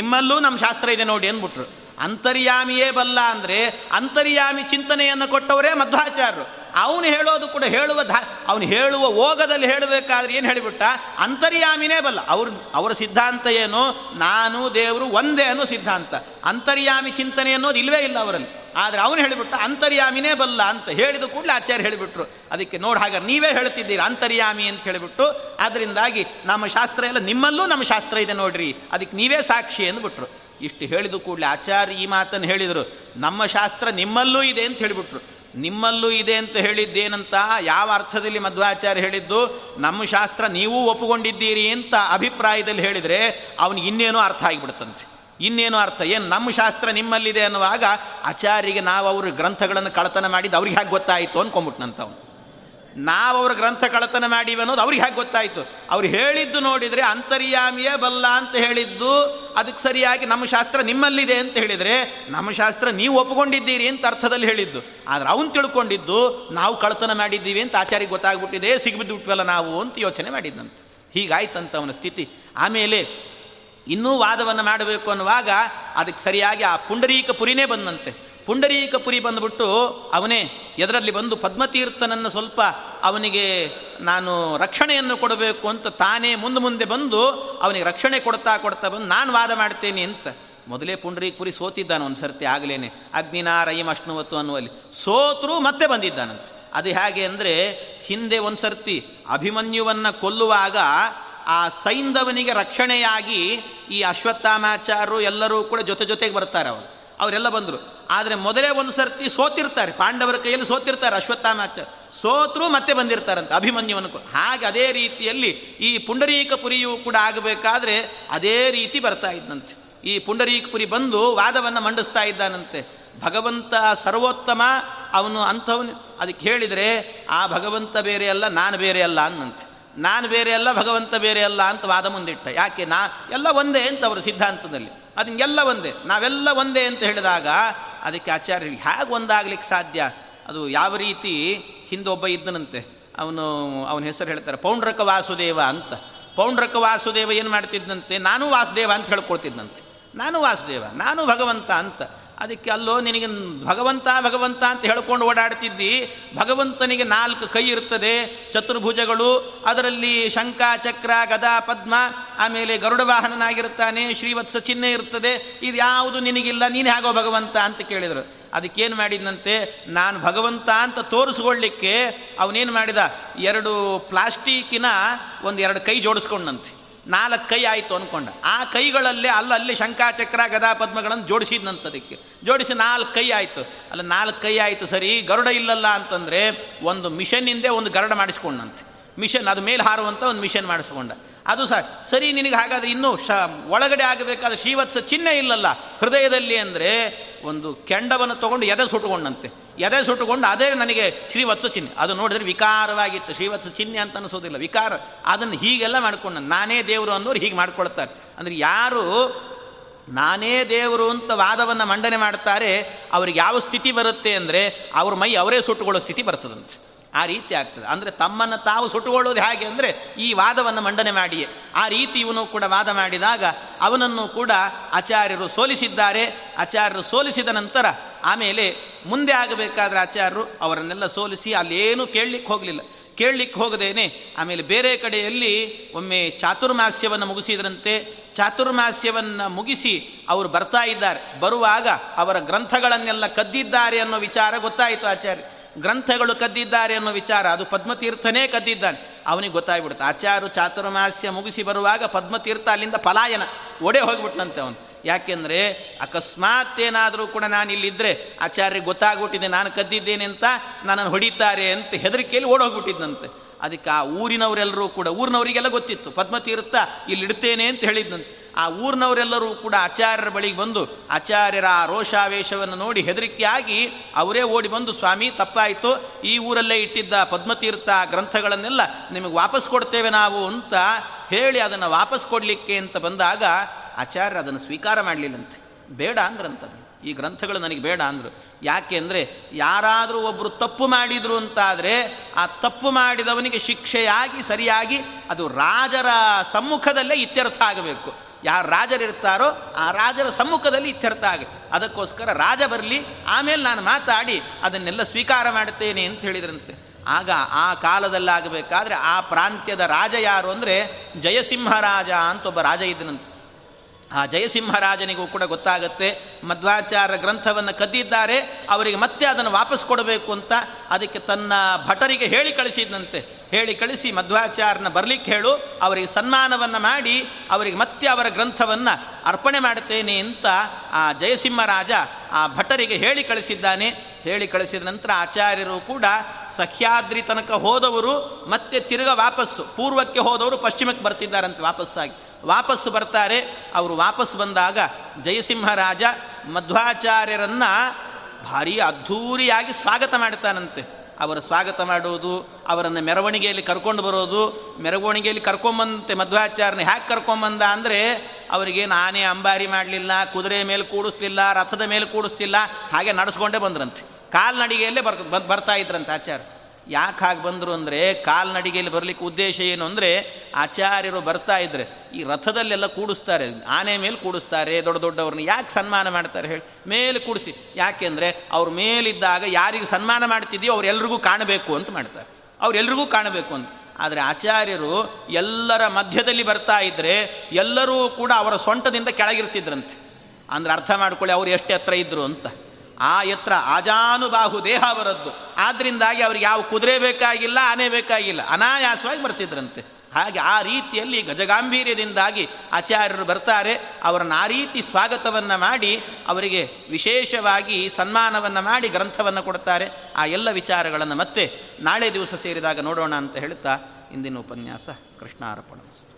ನಿಮ್ಮಲ್ಲೂ ನಮ್ಮ ಶಾಸ್ತ್ರ ಇದೆ ನೋಡಿ ಅಂದ್ಬಿಟ್ರು. ಅಂತರ್ಯಾಮಿಯೇ ಬಲ್ಲ ಅಂದರೆ ಅಂತರ್ಯಾಮಿ ಚಿಂತನೆಯನ್ನು ಕೊಟ್ಟವರೇ ಮಧ್ವಾಚಾರ್ಯರು. ಅವನು ಹೇಳೋದು ಕೂಡ ಅವನು ಹೇಳುವ ಓಗದಲ್ಲಿ ಹೇಳಬೇಕಾದ್ರೆ ಏನು ಹೇಳಿಬಿಟ್ಟ, ಅಂತರ್ಯಾಮಿನೇ ಬಲ್ಲ. ಅವರ ಸಿದ್ಧಾಂತ ಏನು, ನಾನು ದೇವರು ಒಂದೇ ಅನ್ನೋ ಸಿದ್ಧಾಂತ. ಅಂತರ್ಯಾಮಿ ಚಿಂತನೆ ಅನ್ನೋದು ಇಲ್ಲವೇ ಇಲ್ಲ ಅವರಲ್ಲಿ. ಆದರೆ ಅವನು ಹೇಳಿಬಿಟ್ಟ ಅಂತರ್ಯಾಮಿನೇ ಬಲ್ಲ ಅಂತ ಹೇಳಿದ ಕೂಡಲೇ ಆಚಾರ್ಯ ಹೇಳಿಬಿಟ್ರು, ಅದಕ್ಕೆ ನೋಡಿ ಹಾಗಾದ್ರೆ ನೀವೇ ಹೇಳ್ತಿದ್ದೀರಿ ಅಂತರ್ಯಾಮಿ ಅಂತ ಹೇಳಿಬಿಟ್ಟು, ಅದರಿಂದಾಗಿ ನಮ್ಮ ಶಾಸ್ತ್ರ ಎಲ್ಲ ನಿಮ್ಮಲ್ಲೂ ನಮ್ಮ ಶಾಸ್ತ್ರ ಇದೆ ನೋಡ್ರಿ, ಅದಕ್ಕೆ ನೀವೇ ಸಾಕ್ಷಿ ಅಂದ್ಬಿಟ್ರು. ಇಷ್ಟು ಹೇಳಿದ ಕೂಡಲೇ ಆಚಾರ್ಯ ಈ ಮಾತನ್ನು ಹೇಳಿದರು, ನಮ್ಮ ಶಾಸ್ತ್ರ ನಿಮ್ಮಲ್ಲೂ ಇದೆ ಅಂತ ಹೇಳಿಬಿಟ್ರು. ನಿಮ್ಮಲ್ಲೂ ಇದೆ ಅಂತ ಹೇಳಿದ್ದೇನಂತ, ಯಾವ ಅರ್ಥದಲ್ಲಿ ಮಧ್ವಾಚಾರ್ಯ ಹೇಳಿದ್ದು, ನಮ್ಮ ಶಾಸ್ತ್ರ ನೀವೂ ಒಪ್ಪಿಕೊಂಡಿದ್ದೀರಿ ಅಂತ ಅಭಿಪ್ರಾಯದಲ್ಲಿ ಹೇಳಿದರೆ ಅವನಿಗೆ ಇನ್ನೇನೋ ಅರ್ಥ ಆಗಿಬಿಡುತ್ತಂತೆ. ಇನ್ನೇನೋ ಅರ್ಥ ಏನು, ನಮ್ಮ ಶಾಸ್ತ್ರ ನಿಮ್ಮಲ್ಲಿದೆ ಅನ್ನುವಾಗ ಆಚಾರ್ಯರಿಗೆ ನಾವು ಅವ್ರ ಗ್ರಂಥಗಳನ್ನು ಕಳತನ ಮಾಡಿದ್ದು ಅವ್ರಿಗೆ ಹೇಗೆ ಗೊತ್ತಾಯಿತು ಅಂದ್ಕೊಂಬಿಟ್ನಂತ ಅವನು. ನಾವು ಅವ್ರ ಗ್ರಂಥ ಕಳತನ ಮಾಡಿವೆ ಅನ್ನೋದು ಅವ್ರಿಗೆ ಹೇಗೆ ಗೊತ್ತಾಯಿತು, ಅವ್ರು ಹೇಳಿದ್ದು ನೋಡಿದರೆ ಅಂತರ್ಯಾಮಿಯೇ ಬಲ್ಲ ಅಂತ ಹೇಳಿದ್ದು, ಅದಕ್ಕೆ ಸರಿಯಾಗಿ ನಮ್ಮ ಶಾಸ್ತ್ರ ನಿಮ್ಮಲ್ಲಿದೆ ಅಂತ ಹೇಳಿದರೆ ನಮ್ಮ ಶಾಸ್ತ್ರ ನೀವು ಒಪ್ಪಿಕೊಂಡಿದ್ದೀರಿ ಅಂತ ಅರ್ಥದಲ್ಲಿ ಹೇಳಿದ್ದು. ಆದರೆ ಅವನು ತಿಳ್ಕೊಂಡಿದ್ದು ನಾವು ಕಳತನ ಮಾಡಿದ್ದೀವಿ ಅಂತ ಆಚಾರ್ಯಗೆ ಗೊತ್ತಾಗ್ಬಿಟ್ಟಿದೆ, ಸಿಗ್ಬಿದ್ಬಿಟ್ವಲ್ಲ ನಾವು ಅಂತ ಯೋಚನೆ ಮಾಡಿದ್ದಂತೆ. ಹೀಗಾಯ್ತಂತ ಅವನ ಸ್ಥಿತಿ. ಆಮೇಲೆ ಇನ್ನೂ ವಾದವನ್ನು ಮಾಡಬೇಕು ಅನ್ನುವಾಗ ಅದಕ್ಕೆ ಸರಿಯಾಗಿ ಆ ಪುಂಡರೀಕಪುರಿನೇ ಬಂದಂತೆ. ಪುಂಡರೀಕಪುರಿ ಬಂದುಬಿಟ್ಟು ಅವನೇ ಎದರಲ್ಲಿ ಬಂದು ಪದ್ಮತೀರ್ಥನನ್ನು ಸ್ವಲ್ಪ ಅವನಿಗೆ ನಾನು ರಕ್ಷಣೆಯನ್ನು ಕೊಡಬೇಕು ಅಂತ ತಾನೇ ಮುಂದೆ ಬಂದು ಅವನಿಗೆ ರಕ್ಷಣೆ ಕೊಡ್ತಾ ಬಂದು ನಾನು ವಾದ ಮಾಡ್ತೇನೆ ಅಂತ. ಮೊದಲೇ ಪುಂಡರೀಕಪುರಿ ಸೋತಿದ್ದಾನೆ ಒಂದು ಸರ್ತಿ, ಆಗಲೇನೆ ಅಗ್ನಿನಾರಯಂ ಅಶ್ನುವತ್ತು ಅನ್ನುವಲ್ಲಿ ಸೋತರೂ ಮತ್ತೆ ಬಂದಿದ್ದಾನಂತೆ. ಅದು ಹೇಗೆ ಅಂದರೆ, ಹಿಂದೆ ಒಂದು ಸರ್ತಿ ಅಭಿಮನ್ಯುವನ್ನು ಕೊಲ್ಲುವಾಗ ಆ ಸೈಂಧವನಿಗೆ ರಕ್ಷಣೆಯಾಗಿ ಈ ಅಶ್ವತ್ಥಾಮಾಚಾರ್ಯರು ಎಲ್ಲರೂ ಕೂಡ ಜೊತೆಗೆ ಬರ್ತಾರೆ, ಅವರೆಲ್ಲ ಬಂದರು. ಆದರೆ ಮೊದಲೇ ಒಂದು ಸರ್ತಿ ಸೋತಿರ್ತಾರೆ, ಪಾಂಡವರ ಕೈಯಲ್ಲಿ ಸೋತಿರ್ತಾರೆ ಅಶ್ವತ್ಥಾಮಾಚಾರ್ಯ, ಸೋತರೂ ಮತ್ತೆ ಬಂದಿರ್ತಾರಂತೆ ಅಭಿಮನ್ಯುವನ್ನು. ಹಾಗೆ ಅದೇ ರೀತಿಯಲ್ಲಿ ಈ ಪುಂಡರೀಕಪುರಿಯೂ ಕೂಡ ಆಗಬೇಕಾದ್ರೆ ಅದೇ ರೀತಿ ಬರ್ತಾ ಇದ್ದಂತೆ. ಈ ಪುಂಡರೀಕಪುರಿ ಬಂದು ವಾದವನ್ನು ಮಂಡಿಸ್ತಾ ಇದ್ದಾನಂತೆ. ಭಗವಂತ ಸರ್ವೋತ್ತಮ, ಅವನು ಅಂಥವನು. ಅದಕ್ಕೆ ಹೇಳಿದರೆ ಆ ಭಗವಂತ ಬೇರೆ ಅಲ್ಲ, ನಾನು ಬೇರೆ ಅಲ್ಲ ಅನ್ನಂತೆ. ನಾನು ಬೇರೆ ಅಲ್ಲ, ಭಗವಂತ ಬೇರೆ ಅಲ್ಲ ಅಂತ ವಾದ ಮುಂದಿಟ್ಟ. ಯಾಕೆ, ಎಲ್ಲ ಒಂದೇ ಅಂತ ಅವರ ಸಿದ್ಧಾಂತದಲ್ಲಿ, ಅದನ್ನೆಲ್ಲ ಒಂದೇ, ನಾವೆಲ್ಲ ಒಂದೇ ಅಂತ ಹೇಳಿದಾಗ ಅದಕ್ಕೆ ಆಚಾರ್ಯರಿಗೆ ಹೇಗೆ ಒಂದಾಗ್ಲಿಕ್ಕೆ ಸಾಧ್ಯ. ಅದು ಯಾವ ರೀತಿ, ಹಿಂದೊಬ್ಬ ಇದ್ದನಂತೆ, ಅವನ ಹೆಸರು ಹೇಳ್ತಾರೆ ಪೌಂಡ್ರಕ ವಾಸುದೇವ ಅಂತ. ಪೌಂಡ್ರಕ ವಾಸುದೇವ ಏನು ಮಾಡ್ತಿದ್ದಂತೆ, ನಾನು ವಾಸುದೇವ ಅಂತ ಹೇಳ್ಕೊಳ್ತಿದ್ದಂತೆ, ನಾನು ವಾಸುದೇವ, ನಾನು ಭಗವಂತ ಅಂತ. ಅದಕ್ಕೆ ಅಲ್ಲೋ ನಿನಗೆ ಭಗವಂತ ಭಗವಂತ ಅಂತ ಹೇಳ್ಕೊಂಡು ಓಡಾಡ್ತಿದ್ದಿ, ಭಗವಂತನಿಗೆ 4 ಕೈ ಇರ್ತದೆ, ಚತುರ್ಭುಜಗಳು, ಅದರಲ್ಲಿ ಶಂಖ ಚಕ್ರ ಗದಾ ಪದ್ಮ, ಆಮೇಲೆ ಗರುಡ ವಾಹನನಾಗಿರ್ತಾನೆ, ಶ್ರೀವತ್ಸ ಚಿಹ್ನೆ ಇರ್ತದೆ, ಇದು ಯಾವುದು ನಿನಗಿಲ್ಲ, ನೀನು ಹೇಗೋ ಭಗವಂತ ಅಂತ ಕೇಳಿದರು. ಅದಕ್ಕೇನು ಮಾಡಿದಂತೆ, ನಾನು ಭಗವಂತ ಅಂತ ತೋರಿಸ್ಕೊಳ್ಳಿಕ್ಕೆ ಅವನೇನು ಮಾಡಿದ, 2 ಪ್ಲಾಸ್ಟಿಕ್ಕಿನ 1-2 ಕೈ ಜೋಡಿಸ್ಕೊಂಡಂತೆ. 4 ಕೈ ಆಯಿತು ಅಂದ್ಕೊಂಡ, ಆ ಕೈಗಳಲ್ಲೇ ಅಲ್ಲಲ್ಲಿ ಶಂಖಾಚಕ್ರ ಗದಾ ಪದ್ಮಗಳನ್ನು ಜೋಡಿಸಿದ್ನಂತದಕ್ಕೆ, ಜೋಡಿಸಿ 4 ಕೈ ಆಯಿತು. ಅಲ್ಲ, 4 ಕೈ ಆಯಿತು ಸರಿ, ಗರುಡ ಇಲ್ಲಲ್ಲ ಅಂತಂದರೆ ಒಂದು ಮಿಷನ್ನಿಂದೆ ಒಂದು ಗರುಡ ಮಾಡಿಸ್ಕೊಂಡಂತೆ. ಮಿಷನ್ ಅದು ಮೇಲೆ ಹಾರುವಂಥ ಒಂದು ಮಿಷನ್ ಮಾಡಿಸ್ಕೊಂಡ, ಅದು ಸರಿ ನಿನಗೆ ಹಾಗಾದರೆ ಇನ್ನೂ ಒಳಗಡೆ ಆಗಬೇಕಾದ ಶ್ರೀವತ್ಸ ಚಿಹ್ನೆ ಇಲ್ಲಲ್ಲ ಹೃದಯದಲ್ಲಿ ಅಂದರೆ ಒಂದು ಕೆಂಡವನ್ನು ತೊಗೊಂಡು ಎದೆ ಸುಟ್ಟುಕೊಂಡಂತೆ ಅದೇ ನನಗೆ ಶ್ರೀವತ್ಸ ಚಿಹ್ನೆ. ಅದು ನೋಡಿದ್ರೆ ವಿಕಾರವಾಗಿತ್ತು, ಶ್ರೀವತ್ಸ ಚಿಹ್ನೆ ಅಂತ ಅನಿಸೋದಿಲ್ಲ, ವಿಕಾರ. ಅದನ್ನು ಹೀಗೆಲ್ಲ ಮಾಡ್ಕೊಂಡ, ನಾನೇ ದೇವರು ಅನ್ನೋರು ಹೀಗೆ ಮಾಡ್ಕೊಳ್ತಾರೆ. ಅಂದರೆ ಯಾರು ನಾನೇ ದೇವರು ಅಂತ ವಾದವನ್ನು ಮಂಡನೆ ಮಾಡ್ತಾರೆ ಅವ್ರಿಗೆ ಯಾವ ಸ್ಥಿತಿ ಬರುತ್ತೆ ಅಂದರೆ ಅವ್ರ ಮೈ ಅವರೇ ಸುಟ್ಟುಕೊಳ್ಳೋ ಸ್ಥಿತಿ ಬರ್ತದಂತೆ. ಆ ರೀತಿ ಆಗ್ತದೆ. ಅಂದರೆ ತಮ್ಮನ್ನು ತಾವು ಸುಟ್ಟುಕೊಳ್ಳೋದು ಹೇಗೆ ಅಂದರೆ ಈ ವಾದವನ್ನು ಮಂಡನೆ ಮಾಡಿಯೇ. ಆ ರೀತಿ ಇವನು ಕೂಡ ವಾದ ಮಾಡಿದಾಗ ಅವನನ್ನು ಕೂಡ ಆಚಾರ್ಯರು ಸೋಲಿಸಿದ್ದಾರೆ. ಆಚಾರ್ಯರು ಸೋಲಿಸಿದ ನಂತರ ಆಮೇಲೆ ಮುಂದೆ ಆಗಬೇಕಾದ್ರೆ ಆಚಾರ್ಯರು ಅವರನ್ನೆಲ್ಲ ಸೋಲಿಸಿ ಅಲ್ಲೇನೂ ಕೇಳಲಿಕ್ಕೆ ಹೋಗಲಿಲ್ಲ. ಕೇಳಲಿಕ್ಕೆ ಹೋಗದೇನೆ ಆಮೇಲೆ ಬೇರೆ ಕಡೆಯಲ್ಲಿ ಒಮ್ಮೆ ಚಾತುರ್ಮಾಸ್ಯವನ್ನು ಮುಗಿಸಿದ್ರಂತೆ. ಚಾತುರ್ಮಾಸ್ಯವನ್ನು ಮುಗಿಸಿ ಅವರು ಬರ್ತಾ ಇದ್ದಾರೆ. ಬರುವಾಗ ಅವರ ಗ್ರಂಥಗಳನ್ನೆಲ್ಲ ಕದ್ದಿದ್ದಾರೆ ಅನ್ನೋ ವಿಚಾರ ಗೊತ್ತಾಯಿತು. ಆಚಾರ್ಯ ಗ್ರಂಥಗಳು ಕದ್ದಿದ್ದಾರೆ ಅನ್ನೋ ವಿಚಾರ ಅದು ಪದ್ಮತೀರ್ಥನೇ ಕದ್ದಿದ್ದಾನೆ, ಅವನಿಗೆ ಗೊತ್ತಾಗ್ಬಿಡುತ್ತೆ. ಆಚಾರ್ಯ ಚಾತುರ್ಮಾಸ್ಯ ಮುಗಿಸಿ ಬರುವಾಗ ಪದ್ಮತೀರ್ಥ ಅಲ್ಲಿಂದ ಪಲಾಯನ ಓಡೇ ಹೋಗಿಬಿಟ್ನಂತೆ ಅವನು. ಯಾಕೆಂದರೆ ಅಕಸ್ಮಾತ್ ಏನಾದರೂ ಕೂಡ ನಾನಿಲ್ಲಿದ್ದರೆ ಆಚಾರ್ಯ ಗೊತ್ತಾಗ್ಬಿಟ್ಟಿದೆ ನಾನು ಕದ್ದಿದ್ದೇನೆ ಅಂತ ನನ್ನನ್ನು ಹೊಡಿತಾರೆ ಅಂತ ಹೆದರಿಕೆಯಲ್ಲಿ ಓಡೋಗ್ಬಿಟ್ಟಿದ್ದಂತೆ. ಅದಕ್ಕೆ ಆ ಊರಿನವರೆಲ್ಲರೂ ಕೂಡ, ಊರಿನವರಿಗೆಲ್ಲ ಗೊತ್ತಿತ್ತು ಪದ್ಮತೀರ್ಥ ಇಲ್ಲಿಡ್ತೇನೆ ಅಂತ ಹೇಳಿದ್ನಂತೆ. ಆ ಊರಿನವರೆಲ್ಲರೂ ಕೂಡ ಆಚಾರ್ಯರ ಬಳಿಗೆ ಬಂದು ಆಚಾರ್ಯರ ಆ ರೋಷಾವೇಶವನ್ನು ನೋಡಿ ಹೆದರಿಕೆಯಾಗಿ ಅವರೇ ಓಡಿ ಬಂದು, ಸ್ವಾಮಿ ತಪ್ಪಾಯಿತು, ಈ ಊರಲ್ಲೇ ಇಟ್ಟಿದ್ದ ಪದ್ಮತೀರ್ಥ ಗ್ರಂಥಗಳನ್ನೆಲ್ಲ ನಿಮಗೆ ವಾಪಸ್ ಕೊಡ್ತೇವೆ ನಾವು ಅಂತ ಹೇಳಿ ಅದನ್ನು ವಾಪಸ್ ಕೊಡಲಿಕ್ಕೆ ಅಂತ ಬಂದಾಗ ಆಚಾರ್ಯ ಅದನ್ನು ಸ್ವೀಕಾರ ಮಾಡಲಿಲ್ಲಂತೆ. ಬೇಡ ಅಂದ್ರಂತದ್ದು, ಈ ಗ್ರಂಥಗಳು ನನಗೆ ಬೇಡ ಅಂದರು. ಯಾಕೆ ಅಂದರೆ ಯಾರಾದರೂ ಒಬ್ಬರು ತಪ್ಪು ಮಾಡಿದರು ಅಂತಾದರೆ ಆ ತಪ್ಪು ಮಾಡಿದವನಿಗೆ ಶಿಕ್ಷೆಯಾಗಿ ಸರಿಯಾಗಿ ಅದು ರಾಜರ ಸಮ್ಮುಖದಲ್ಲೇ ಇತ್ಯರ್ಥ ಆಗಬೇಕು. ಯಾರು ರಾಜರಿರ್ತಾರೋ ಆ ರಾಜರ ಸಮ್ಮುಖದಲ್ಲಿ ಇತ್ಯರ್ಥ ಆಗುತ್ತೆ. ಅದಕ್ಕೋಸ್ಕರ ರಾಜ ಬರಲಿ, ಆಮೇಲೆ ನಾನು ಮಾತಾಡಿ ಅದನ್ನೆಲ್ಲ ಸ್ವೀಕಾರ ಮಾಡ್ತೇನೆ ಅಂತ ಹೇಳಿದ್ರಂತೆ. ಆಗ ಆ ಕಾಲದಲ್ಲಾಗಬೇಕಾದ್ರೆ ಆ ಪ್ರಾಂತ್ಯದ ರಾಜ ಯಾರು ಅಂದರೆ ಜಯಸಿಂಹರಾಜ ಅಂತ ಒಬ್ಬ ರಾಜ ಇದ್ದನಂತೆ. ಆ ಜಯಸಿಂಹರಾಜನಿಗೂ ಕೂಡ ಗೊತ್ತಾಗುತ್ತೆ ಮಧ್ವಾಚಾರ್ಯ ಗ್ರಂಥವನ್ನು ಕದ್ದಿದ್ದಾರೆ, ಅವರಿಗೆ ಮತ್ತೆ ಅದನ್ನು ವಾಪಸ್ ಕೊಡಬೇಕು ಅಂತ. ಅದಕ್ಕೆ ತನ್ನ ಭಟರಿಗೆ ಹೇಳಿ ಕಳಿಸಿದಂತೆ. ಹೇಳಿ ಕಳಿಸಿ ಮಧ್ವಾಚಾರ್ಯನ ಬರಲಿಕ್ಕೆ ಹೇಳು, ಅವರಿಗೆ ಸನ್ಮಾನವನ್ನು ಮಾಡಿ ಅವರಿಗೆ ಮತ್ತೆ ಅವರ ಗ್ರಂಥವನ್ನು ಅರ್ಪಣೆ ಮಾಡ್ತೇನೆ ಅಂತ ಆ ಜಯಸಿಂಹರಾಜ ಆ ಭಟರಿಗೆ ಹೇಳಿ ಕಳಿಸಿದ್ದಾನೆ. ಹೇಳಿ ಕಳಿಸಿದ ನಂತರ ಆಚಾರ್ಯರು ಕೂಡ ಸಹ್ಯಾದ್ರಿ ತನಕ ಹೋದವರು ಮತ್ತೆ ತಿರುಗ ವಾಪಸ್ಸು ಪೂರ್ವಕ್ಕೆ ಹೋದವರು ಪಶ್ಚಿಮಕ್ಕೆ ಬರ್ತಿದ್ದಾರಂತೆ. ವಾಪಸ್ಸಾಗಿ ಬರ್ತಾರೆ. ಅವರು ವಾಪಸ್ ಬಂದಾಗ ಜಯಸಿಂಹರಾಜ ಮಧ್ವಾಚಾರ್ಯರನ್ನು ಭಾರೀ ಅದ್ಧೂರಿಯಾಗಿ ಸ್ವಾಗತ ಮಾಡ್ತಾನಂತೆ. ಅವರ ಸ್ವಾಗತ ಮಾಡೋದು, ಅವರನ್ನು ಮೆರವಣಿಗೆಯಲ್ಲಿ ಕರ್ಕೊಂಡು ಬರೋದು. ಮೆರವಣಿಗೆಯಲ್ಲಿ ಕರ್ಕೊಂಬಂತೆ ಮಧ್ವಾಚಾರ್ಯನ ಹ್ಯಾಕ್ ಕರ್ಕೊಂಬಂದ ಅಂದರೆ ಅವರಿಗೆ ನಾನೇ ಅಂಬಾರಿ ಮಾಡಲಿಲ್ಲ, ಕುದುರೆ ಮೇಲೆ ಕೂಡಿಸ್ಲಿಲ್ಲ, ರಥದ ಮೇಲೆ ಕೂಡಿಸ್ಲಿಲ್ಲ, ಹಾಗೆ ನಡೆಸ್ಕೊಂಡೇ ಬಂದ್ರಂತೆ. ಕಾಲ್ನಡಿಗೆಯಲ್ಲೇ ಬರ್ತಾ ಇದ್ರಂತೆ ಆಚಾರ್ಯ. ಯಾಕೆ ಹಾಗೆ ಬಂದರು ಅಂದರೆ ಕಾಲ್ನಡಿಗೆಯಲ್ಲಿ ಬರಲಿಕ್ಕೆ ಉದ್ದೇಶ ಏನು ಅಂದರೆ ಆಚಾರ್ಯರು ಬರ್ತಾ ಇದ್ದರೆ ಈ ರಥದಲ್ಲೆಲ್ಲ ಕೂಡಿಸ್ತಾರೆ, ಆನೆ ಮೇಲೆ ಕೂಡಿಸ್ತಾರೆ, ದೊಡ್ಡ ದೊಡ್ಡವ್ರನ್ನ ಯಾಕೆ ಸನ್ಮಾನ ಮಾಡ್ತಾರೆ ಹೇಳಿ? ಮೇಲೆ ಕೂಡಿಸಿ, ಯಾಕೆಂದರೆ ಅವ್ರ ಮೇಲಿದ್ದಾಗ ಯಾರಿಗೆ ಸನ್ಮಾನ ಮಾಡ್ತಿದ್ದೀವಿ ಅವರೆಲ್ರಿಗೂ ಕಾಣಬೇಕು ಅಂತ ಮಾಡ್ತಾರೆ, ಅವರೆಲ್ರಿಗೂ ಕಾಣಬೇಕು ಅಂತ. ಆದರೆ ಆಚಾರ್ಯರು ಎಲ್ಲರ ಮಧ್ಯದಲ್ಲಿ ಬರ್ತಾ ಇದ್ದರೆ ಎಲ್ಲರೂ ಕೂಡ ಅವರ ಸೊಂಟದಿಂದ ಕೆಳಗಿರ್ತಿದ್ರಂತೆ. ಅಂದರೆ ಅರ್ಥ ಮಾಡ್ಕೊಳ್ಳಿ ಅವ್ರು ಎಷ್ಟು ಎತ್ತರ ಇದ್ದರು ಅಂತ. ಆ ಎತ್ತರ ಆಜಾನುಬಾಹು ದೇಹ ಅವರದ್ದು. ಆದ್ದರಿಂದಾಗಿ ಅವ್ರಿಗೆ ಯಾವ ಕುದುರೆ ಬೇಕಾಗಿಲ್ಲ, ಆನೆ ಬೇಕಾಗಿಲ್ಲ, ಅನಾಯಾಸವಾಗಿ ಬರ್ತಿದ್ರಂತೆ. ಹಾಗೆ ಆ ರೀತಿಯಲ್ಲಿ ಗಜಗಾಂಭೀರ್ಯದಿಂದಾಗಿ ಆಚಾರ್ಯರು ಬರ್ತಾರೆ. ಅವರನ್ನು ಆ ರೀತಿ ಸ್ವಾಗತವನ್ನು ಮಾಡಿ ಅವರಿಗೆ ವಿಶೇಷವಾಗಿ ಸನ್ಮಾನವನ್ನು ಮಾಡಿ ಗ್ರಂಥವನ್ನು ಕೊಡ್ತಾರೆ. ಆ ಎಲ್ಲ ವಿಚಾರಗಳನ್ನು ಮತ್ತೆ ನಾಳೆ ದಿವಸ ಸೇರಿದಾಗ ನೋಡೋಣ ಅಂತ ಹೇಳ್ತಾ ಇಂದಿನ ಉಪನ್ಯಾಸ ಕೃಷ್ಣಾರ್ಪಣ.